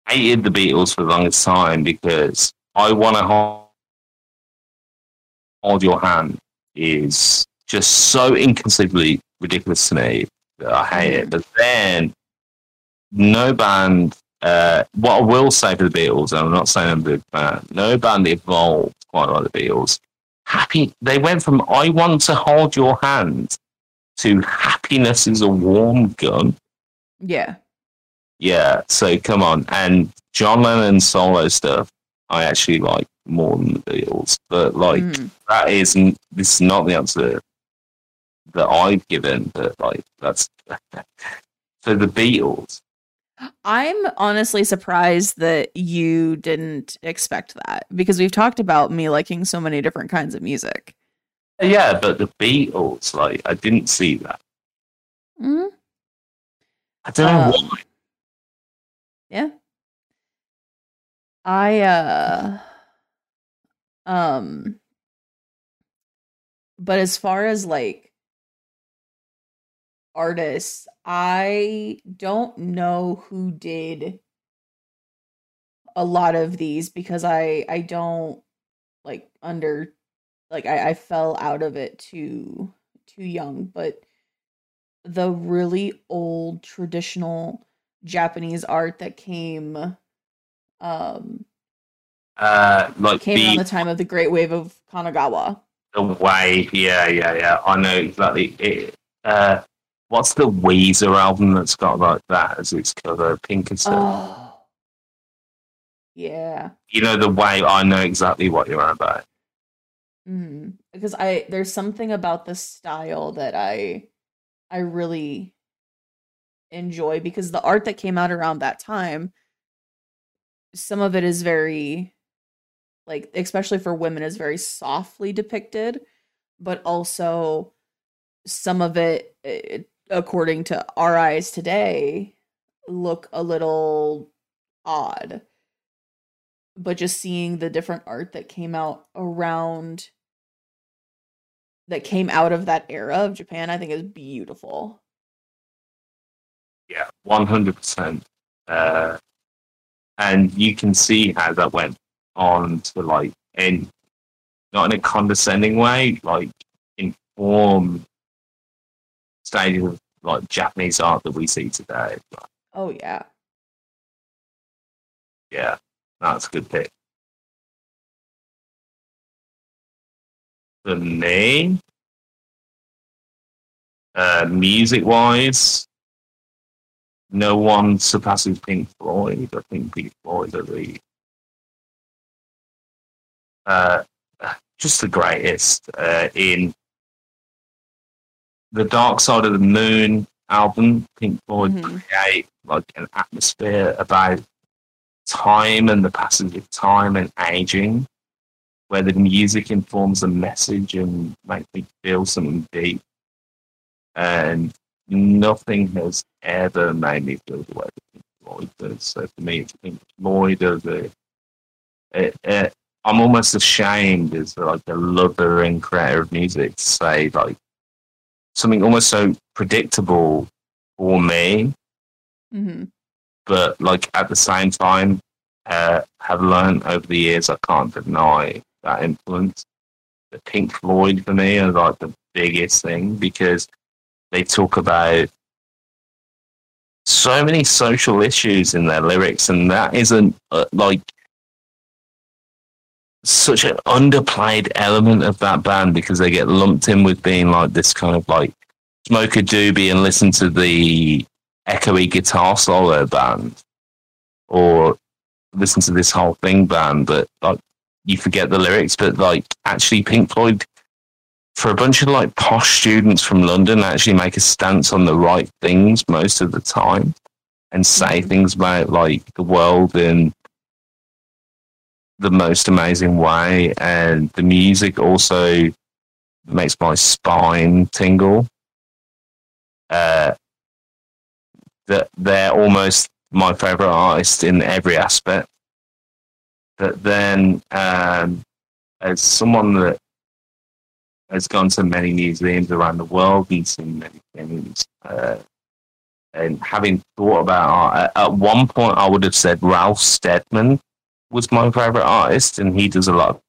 hated the Beatles for the longest time because I Want to Hold Your Hand is just so inconceivably ridiculous to me that I hate it. But then, no band, uh, what I will say for the Beatles, and I'm not saying I'm a big fan, no band evolved quite like the Beatles. Happy, they went from I Want to Hold Your Hand to Happiness is a Warm Gun. Yeah. Yeah, so come on. And John Lennon's solo stuff, I actually like more than the Beatles. But, like, mm. that is, this is not the answer that I've given, but, like, that's... So the Beatles. I'm honestly surprised that you didn't expect that, because we've talked about me liking so many different kinds of music. Yeah, but the Beatles, like, I didn't see that. Mm. I don't um, know why. Yeah. I, uh... Um... But as far as, like, artists, I don't know who did a lot of these, because I, I don't, like, under... Like, I, I fell out of it too too young, but the really old traditional Japanese art that came, um, uh, like came the, around the time of the Great Wave of Kanagawa. The wave, yeah, yeah, yeah. I know exactly. It, uh, what's the Weezer album that's got like that as its cover? Pink and stuff. Oh, yeah. You know the wave. I know exactly what you're on about. Mm, because I there's something about the style that I I really enjoy, because the art that came out around that time, some of it is very, like, especially for women, is very softly depicted, but also some of it, it according to our eyes today, look a little odd. But just seeing the different art that came out around that came out of that era of Japan, I think is beautiful. Yeah, one hundred percent. Uh, and you can see how that went on to, like, in, not in a condescending way, like, inform stages of, like, Japanese art that we see today. Like, oh, yeah. Yeah, that's a good pick. For me, uh, music-wise, no one surpasses Pink Floyd. I think Pink Floyd are the uh, just the greatest. Uh, in the Dark Side of the Moon album, Pink Floyd mm-hmm. create like an atmosphere about time and the passage of time and aging, where the music informs the message and makes me feel something deep. And nothing has ever made me feel the way that Pink Floyd does. So for me, it's Pink Floyd. Or the, it, it, I'm almost ashamed as like a lover and creator of music to say like something almost so predictable for me, mm-hmm. but like at the same time, uh, have learned over the years I can't deny that influence. The Pink Floyd for me are like the biggest thing, because they talk about so many social issues in their lyrics, and that isn't uh, like such an underplayed element of that band, because they get lumped in with being like this kind of like smoke a doobie and listen to the echoey guitar solo band, or listen to this whole thing band, but like you forget the lyrics. But like actually Pink Floyd, for a bunch of like posh students from London, actually make a stance on the right things most of the time and say mm-hmm. things about like the world in the most amazing way. And the music also makes my spine tingle. Uh, that they're almost my favorite artist in every aspect. But then um, as someone that has gone to many museums around the world and seen many things, uh, and having thought about art, at one point I would have said Ralph Steadman was my favorite artist, and he does a lot of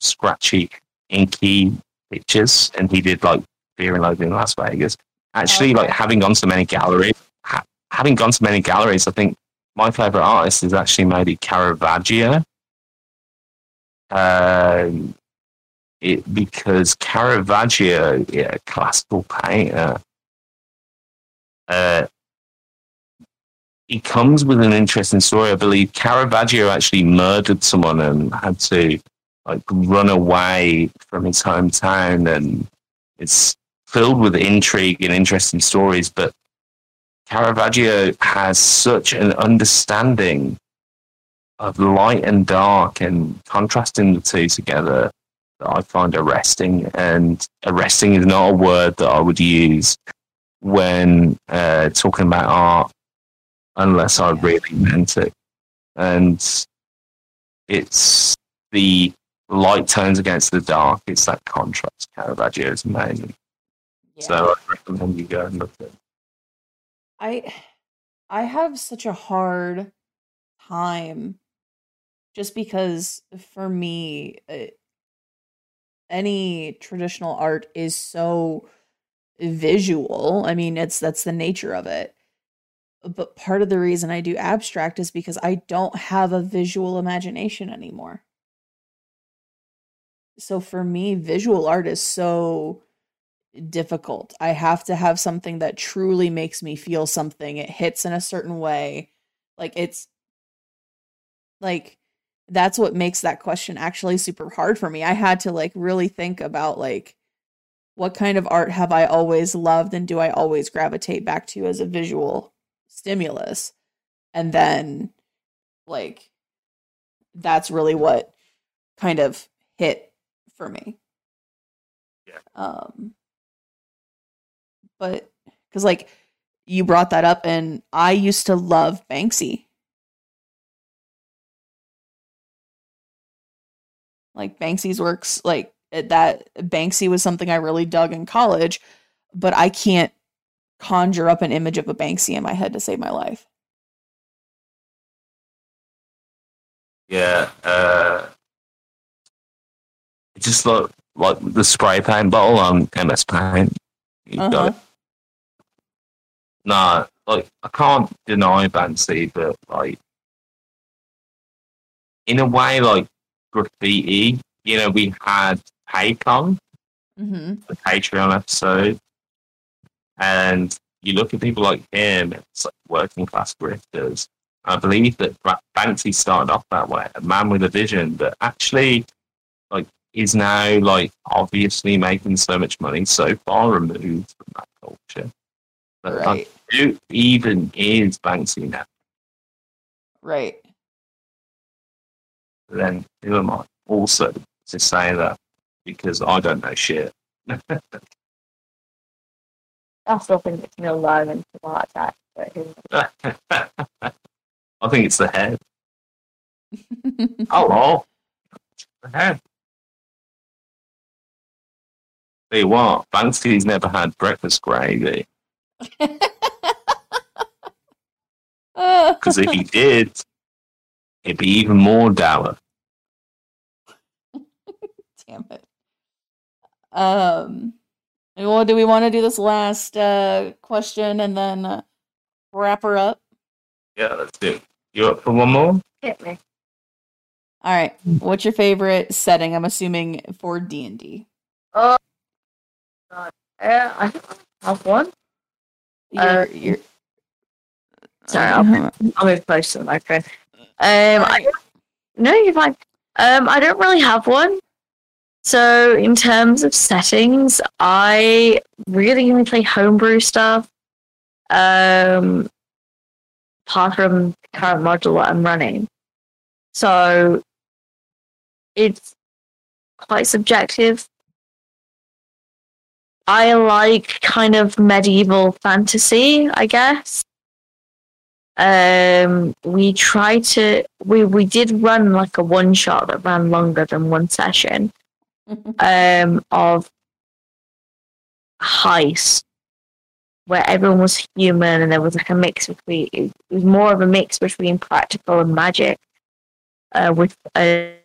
scratchy, inky pictures, and he did like Fear and Loathing in Las Vegas. Actually, like having gone to many galleries, ha- having gone to many galleries, I think my favorite artist is actually maybe Caravaggio. Um, it because Caravaggio, yeah, classical painter. Uh, he comes with an interesting story. I believe Caravaggio actually murdered someone and had to like run away from his hometown, and it's filled with intrigue and interesting stories. But Caravaggio has such an understanding of light and dark and contrasting the two together that I find arresting. And arresting is not a word that I would use when uh, talking about art unless I really meant it. And it's the light tones against the dark. It's that contrast. Caravaggio is amazing. Yeah. So I recommend you go and look at it. I, I have such a hard time just because for me, it, any traditional art is so visual. I mean, it's that's the nature of it. But part of the reason I do abstract is because I don't have a visual imagination anymore. So for me, visual art is so difficult. I have to have something that truly makes me feel something. It hits in a certain way. Like it's like, that's what makes that question actually super hard for me. I had to like really think about like, what kind of art have I always loved and do I always gravitate back to as a visual stimulus? And then like, that's really what kind of hit for me. Yeah. Um, But, because, like, you brought that up, and I used to love Banksy. Like, Banksy's works, like, that Banksy was something I really dug in college, but I can't conjure up an image of a Banksy in my head to save my life. Yeah, uh, just like, like the spray paint bottle on M S Paint. You uh-huh. got it. No, like I can't deny Banksy, but like in a way, like graffiti. You know, we had Paycon, mm-hmm. the Patreon episode, and you look at people like him. It's like working class grifters. I believe that Banksy started off that way, a man with a vision, but actually, like, is now like obviously making so much money, so far removed from that culture. But right. like, who even is Banksy now? Right. But then who am I also to say that? Because I don't know shit. I still think it's Neil Loman's heart attack. I think it's the head. oh, well. The head. Tell you what, Banksy's never had breakfast gravy. Because if he did, it'd be even more dour. Damn it. Um, well, do we want to do this last uh, question and then uh, wrap her up? Yeah, let's do it. You up for one more? Hit me. All right. What's your favorite setting, I'm assuming, for D and D? Oh, God. Uh, I think I have one. You're, uh, you're... Sorry, I'll move, I'll move close to the microphone. Um, I, no, you're fine. Um, I don't really have one. So, in terms of settings, I really only play homebrew stuff. Um, apart from the current module that I'm running. So, it's quite subjective. I like kind of medieval fantasy, I guess. Um, we try to... We, we did run like a one-shot that ran longer than one session um, of heist where everyone was human and there was like a mix between, it was more of a mix between practical and magic, uh, with a,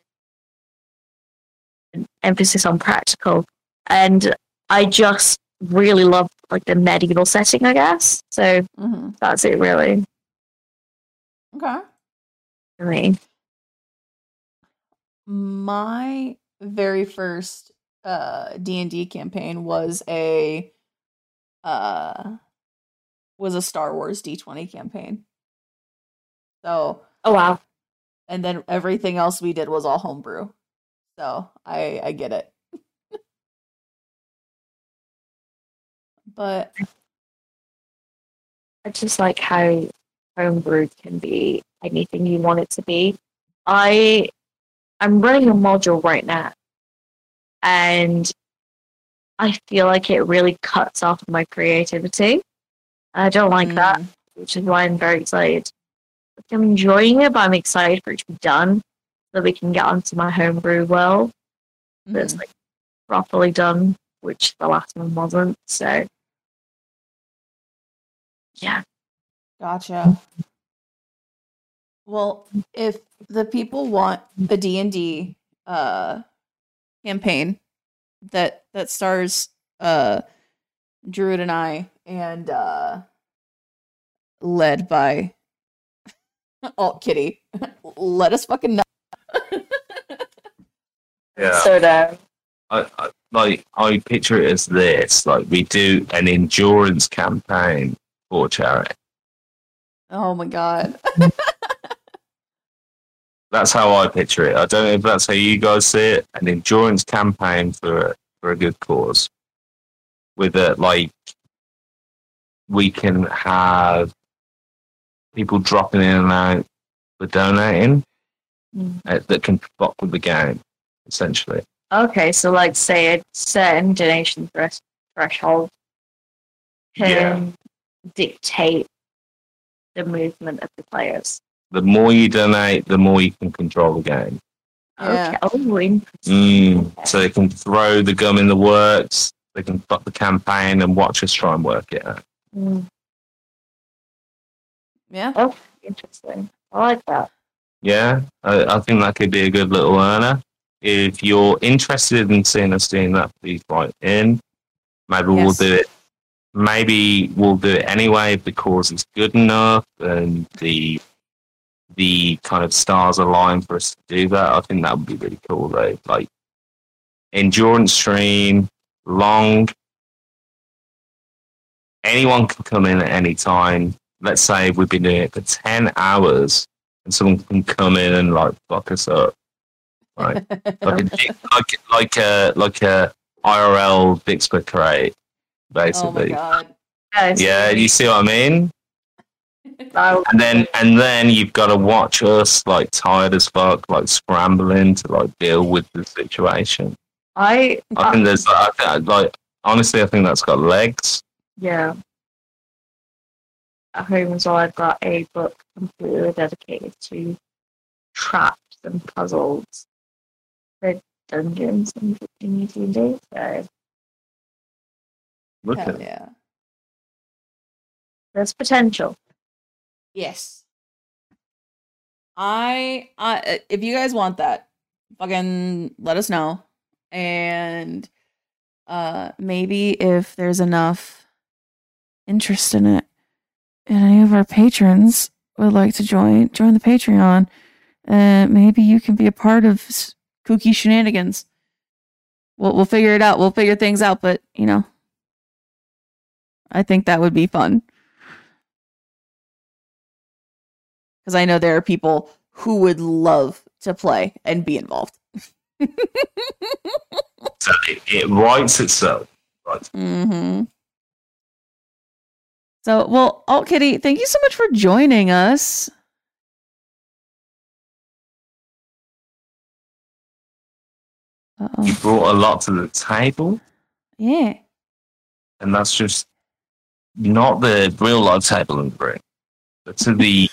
an emphasis on practical. And I just really loved like the medieval setting, I guess. So mm-hmm. that's it, really. Okay. For me, my very first uh, D and D campaign was a uh, was a Star Wars D twenty campaign. So, oh wow! And then everything else we did was all homebrew. So I I get it. But I just like how homebrew can be anything you want it to be. I I'm running a module right now, and I feel like it really cuts off my creativity. I don't like mm. that, which is why I'm very excited. I'm enjoying it, but I'm excited for it to be done so we can get onto my homebrew world mm. that's like properly done, which the last one wasn't. So yeah. Gotcha. Well, if the people want a D and D uh, campaign that that stars uh, Druid and I, and uh, led by Alt Kitty, let us fucking know. Yeah. So down. I, I like. I picture it as this: like we do an endurance campaign for charity. Oh my god. That's how I picture it. I don't know if that's how you guys see it. An endurance campaign for a, for a good cause. With it, like, we can have people dropping in and out with donating mm. uh, that can fuck with the game, essentially. Okay, so, like, say a certain donation thresh- threshold can yeah. dictate the movement of the players. The more you donate, the more you can control the game. Yeah. Okay. Oh, interesting. Mm. Okay. So they can throw the gum in the works, they can fuck the campaign and watch us try and work it out. Mm. Yeah. Oh, interesting. I like that. Yeah, I, I think that could be a good little earner. If you're interested in seeing us doing that, please write in. Maybe yes. we'll do it. Maybe we'll do it anyway if the cause is good enough and the... the kind of stars align for us to do that. I think that would be really cool though. Like endurance stream, long. Anyone can come in at any time. Let's say we've been doing it for ten hours and someone can come in and like fuck us up. Right. Like a like like a like a I R L Dixper crate, basically. Oh my God. Yes. Yeah, you see what I mean? And then, and then you've got to watch us like tired as fuck, like scrambling to like deal with the situation. I, I think there's like, I think, like honestly, I think that's got legs. Yeah. At home as well, I've got a book completely dedicated to traps and puzzles, the dungeons and D and D. So, look at yeah, there's potential. Yes. I, I, if you guys want that, fucking let us know. And uh, maybe if there's enough interest in it, and any of our patrons would like to join, join the Patreon, and uh, maybe you can be a part of kooky shenanigans. We'll, we'll figure it out. We'll figure things out, but, you know, I think that would be fun. Because I know there are people who would love to play and be involved. So it, it writes itself. Right. Mm-hmm. So, well, Alt Kitty, thank you so much for joining us. Uh-oh. You brought a lot to the table. Yeah. And that's just not the real life table in the room, but to the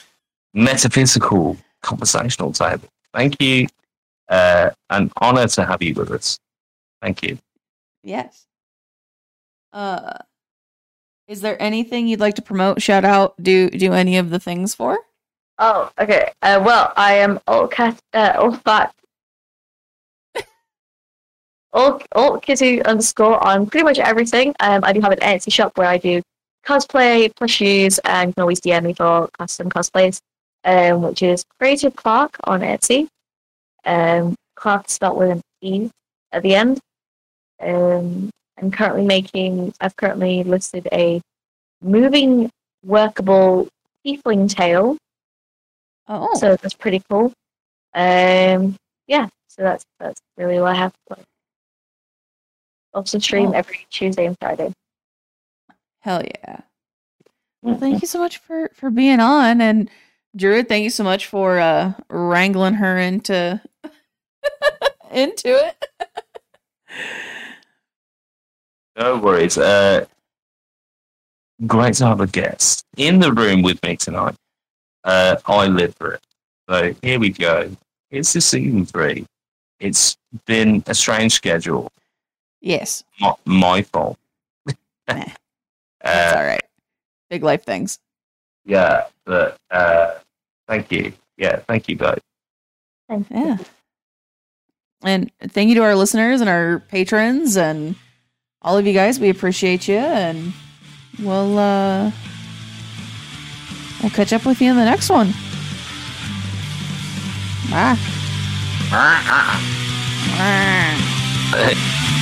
metaphysical conversational table. Thank you. Uh, an honor to have you with us. Thank you. Yes. Uh, Is there anything you'd like to promote, shout out, do do any of the things for? Oh, okay. Uh, well, I am Alt-Cat, uh, Alt-Cat, Alt-Kitty underscore on pretty much everything. Um, I do have an Etsy shop where I do cosplay, plushies, and you can always D M me for custom cosplays, um, which is Creative Clark on Etsy. Um, Clark spelled with an E at the end. Um, I'm currently making, I've currently listed a moving, workable tiefling tail. Oh. So that's pretty cool. Um, yeah, so that's that's really what I have to play. Also stream oh. every Tuesday and Friday. Hell yeah. Well, thank you so much for, for being on. And Druid, thank you so much for uh, wrangling her into into it. No worries. Uh, great to have a guest in the room with me tonight. Uh, I live for it. So here we go. It's the season three. It's been a strange schedule. Yes. Not my fault. Nah, that's uh, all right. Big life things. Yeah, but uh, thank you. Yeah, thank you both. Thank you. Yeah. And thank you to our listeners and our patrons and all of you guys. We appreciate you, and we'll uh, we'll catch up with you in the next one. Bye. Bye. Bye.